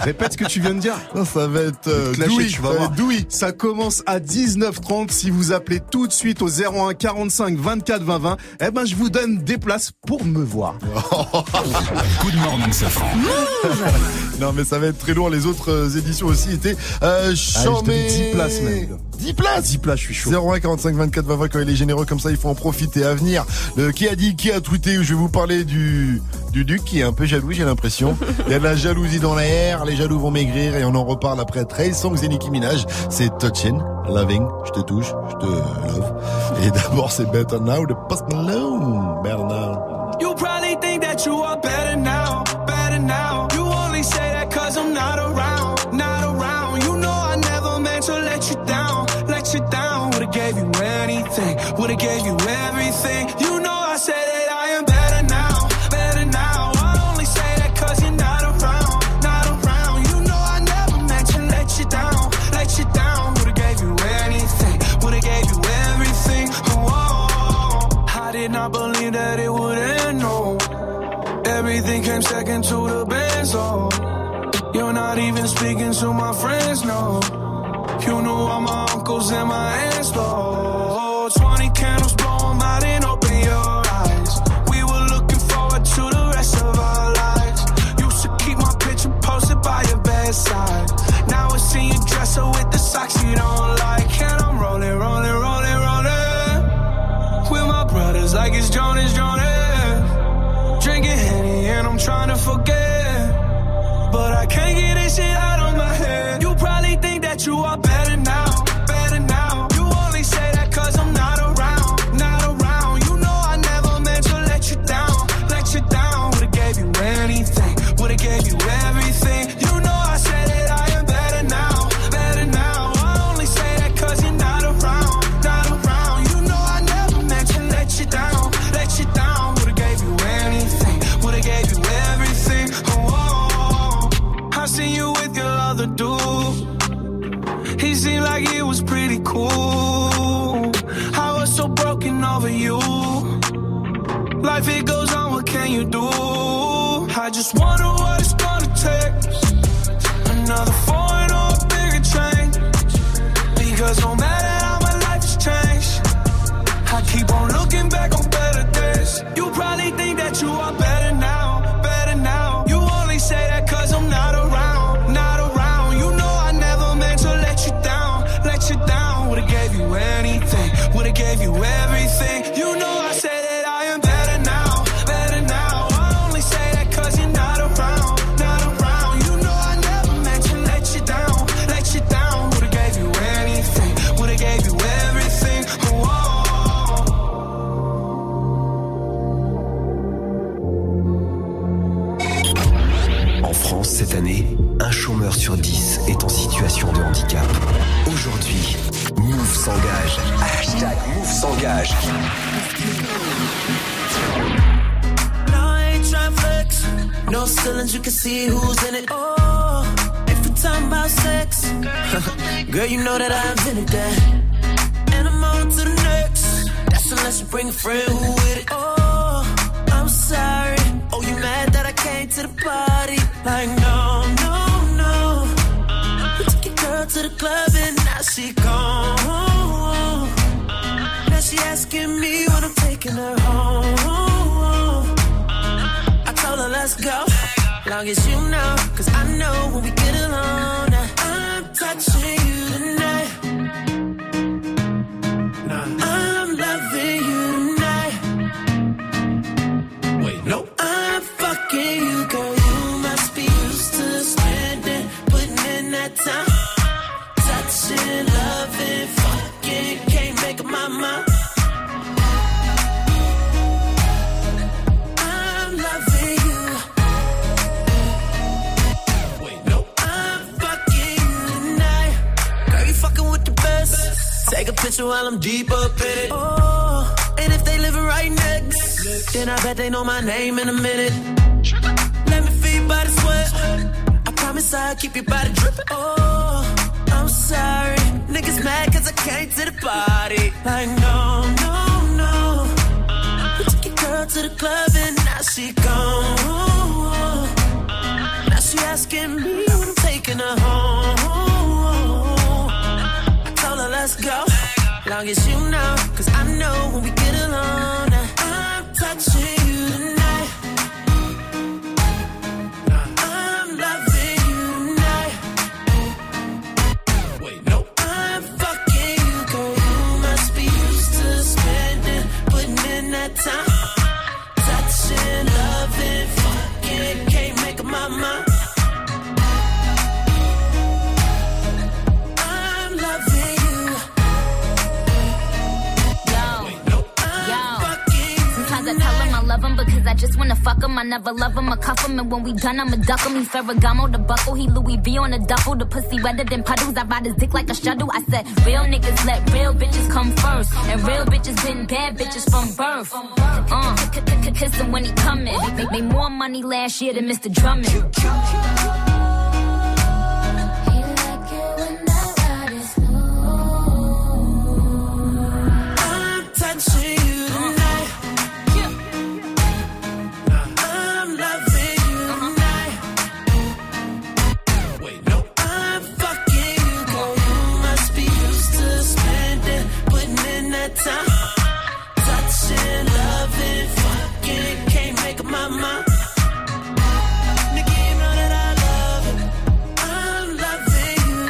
Répète ce que tu viens de dire. Non, ça va être euh, douille, tu vas voir. Douille. Ça commence à dix-neuf heures trente. Si vous appelez tout de suite au zéro un quarante-cinq vingt-quatre vingt vingt, eh ben je vous donne des places pour me voir. Coup de morning, Sefran. Non mais ça va être très lourd. Les autres euh, éditions aussi étaient euh, chambées. dix places même. dix places dix places, je suis chaud. zéro un quarante-cinq vingt-quatre vingt vingt, quand il est généreux comme ça, il faut en profiter. À venir, le, qui a dit, qui a tweeté, je vais vous parler du du duc qui est un peu jaloux, j'ai l'impression. Il y a de la jalousie dans l'air, les jaloux vont maigrir et on en reparle après Trey Songz et Nicki Minaj. C'est Touchin', Loving, je te touche, je te love. Et d'abord, c'est Better Now de Post Malone. Better Now. You probably think that you are better now, better now. You only say that cause I'm not around, not around. You know I never meant to let you down, let you down. Would've gave you anything, would've gave you everything. You know I said it. I believe that it would end, no. Everything came second to the Benz, oh. You're not even speaking to my friends, no. You knew all my uncles and my aunts, oh. twenty candles, blow them out and open your eyes. We were looking forward to the rest of our lives. Used to keep my picture posted by your bedside. Now I see you dress up with the socks you don't like. And I'm rolling, rolling, rolling, rolling with my brothers like it's Jonas, Jonas. Drinking Henny and I'm trying to forget, but I can't get this shit out of my head. You probably think that you are better now, better now. You only say that cause I'm not around, not around. You know I never meant to let you down, let you down. Would've gave you anything, would've gave you everything. You know I said it, I am better now, better now. I only say that cause you're not around, not around. You know I never meant to let you down, let you down. Would've gave you anything, would've gave you everything. Oh, oh, oh. I seen you with your other dude. He seemed like he was pretty cool. I was so broken over you. Life it goes on, what can you do? I just wonder what it's gonna take. Another foreign or a bigger change. Because no matter how my life has changed, I keep on looking back on better days. You probably think that you are better now, better now. You only say that cause I'm not around, not around. You know I never meant to let you down, let you down. Would've gave you anything, would've gave you everything. You know I said that I am better now, better now. I only say that cause you're not around, not around. You know I never meant to let you down, let you down. Would've gave you anything, would've gave you everything. Oh, oh, oh. En France, cette année, un chômeur sur dix est en situation de handicap. Aujourd'hui, Mouv' s'engage. Hashtag Mouv' s'engage. No, I ain't trying to flex. No ceilings, you can see who's in it. Oh, if you're talking about sex, girl, you know that I invented that. And I'm on to the next. That's unless you bring a friend who with it. Oh, I'm sorry. Oh, you mad that I came to the party? Like, no, no, no. You took your girl to the club and now she gone. Now she asking me when I'm taking her home. I told her let's go, long as you know, cause I know when we get alone, I'm touching you tonight. I'm loving you tonight. Wait, no, I'm fucking you, girl. You must be used to spending, putting in that time, touching, loving, fucking, can't make up my mind. I'm loving you. Wait, attention while I'm deep up in it. Oh, and if they live right next, then I bet they know my name in a minute. Let me feed by the sweat. I promise I'll keep your body dripping. Oh, I'm sorry. Niggas mad cause I came to the party. Like, no, no, no. You took your girl to the club and now she gone. Now she asking me when I'm taking her home. Let's go, long as you know, cause I know when we get alone, I'm touching you tonight, I'm loving you tonight, wait, no, I'm fucking you, girl, you must be used to spending, putting in that time, touching, loving, fucking, can't make up my mind. Love him because I just wanna fuck him. I never love him, I cuff him, and when we done, I'ma duck him. He Ferragamo, the buckle, he Louis V on the duffel. The pussy wetter than puddles. I ride his dick like a shuttle. I said, real niggas let real bitches come first, and real bitches been bad bitches from birth. Uh, kiss him when he coming. Make me more money last year than Mister Drummond. I'm touching. Time. Touching, loving, fucking, can't make up my mind. Nigga, you know that I love it. I'm loving you,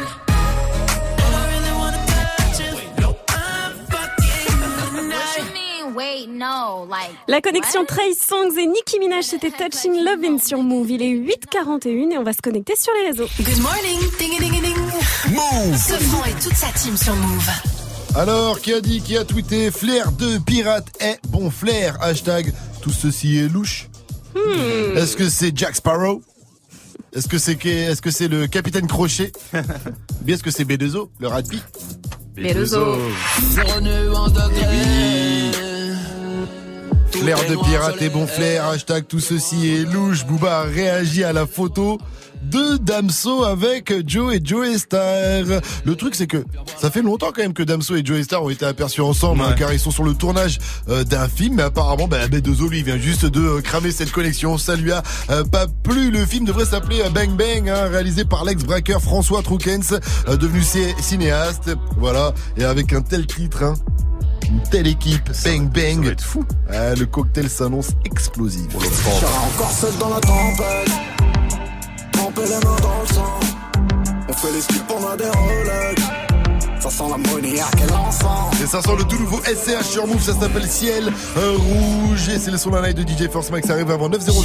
and I really wanna touch it. Wait, no. I'm fucking tonight. What you mean? Wait, no, like. La connexion Trey Songs et Nicki Minaj, c'était Touching Lovin' sur Mouv'. Il est huit heures quarante et une et on va se connecter sur les réseaux. Good morning, ding ding ding. Mouv'. Sefran et toute sa team sur Mouv'. Alors, qui a dit, qui a tweeté, flair de pirate est bon flair, hashtag, tout ceci est louche. Hmm. Est-ce que c'est Jack Sparrow? Est-ce que c'est, est-ce que c'est le Capitaine Crochet? Ou bien est-ce que c'est Bédezo, le Radby? Bédezo. Flair de pirate est bon flair, hashtag, tout ceci est louche. Booba réagit à la photo de Damso avec Joe et Joey Star. Le truc c'est que ça fait longtemps quand même que Damso et Joey Star ont été aperçus ensemble, ouais. hein, car ils sont sur le tournage euh, d'un film, mais apparemment bah, Bédezo lui vient juste de euh, cramer cette connexion, ça lui a euh, pas plu. Le film devrait s'appeler euh, Bang Bang, hein, réalisé par l'ex-braqueur François Troukens, euh, devenu c- cinéaste, voilà, et avec un tel titre, hein. Une telle équipe, bang bang. Ça va être fou. Ah, le cocktail s'annonce explosif. Bon, encore seul dans la tempête. On fait les mains dans le sang, on fait les skips, on a des Rolex. Ça sent la moniaque et l'encens. Et ça sent le tout nouveau S C H sur Mouv', ça s'appelle Ciel Rouge. Et c'est le son d'un live de D J Force Max, ça arrive avant neuf heures.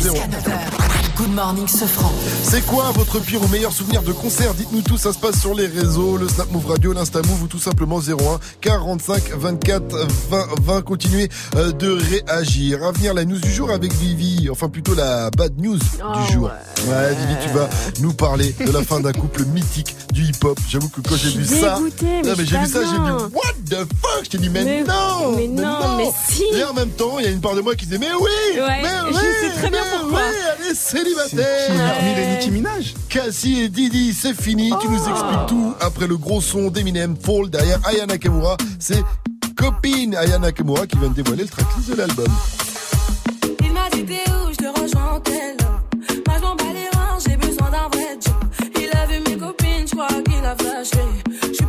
Good morning, Sefran. C'est quoi votre pire ou meilleur souvenir de concert? Dites-nous tout, ça se passe sur les réseaux, le Snap Mouv' Radio, l'Insta Mouv' ou tout simplement zéro un quarante-cinq vingt-quatre vingt vingt. Continuez de réagir. À venir, la news du jour avec Vivi, enfin plutôt la bad news oh, du jour. Ouais, ouais, Vivi, tu vas nous parler de la fin d'un couple mythique du hip-hop. J'avoue que quand j'ai vu ça, mais non, mais j'ai vu ça, bien. J'ai dit what the fuck, je t'ai dit mais, mais non, mais non, mais non, mais si. Et en même temps, il y a une part de moi qui disait mais oui, ouais, mais oui, je sais très bien pourquoi. Oui, elle est célibataire. Parmi les Nicki Minaj, Cassie et Didi, c'est fini. Oh. Tu nous expliques tout après le gros son d'Eminem Fall derrière Aya Nakamura. C'est copine Aya Nakamura qui vient de dévoiler le tracklist de l'album. Il m'a dit t'es où, je te rejoins en tel. Moi je m'en bats les reins, j'ai besoin d'un vrai job. Il a vu mes copines, je crois qu'il a flashé.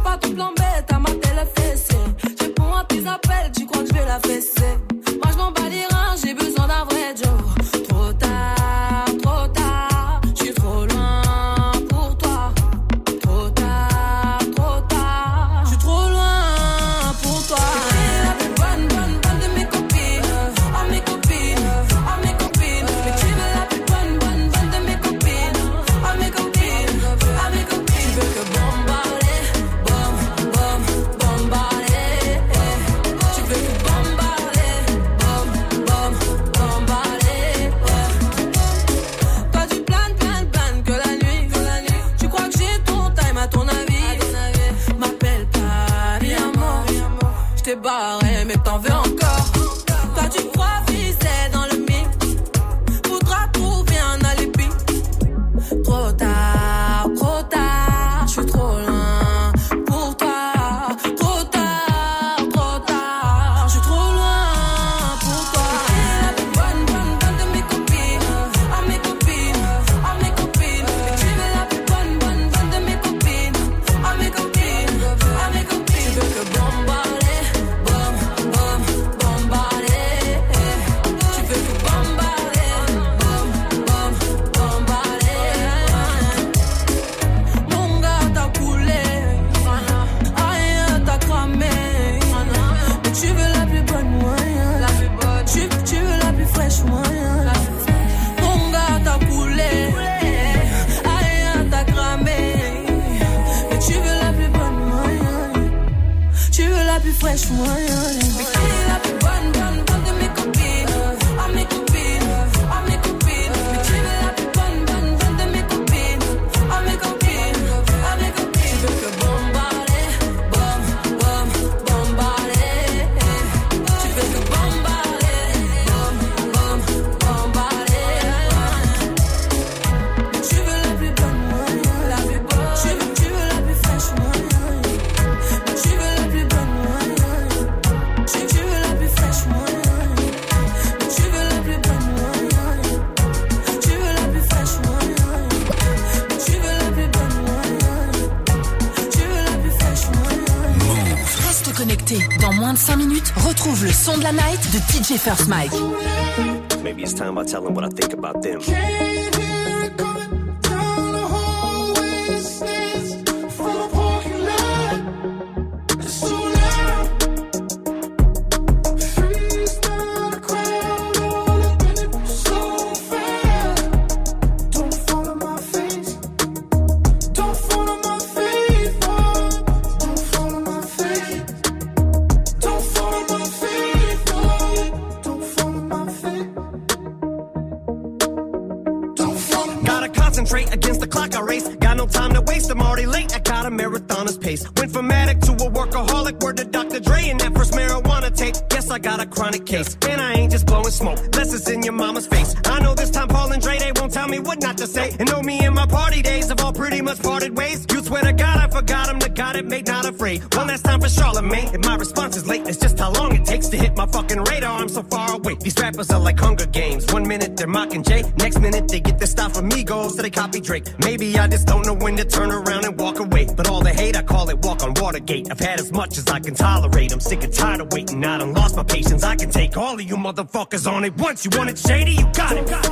Pas tout plan bête à ma télé fessée. Je réponds à tes appels, tu crois que je vais la fesser. Moi je m'en bats les reins, j'ai besoin d'un vrai job. Trop tard, trop tard, je suis trop loin pour toi. Trop tard, trop tard, je suis trop loin pour toi. J'ai la plus bonne, bonne, bonne de mes copines. Ah mes copines, ah mes copines. Mais tu veux la plus bonne, bonne, bonne de mes copines. Ah mes copines, ah mes copines. Tu veux que bomba. Bombarder, tu veux que bombarder. barré, mais t'en veux encore. Quand tu crois viser dans le mythe, faudra trouver un alibi. Trop tard, trop tard, je suis trop loin pour toi. Trop tard, trop tard, je suis trop loin pour toi. Et la plus bonne, bonne, bonne de mes copines, à mes copines, à mes copines. Tu es la plus bonne, bonne, bonne de mes copines, à mes copines, à mes copines. Je veux que bombarder, bom, bom, bombarder. Tu veux que bombarder, bom, bom, bombarder. Mon gars t'a coulé, rien t'a cramé. Mais tu veux la plus bonne moyen, tu, tu veux la plus fraîche moyen. Mon gars t'a coulé, rien t'a cramé. Mais tu veux la plus bonne moyen, tu veux la plus fraîche moyen. Mais qui est la plus bonne, bonne, bonne de mes copines, à mes copines, à mes copines. Mais qui est la plus bonne, bonne, bonne de mes copines, à mes copines, à mes copines. Tu veux que bombarder, bom, bom, bombarder. Tu veux que bombarder, bom, bom, bombarder. Tu veux la plus bonne moyen, la plus bonne. Tu veux, tu veux la plus fraîche moyen. Tu veux la plus bonne moyen. Tu, tu veux la plus fraîche moyen. Tu veux la plus bonne moyen. Tu veux la plus fraîche moyen. Tu veux la plus bonne moyen. Tu veux la plus fraîche moyen. Reste connecté. Dans moins de cinq minutes, retrouve le son de la night de D J First Mike. Maybe it's time I tell them what I think about them. Gotta concentrate against the clock I race. Got no time to waste, I'm already late. I got a marathoner's pace. Went from addict to a workaholic. Word to Doctor Dre and that first marijuana take. Guess I got a chronic case. And I ain't just blowing smoke, less it's in your mama's face. I know this time Paul and Dre, they won't tell me what not to say. And know me and my party days have all pretty much parted ways. You swear to God I forgot him, the God it made not afraid. One last time for Charlamagne. If my response is late, it's just how long it takes to hit my fucking radar. I'm so far away. These rappers are like Hunger Games. One minute they're mocking Jay, next minute they get this style from Migos, so they copy Drake. Maybe I just don't know when to turn around and walk away. But all the hate, I call it walk on Watergate. I've had as much as I can tolerate. I'm sick and tired of waiting. I done lost my patience. I can take all of you motherfuckers on it once. You want it shady? You got it. Got it.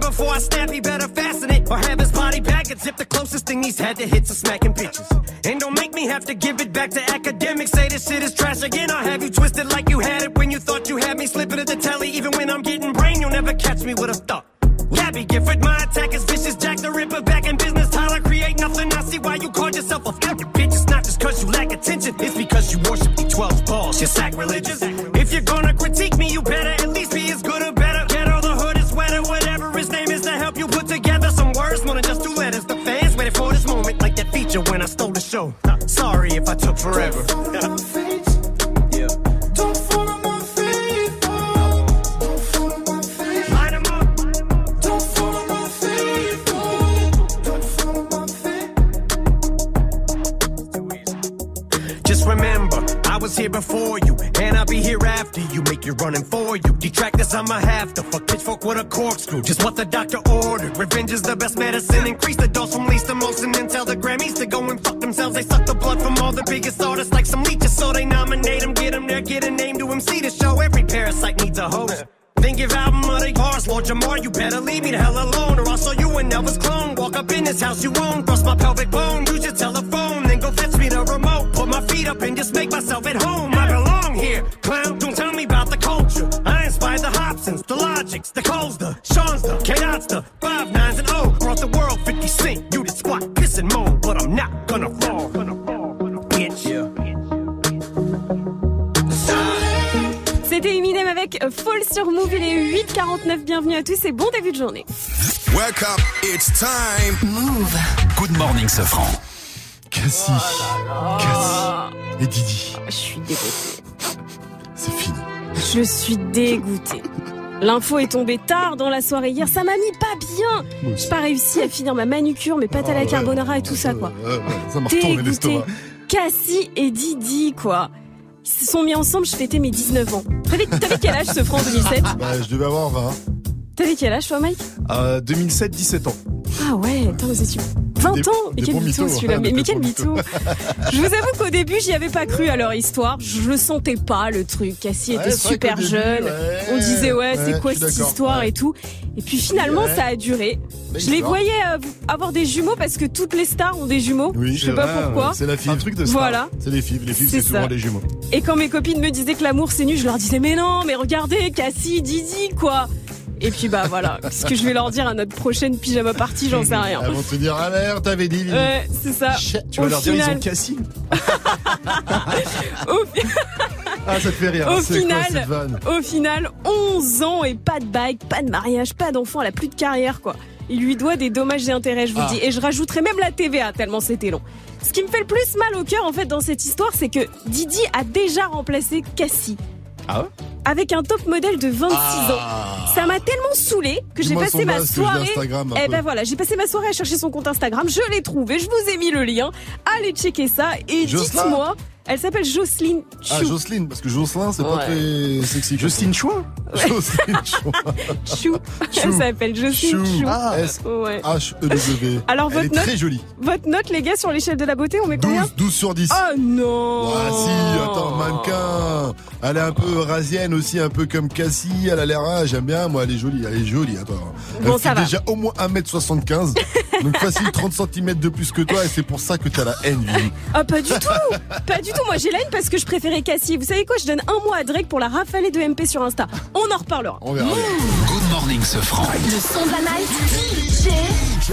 Before I snap, he better fasten it or have his body back and zip the closest thing he's had to hits to smacking bitches. And don't make me have to give it back to academics. Say this shit is trash again, I'll have you twisted like you had it when you thought you had me slipping at the telly. Even when I'm getting brain, you'll never catch me with a thought. Gabby Gifford, my attack is vicious. Jack the Ripper back in business. Tyler, create nothing. I see why you called yourself a fucking bitch. It's not just cause you lack attention, it's because you worship the twelve balls. You're sacrilegious. If you're gonna critique me, you better at least be as good or better. Get all the hood is wetter, whatever his name is, to help you put together some words. More than just two letters. The fans waited for this moment, like that feature when I stole the show. Sorry if I took forever. Yeah. Remember, I was here before you, and I'll be here after you. Make you running for you. Detractors, I'ma have to fuck pitchfork with a corkscrew. Just what the doctor ordered. Revenge is the best medicine. Increase the dose from least emotion and tell the Grammys to go and fuck themselves. They suck the blood from all the biggest artists like some leeches. So they nominate them, get them there, get a name to M C to show every parasite needs a host. Then give album of the bars, Lord Jamar, you better leave me the hell alone. Or I'll show you an Elvis clone. Walk up in this house you own, thrust my pelvic bone, use your telephone. Then go fetch me the remote, put my feet up and just make myself at home. I belong here, clown, don't tell me about the culture. I inspired the Hobsons, the Logics, the Coles, the Sean's, the Chaos, the Five Nines and O. Brought the world fifty cent, you did squat, piss and moan. But I'm not gonna fall, gonna fall, gonna bitch. Yeah. Bitch. Bitch. Bitch. Bitch. C'était Eminem avec Fall sur Mouv', il est huit heures quarante-neuf, bienvenue à tous et bon début de journée. Wake up, it's time. Mouv'. Good morning, Sefran. Cassie, oh Cassie et Didi. Je suis dégoûtée. C'est fini. Je suis dégoûtée. L'info est tombée tard dans la soirée hier, ça m'a mis pas bien. J'ai pas réussi à finir ma manucure, mes pâtes à la carbonara et tout ça quoi. Ça m'a retourné l'estomac. Cassie et Didi quoi. Ils se sont mis ensemble, je fêtais mes dix-neuf ans. T'avais, t'avais quel âge Sefran en deux mille sept? Bah je devais avoir vingt. T'avais quel âge toi Mike? euh, deux mille sept, dix-sept ans. Ah ouais, attends, vous étiez... vingt ans. Mais quel mytho celui-là, mais, mais quel mytho. Je vous avoue qu'au début j'y avais pas cru à leur histoire, je le sentais pas le truc. Cassie ouais, était super jeune, début, ouais, on disait ouais, ouais c'est quoi cette histoire ouais. et tout. Et puis finalement ouais. ça a duré. Mais je les voyais euh, avoir des jumeaux parce que toutes les stars ont des jumeaux. Oui, je sais pas vrai, pourquoi. C'est la fille. Un truc de star. Voilà. C'est les filles, les filles c'est, c'est souvent des jumeaux. Et quand mes copines me disaient que l'amour c'est nu, je leur disais mais non, mais regardez Cassie, Didi quoi. Et puis bah voilà, ce que je vais leur dire à notre prochaine pyjama party, j'en sais rien. Elles vont te dire ah merde, t'avais dit. Ouais, c'est ça. Chut, tu vas leur final... dire ils ont Cassie. Au fi... Ah ça te fait rire. Au c'est final, quoi, au final, onze ans et pas de bague, pas de mariage, pas d'enfant, elle a plus de carrière quoi. Il lui doit des dommages et intérêts, je vous ah. dis, et je rajouterai même la T V A tellement c'était long. Ce qui me fait le plus mal au cœur en fait dans cette histoire, c'est que Didi a déjà remplacé Cassie. Ah ouais? Avec un top modèle de vingt-six ans. Ça m'a tellement saoulée que j'ai passé ma soirée. Eh ben voilà, j'ai passé ma soirée à chercher son compte Instagram. Je l'ai trouvé, je vous ai mis le lien. Allez checker ça et Jocelyn. Dites-moi. Elle s'appelle Jocelyne Chou. Ah Jocelyne, parce que Jocelyn c'est ouais. pas très sexy. Jocelyne Choua. Jocelyne Choua. Chou. Chou. Elle s'appelle Jocelyne Chou. Ah, S H E W. Alors votre Elle est note très jolie. Votre note les gars sur l'échelle de la beauté, on met combien? douze sur dix. Oh non. Ah si, attends, mannequin. Elle est un peu rasienne aussi, un peu comme Cassie, elle a l'air hein, j'aime bien moi, elle est jolie, elle est jolie, attends. Elle bon, fait ça déjà va. Au moins un mètre soixante-quinze. Donc facile trente centimètres de plus que toi et c'est pour ça que t'as la haine. Vivi. Ah pas du tout. Pas du tout. Moi j'ai la haine parce que je préférais Cassie. Vous savez quoi, je donne un mois à Drake pour la rafaler de M P sur Insta. On en reparlera. On verra. Mmh. Good morning, Sefran. Le son de la night. D J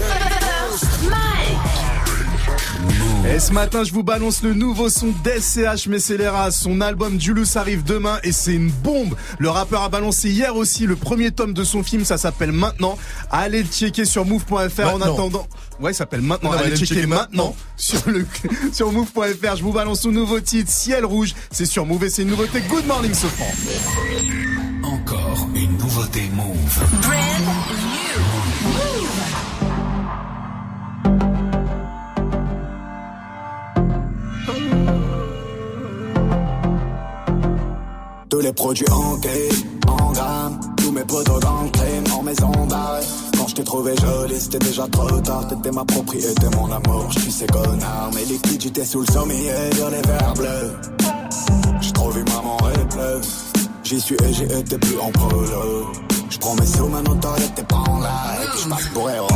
Mike. Et ce matin, je vous balance le nouveau son d'S C H Messelera. Son album Julius arrive demain et c'est une bombe. Le rappeur a balancé hier aussi le premier tome de son film. Ça s'appelle Maintenant. Allez checker sur mouv point f r en attendant. Ouais, il s'appelle Maintenant. Allez, allez checker, checker maintenant, maintenant sur le sur mouv point f r. Je vous balance son nouveau titre Ciel Rouge. C'est sur Mouv' et c'est une nouveauté. Good morning, Sefran. Encore une nouveauté Mouv'. Brand new. Mouv'. Tous les produits en game, en gramme. Tous mes potos dans le crème, en maison d'arrêt. Quand je t'ai trouvé jolie, c'était déjà trop tard. T'étais ma propriété, mon amour, je suis ces connards. Mais liquide, j'étais sous le sommier dans les verres bleus. J'ai trop vu maman et pleu. J'y suis et j'y étais plus en prolo. J'prends mes sous, ma notoriété prend là. Et puis j'passe pour héros,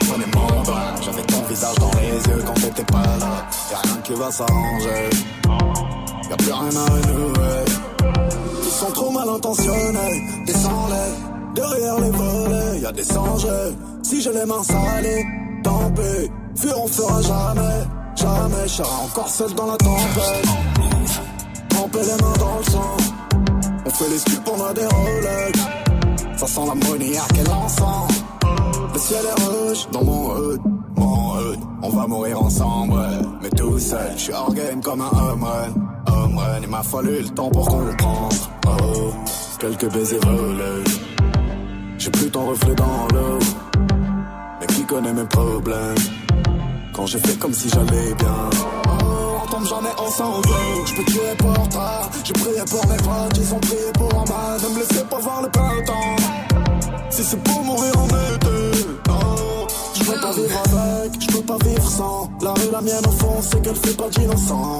prenez mon doigt. J'avais ton visage dans les yeux quand t'étais pas là. Y'a rien qui va s'arranger, y'a plus rien à renouer. Ils sont trop mal intentionnés, des sans-lait. Derrière les volets, y'a des sans-jeux. Si j'ai les mains salées, tant pis. Vu on fera jamais, jamais. J'serai encore seul dans la tempête. Tremper les mains dans le sang. On fait les scoops, on a des Rolex. Ça sent l'ammoniaque et l'encens. Le ciel est rouge dans mon hood, mon hood. On va mourir ensemble, mais tout seul. J'suis hors game comme un home run. Il m'a fallu le temps pour comprendre. Oh, quelques baisers volés. J'ai plus ton reflet dans l'eau. Mais qui connaît mes problèmes? Quand j'ai fait comme si j'allais bien. Oh, on tombe jamais ensemble. J'peux tuer pour toi. J'ai prié pour mes potes, ils ont prié pour moi. Ne me laissez pas voir le printemps. Si c'est pour mourir en été. Oh, j'peux pas vivre avec, j'peux pas vivre sans. La rue la mienne au fond, c'est qu'elle fait pas d'innocent.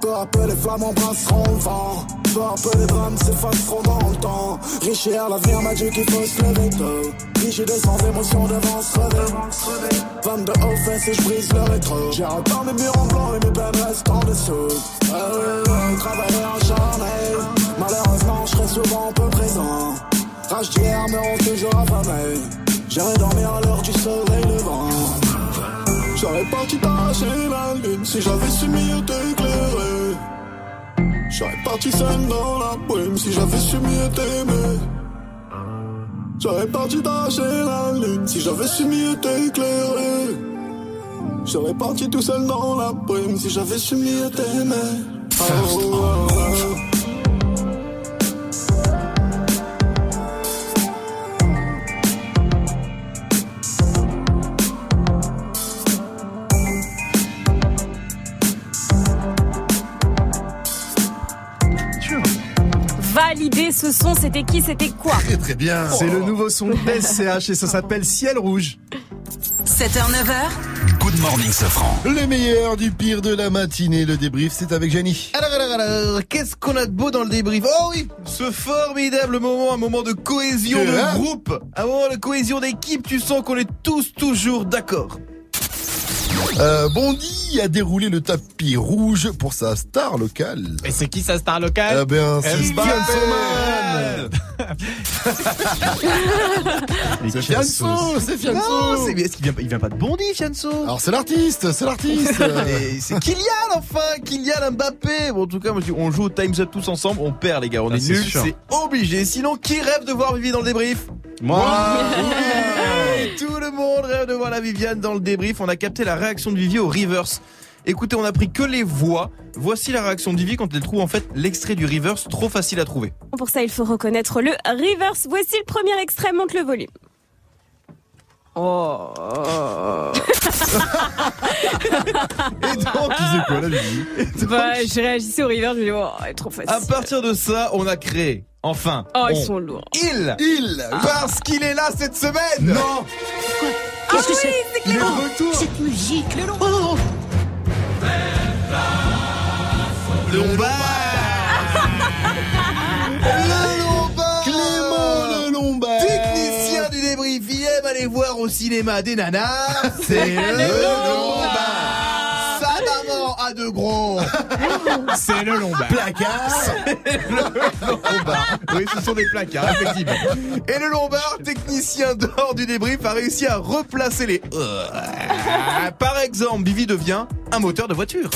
Peu à peu les flammes embrasseront le vent. Peu à peu les drames s'effaceront dans le temps. Richard, l'avenir m'a dit qu'il faut se lever tôt. Rigide sans émotion devant se relever. Femme de haut fesses et je brise le rétro. J'ai repeint mes murs en blanc et mes peines restent en dessous. Euh, travailler acharné. Malheureusement, je serai souvent peu présent. Rage d'hier me rend toujours affamé. J'irai dormir à l'heure du soleil levant. J'aurais pas dû t'arracher la lune si j'avais su mieux t'éclairer. J'aurais parti scène dans la brume si j'avais su mieux t'aimer. J'aurais parti tâcher la lune si j'avais su mieux t'éclairer. J'aurais parti tout seul dans la brume si j'avais su mieux t'aimer. Oh, oh, oh, oh. Validé ce son, c'était qui, c'était quoi? Très très bien. C'est oh. le nouveau son de S C H et ça s'appelle Ciel Rouge. sept heures neuf heures. Good morning Sefran. Le meilleur du pire de la matinée, le débrief, c'est avec Jenny. Alors, alors, alors, qu'est-ce qu'on a de beau dans le débrief? Oh oui, ce formidable moment, un moment de cohésion c'est de là. Groupe, un moment de cohésion d'équipe, tu sens qu'on est tous toujours d'accord. Euh, Bondy a déroulé le tapis rouge pour sa star locale. Et c'est qui sa star locale? Eh bien, c'est Fianso. C'est Fianso, c'est Fianso. Non, c'est bien. Est-ce qu'il vient, il vient pas de Bondy, Fianso? Alors c'est l'artiste, c'est l'artiste. Et c'est Kylian enfin, Kylian Mbappé. Bon, en tout cas, moi, on joue au Time's Up tous ensemble, on perd les gars, on ah, est c'est nuls, sûr. C'est obligé. Sinon, qui rêve de voir Vivi dans le débrief? Moi. Wow. Tout le monde rêve de voir la Viviane dans le débrief. On a capté la réaction de Vivi au reverse. Écoutez, on n'a pris que les voix. Voici la réaction de Vivi quand elle trouve en fait l'extrait du reverse trop facile à trouver. Pour ça, il faut reconnaître le reverse. Voici le premier extrait, monte le volume. Oh. Et donc, tu sais quoi, la Vivi ? Bah, je réagissais au reverse, je me dis, oh, elle est trop facile. À partir de ça, on a créé. Enfin, oh, on... ils sont lourds. Il, il, ah. parce qu'il est là cette semaine. Non. Qu'est-ce ah que oui, c'est, c'est Clément. Le retour. Cette musique, le long. Oh. Le lombard. Le lombard. Clément le lombard. Technicien du débrief, il aime aller voir au cinéma des nanas. C'est le, le lombard. Sa maman a de gros. C'est le lombar. Placard. C'est le lombar. Oui, ce sont des placards, effectivement. Et le lombar, technicien d'or du débrief, a réussi à replacer les... Par exemple, Vivi devient un moteur de voiture.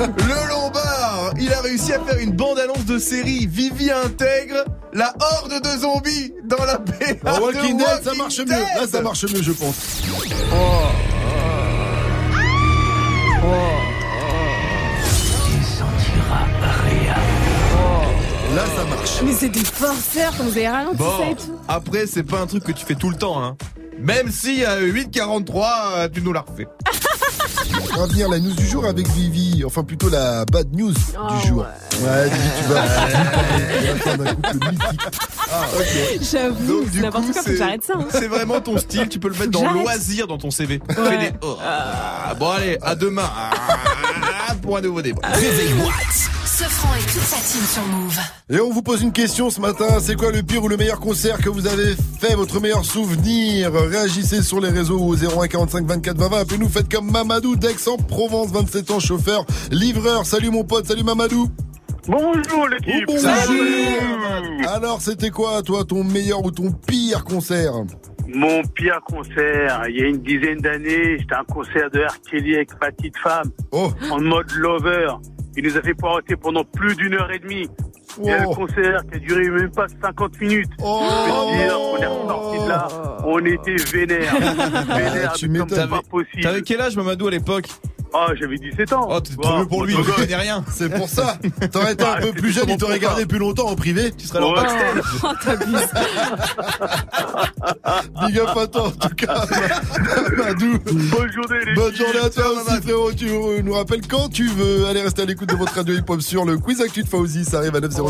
Le lombard, il a réussi à faire une bande-annonce de série. Vivi intègre la horde de zombies dans la baie. Oh, Walking Dead, Walking ça marche Dead. Mieux. Là, ça marche mieux, je pense. Oh. Oh. Oh. Il sentira rien. Oh. Là, ça marche. Mais c'est des forceurs, vous avez ralenti bon. Ça et tout. Après, c'est pas un truc que tu fais tout le temps, hein. Même si à euh, huit quarante-trois, tu nous la refais. On va venir la news du jour avec Vivi, enfin plutôt la bad news oh du jour. Ouais, ouais Vivi, tu vas. Attends, un coup, le mythique. Ah, ok. J'avoue, donc, du n'importe coup, quoi, faut que j'arrête ça. Hein. C'est vraiment ton style, tu peux le mettre dans j'arrête. Loisir dans ton C V. Ouais. Fais des... oh. ah, bon, allez, à demain. Ah, pour un nouveau débat. Réveil What? Sefran et toute sa team sur Mouv'. Et on vous pose une question ce matin, c'est quoi le pire ou le meilleur concert que vous avez fait, votre meilleur souvenir? Réagissez sur les réseaux au zéro un quarante-cinq vingt-quatre vingt vingt, appelez-nous, faites comme Mamadou d'Aix-en-Provence, vingt-sept ans, chauffeur, livreur. Salut mon pote, salut Mamadou. Bonjour l'équipe. Oh, bonjour. Salut. Alors c'était quoi toi ton meilleur ou ton pire concert? Mon pire concert, il y a une dizaine d'années, c'était un concert de R. Kelly avec ma petite femme, oh. en mode lover. Il nous a fait poireauter pendant plus d'une heure et demie. Il y a eu le concert qui a duré même pas cinquante minutes. Oh. Je veux dire, on est ressorti de là, on était vénère. Vénère, tu comme t'avais, pas possible. T'avais quel âge Mamadou à l'époque? Ah, oh, j'avais dix-sept ans. Oh, t'es trop vieux wow. pour lui, il connaît rien. C'est pour ça. T'aurais été ah, un peu plus jeune, il t'aurait gardé plus longtemps en privé. Tu serais là en backstage. Oh, t'abuses. Big up à toi, en tout cas. Madou. Bonne journée, les Bonne journée à toi aussi, frérot. Tu nous rappelles quand tu veux. Allez, restez à l'écoute de votre radio hip-hop sur le quiz actu de Faouzi. Ça arrive à neuf heures.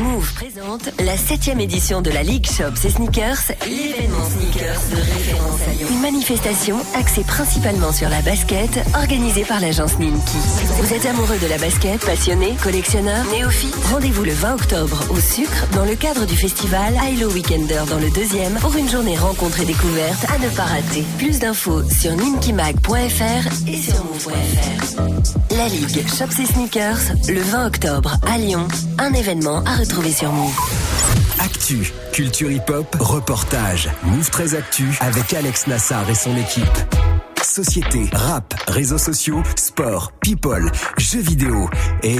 Mouv' présente la septième édition de la Ligue Shops et Sneakers, l'événement Sneakers de référence à Lyon. Une manifestation axée principalement sur la la basket, organisé par l'agence Ninki. Vous êtes amoureux de la basket, passionné, collectionneur, néophyte? Rendez-vous le vingt octobre au Sucre dans le cadre du festival I L O Weekender dans le deuxième pour une journée rencontre et découverte à ne pas rater. Plus d'infos sur ninkimag point fr et sur mouv point fr. La Ligue Shop ses sneakers le vingt octobre à Lyon. Un événement à retrouver sur Mouv'. Actu, culture hip-hop, reportage. Mouv' treize Actu avec Alex Nassar et son équipe. Société, rap, réseaux sociaux, sport, people, jeux vidéo et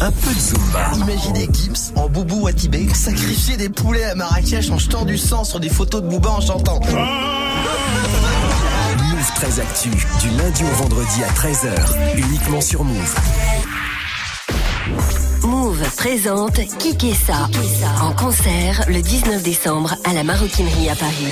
un peu de Zumba. Imaginez Gibbs en boubou à Tibet sacrifier des poulets à Marrakech en jetant du sang sur des photos de Booba en chantant. Mouv' treize Actu, du lundi au vendredi à treize heures, uniquement sur Mouv'. Mouv' présente Kiké Ça en concert le dix-neuf décembre à la Maroquinerie à Paris.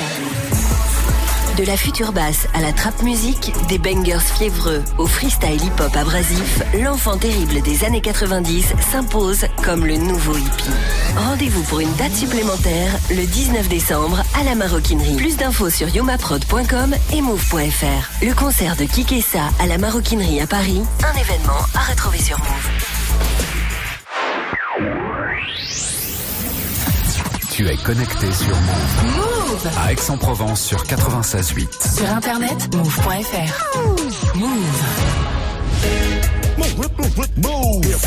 De la future basse à la trap musique, des bangers fiévreux au freestyle hip-hop abrasif, l'enfant terrible des années quatre-vingt-dix s'impose comme le nouveau hippie. Rendez-vous pour une date supplémentaire le dix-neuf décembre à la Maroquinerie. Plus d'infos sur yomaprod point com et mouv point fr. Le concert de Kiké Ça à la Maroquinerie à Paris, un événement à retrouver sur Mouv'. Tu es connecté sur Mouv'. Mouv' à Aix-en-Provence sur quatre-vingt-seize virgule huit. Sur internet mouv point fr. Mouv'. Mouv'. Mouv'.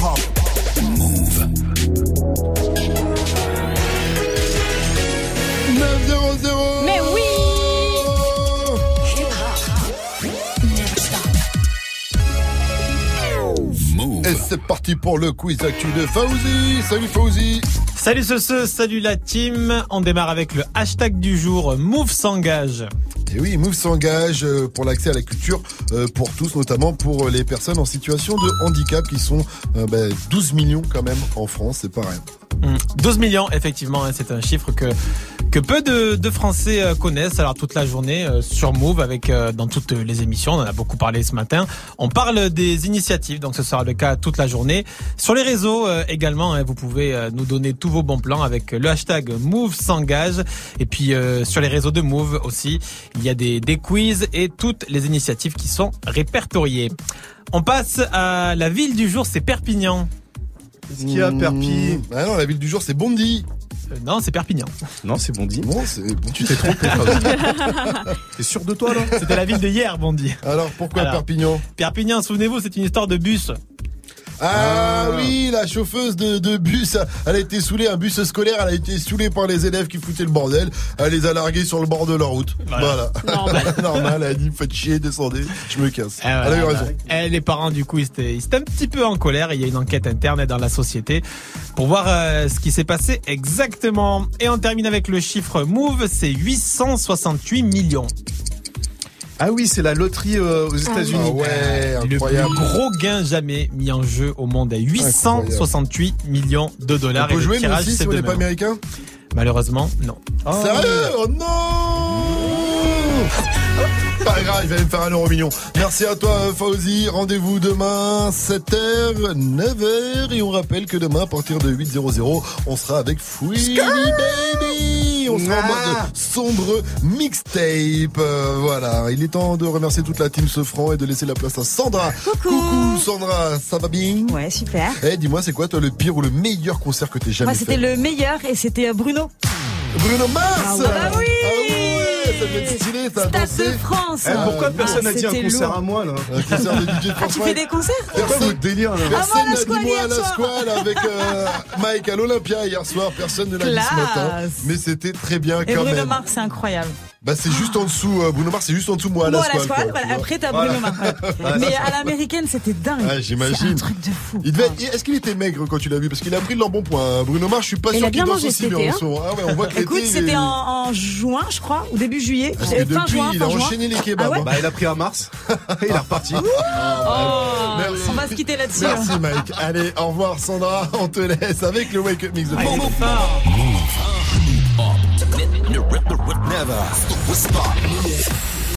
neuf zéro zéro. Mais oui. Et c'est parti pour le quiz actu de Faouzi. Salut Faouzi. Salut ce ce, salut la team. On démarre avec le hashtag du jour, Mouv' s'engage. Et oui, Mouv' s'engage pour l'accès à la culture pour tous, notamment pour les personnes en situation de handicap qui sont douze millions quand même en France, c'est pareil. douze millions, effectivement, c'est un chiffre que que peu de, de Français connaissent. Alors toute la journée euh, sur Mouv' avec euh, dans toutes les émissions, on en a beaucoup parlé ce matin. On parle des initiatives, donc ce sera le cas toute la journée. Sur les réseaux euh, également, hein, vous pouvez euh, nous donner tous vos bons plans avec le hashtag Mouv' s'engage. Et puis euh, sur les réseaux de Mouv' aussi, il y a des, des quiz et toutes les initiatives qui sont répertoriées. On passe à la ville du jour, c'est Perpignan. Qu'est-ce qu'il y a, Perpi ? Ah non, la ville du jour, c'est Bondy. Euh, non, c'est Perpignan. Non, c'est Bondy. Non, c'est... Tu t'es trompé. T'es sûr de toi, là ? C'était la ville de hier, Bondy. Alors, pourquoi Alors, Perpignan ? Perpignan, souvenez-vous, c'est une histoire de bus. Ah, ah oui, la chauffeuse de, de bus, elle a été saoulée, un bus scolaire, elle a été saoulée par les élèves qui foutaient le bordel. Elle les a largués sur le bord de leur route. Voilà. voilà. Normal. Normal, elle a dit, faites chier, descendez, je me casse. Euh, elle a eu bah, raison. Elle, les parents, du coup, ils étaient, ils étaient un petit peu en colère. Il y a une enquête interne dans la société pour voir euh, ce qui s'est passé exactement. Et on termine avec le chiffre Mouv', c'est huit cent soixante-huit millions. Ah oui, c'est la loterie euh, aux États-Unis. Ah ouais, incroyable. Le plus gros gain jamais mis en jeu au monde à huit cent soixante-huit millions de dollars. On peut et jouer, mais aussi, si on n'est pas américain ? Malheureusement, non. Oh. Sérieux ? Oh non ! Pas grave, il va me faire un euro million. Merci à toi, Faouzi. Rendez-vous demain, sept heures, neuf heures. Et on rappelle que demain, à partir de huit heures, on sera avec Free, baby. On sera en mode sombre mixtape. Euh, voilà, il est temps de remercier toute la team Sefran et de laisser la place à Sandra. Coucou, Coucou Sandra, ça va bien ? Ouais, super. Eh, hey, dis-moi, c'est quoi toi le pire ou le meilleur concert que t'aies jamais Moi, fait ? Moi, c'était le meilleur et c'était Bruno. Bruno Mars. Ah ouais. Bah oui. Ah ouais, ça devait être stylé, ça. Stade de France. Eh, pourquoi euh, personne n'a dit un concert lourd. À moi là ? Un concert de D J de France. Ah, tu fais des concerts ? Personne ne délire là. Personne n'a dit moi à la squale avec euh, Mike à l'Olympia hier soir. Personne ne l'a dit ce matin. Mais c'était très bien quand même. Et Bruno même. Mars, c'est incroyable. Bah c'est juste en dessous euh, Bruno Mars, c'est juste en dessous moi à la bon, squale. Voilà, voilà. Après t'as Bruno Mars. Voilà. Mais à l'américaine c'était dingue. Ah, j'imagine. C'est un truc de fou. Il devait être... Est-ce qu'il était maigre quand tu l'as vu ? Parce qu'il a pris de l'embonpoint. Bruno Mars, je suis pas et sûr qu'il danse aussi bien. Hein. Ah ouais, on voit que Écoute, l'été, c'était il... en, en juin, je crois, ou début juillet. Parce que depuis, fin juin, il a fin enchaîné juin. Les kebabs. Ah ouais bah, il a pris un mars. Il est reparti. On va se quitter là-dessus. Merci Mike. Allez, au revoir Sandra. On te laisse avec le Wake Up Mix de Bordeaux. Never stop.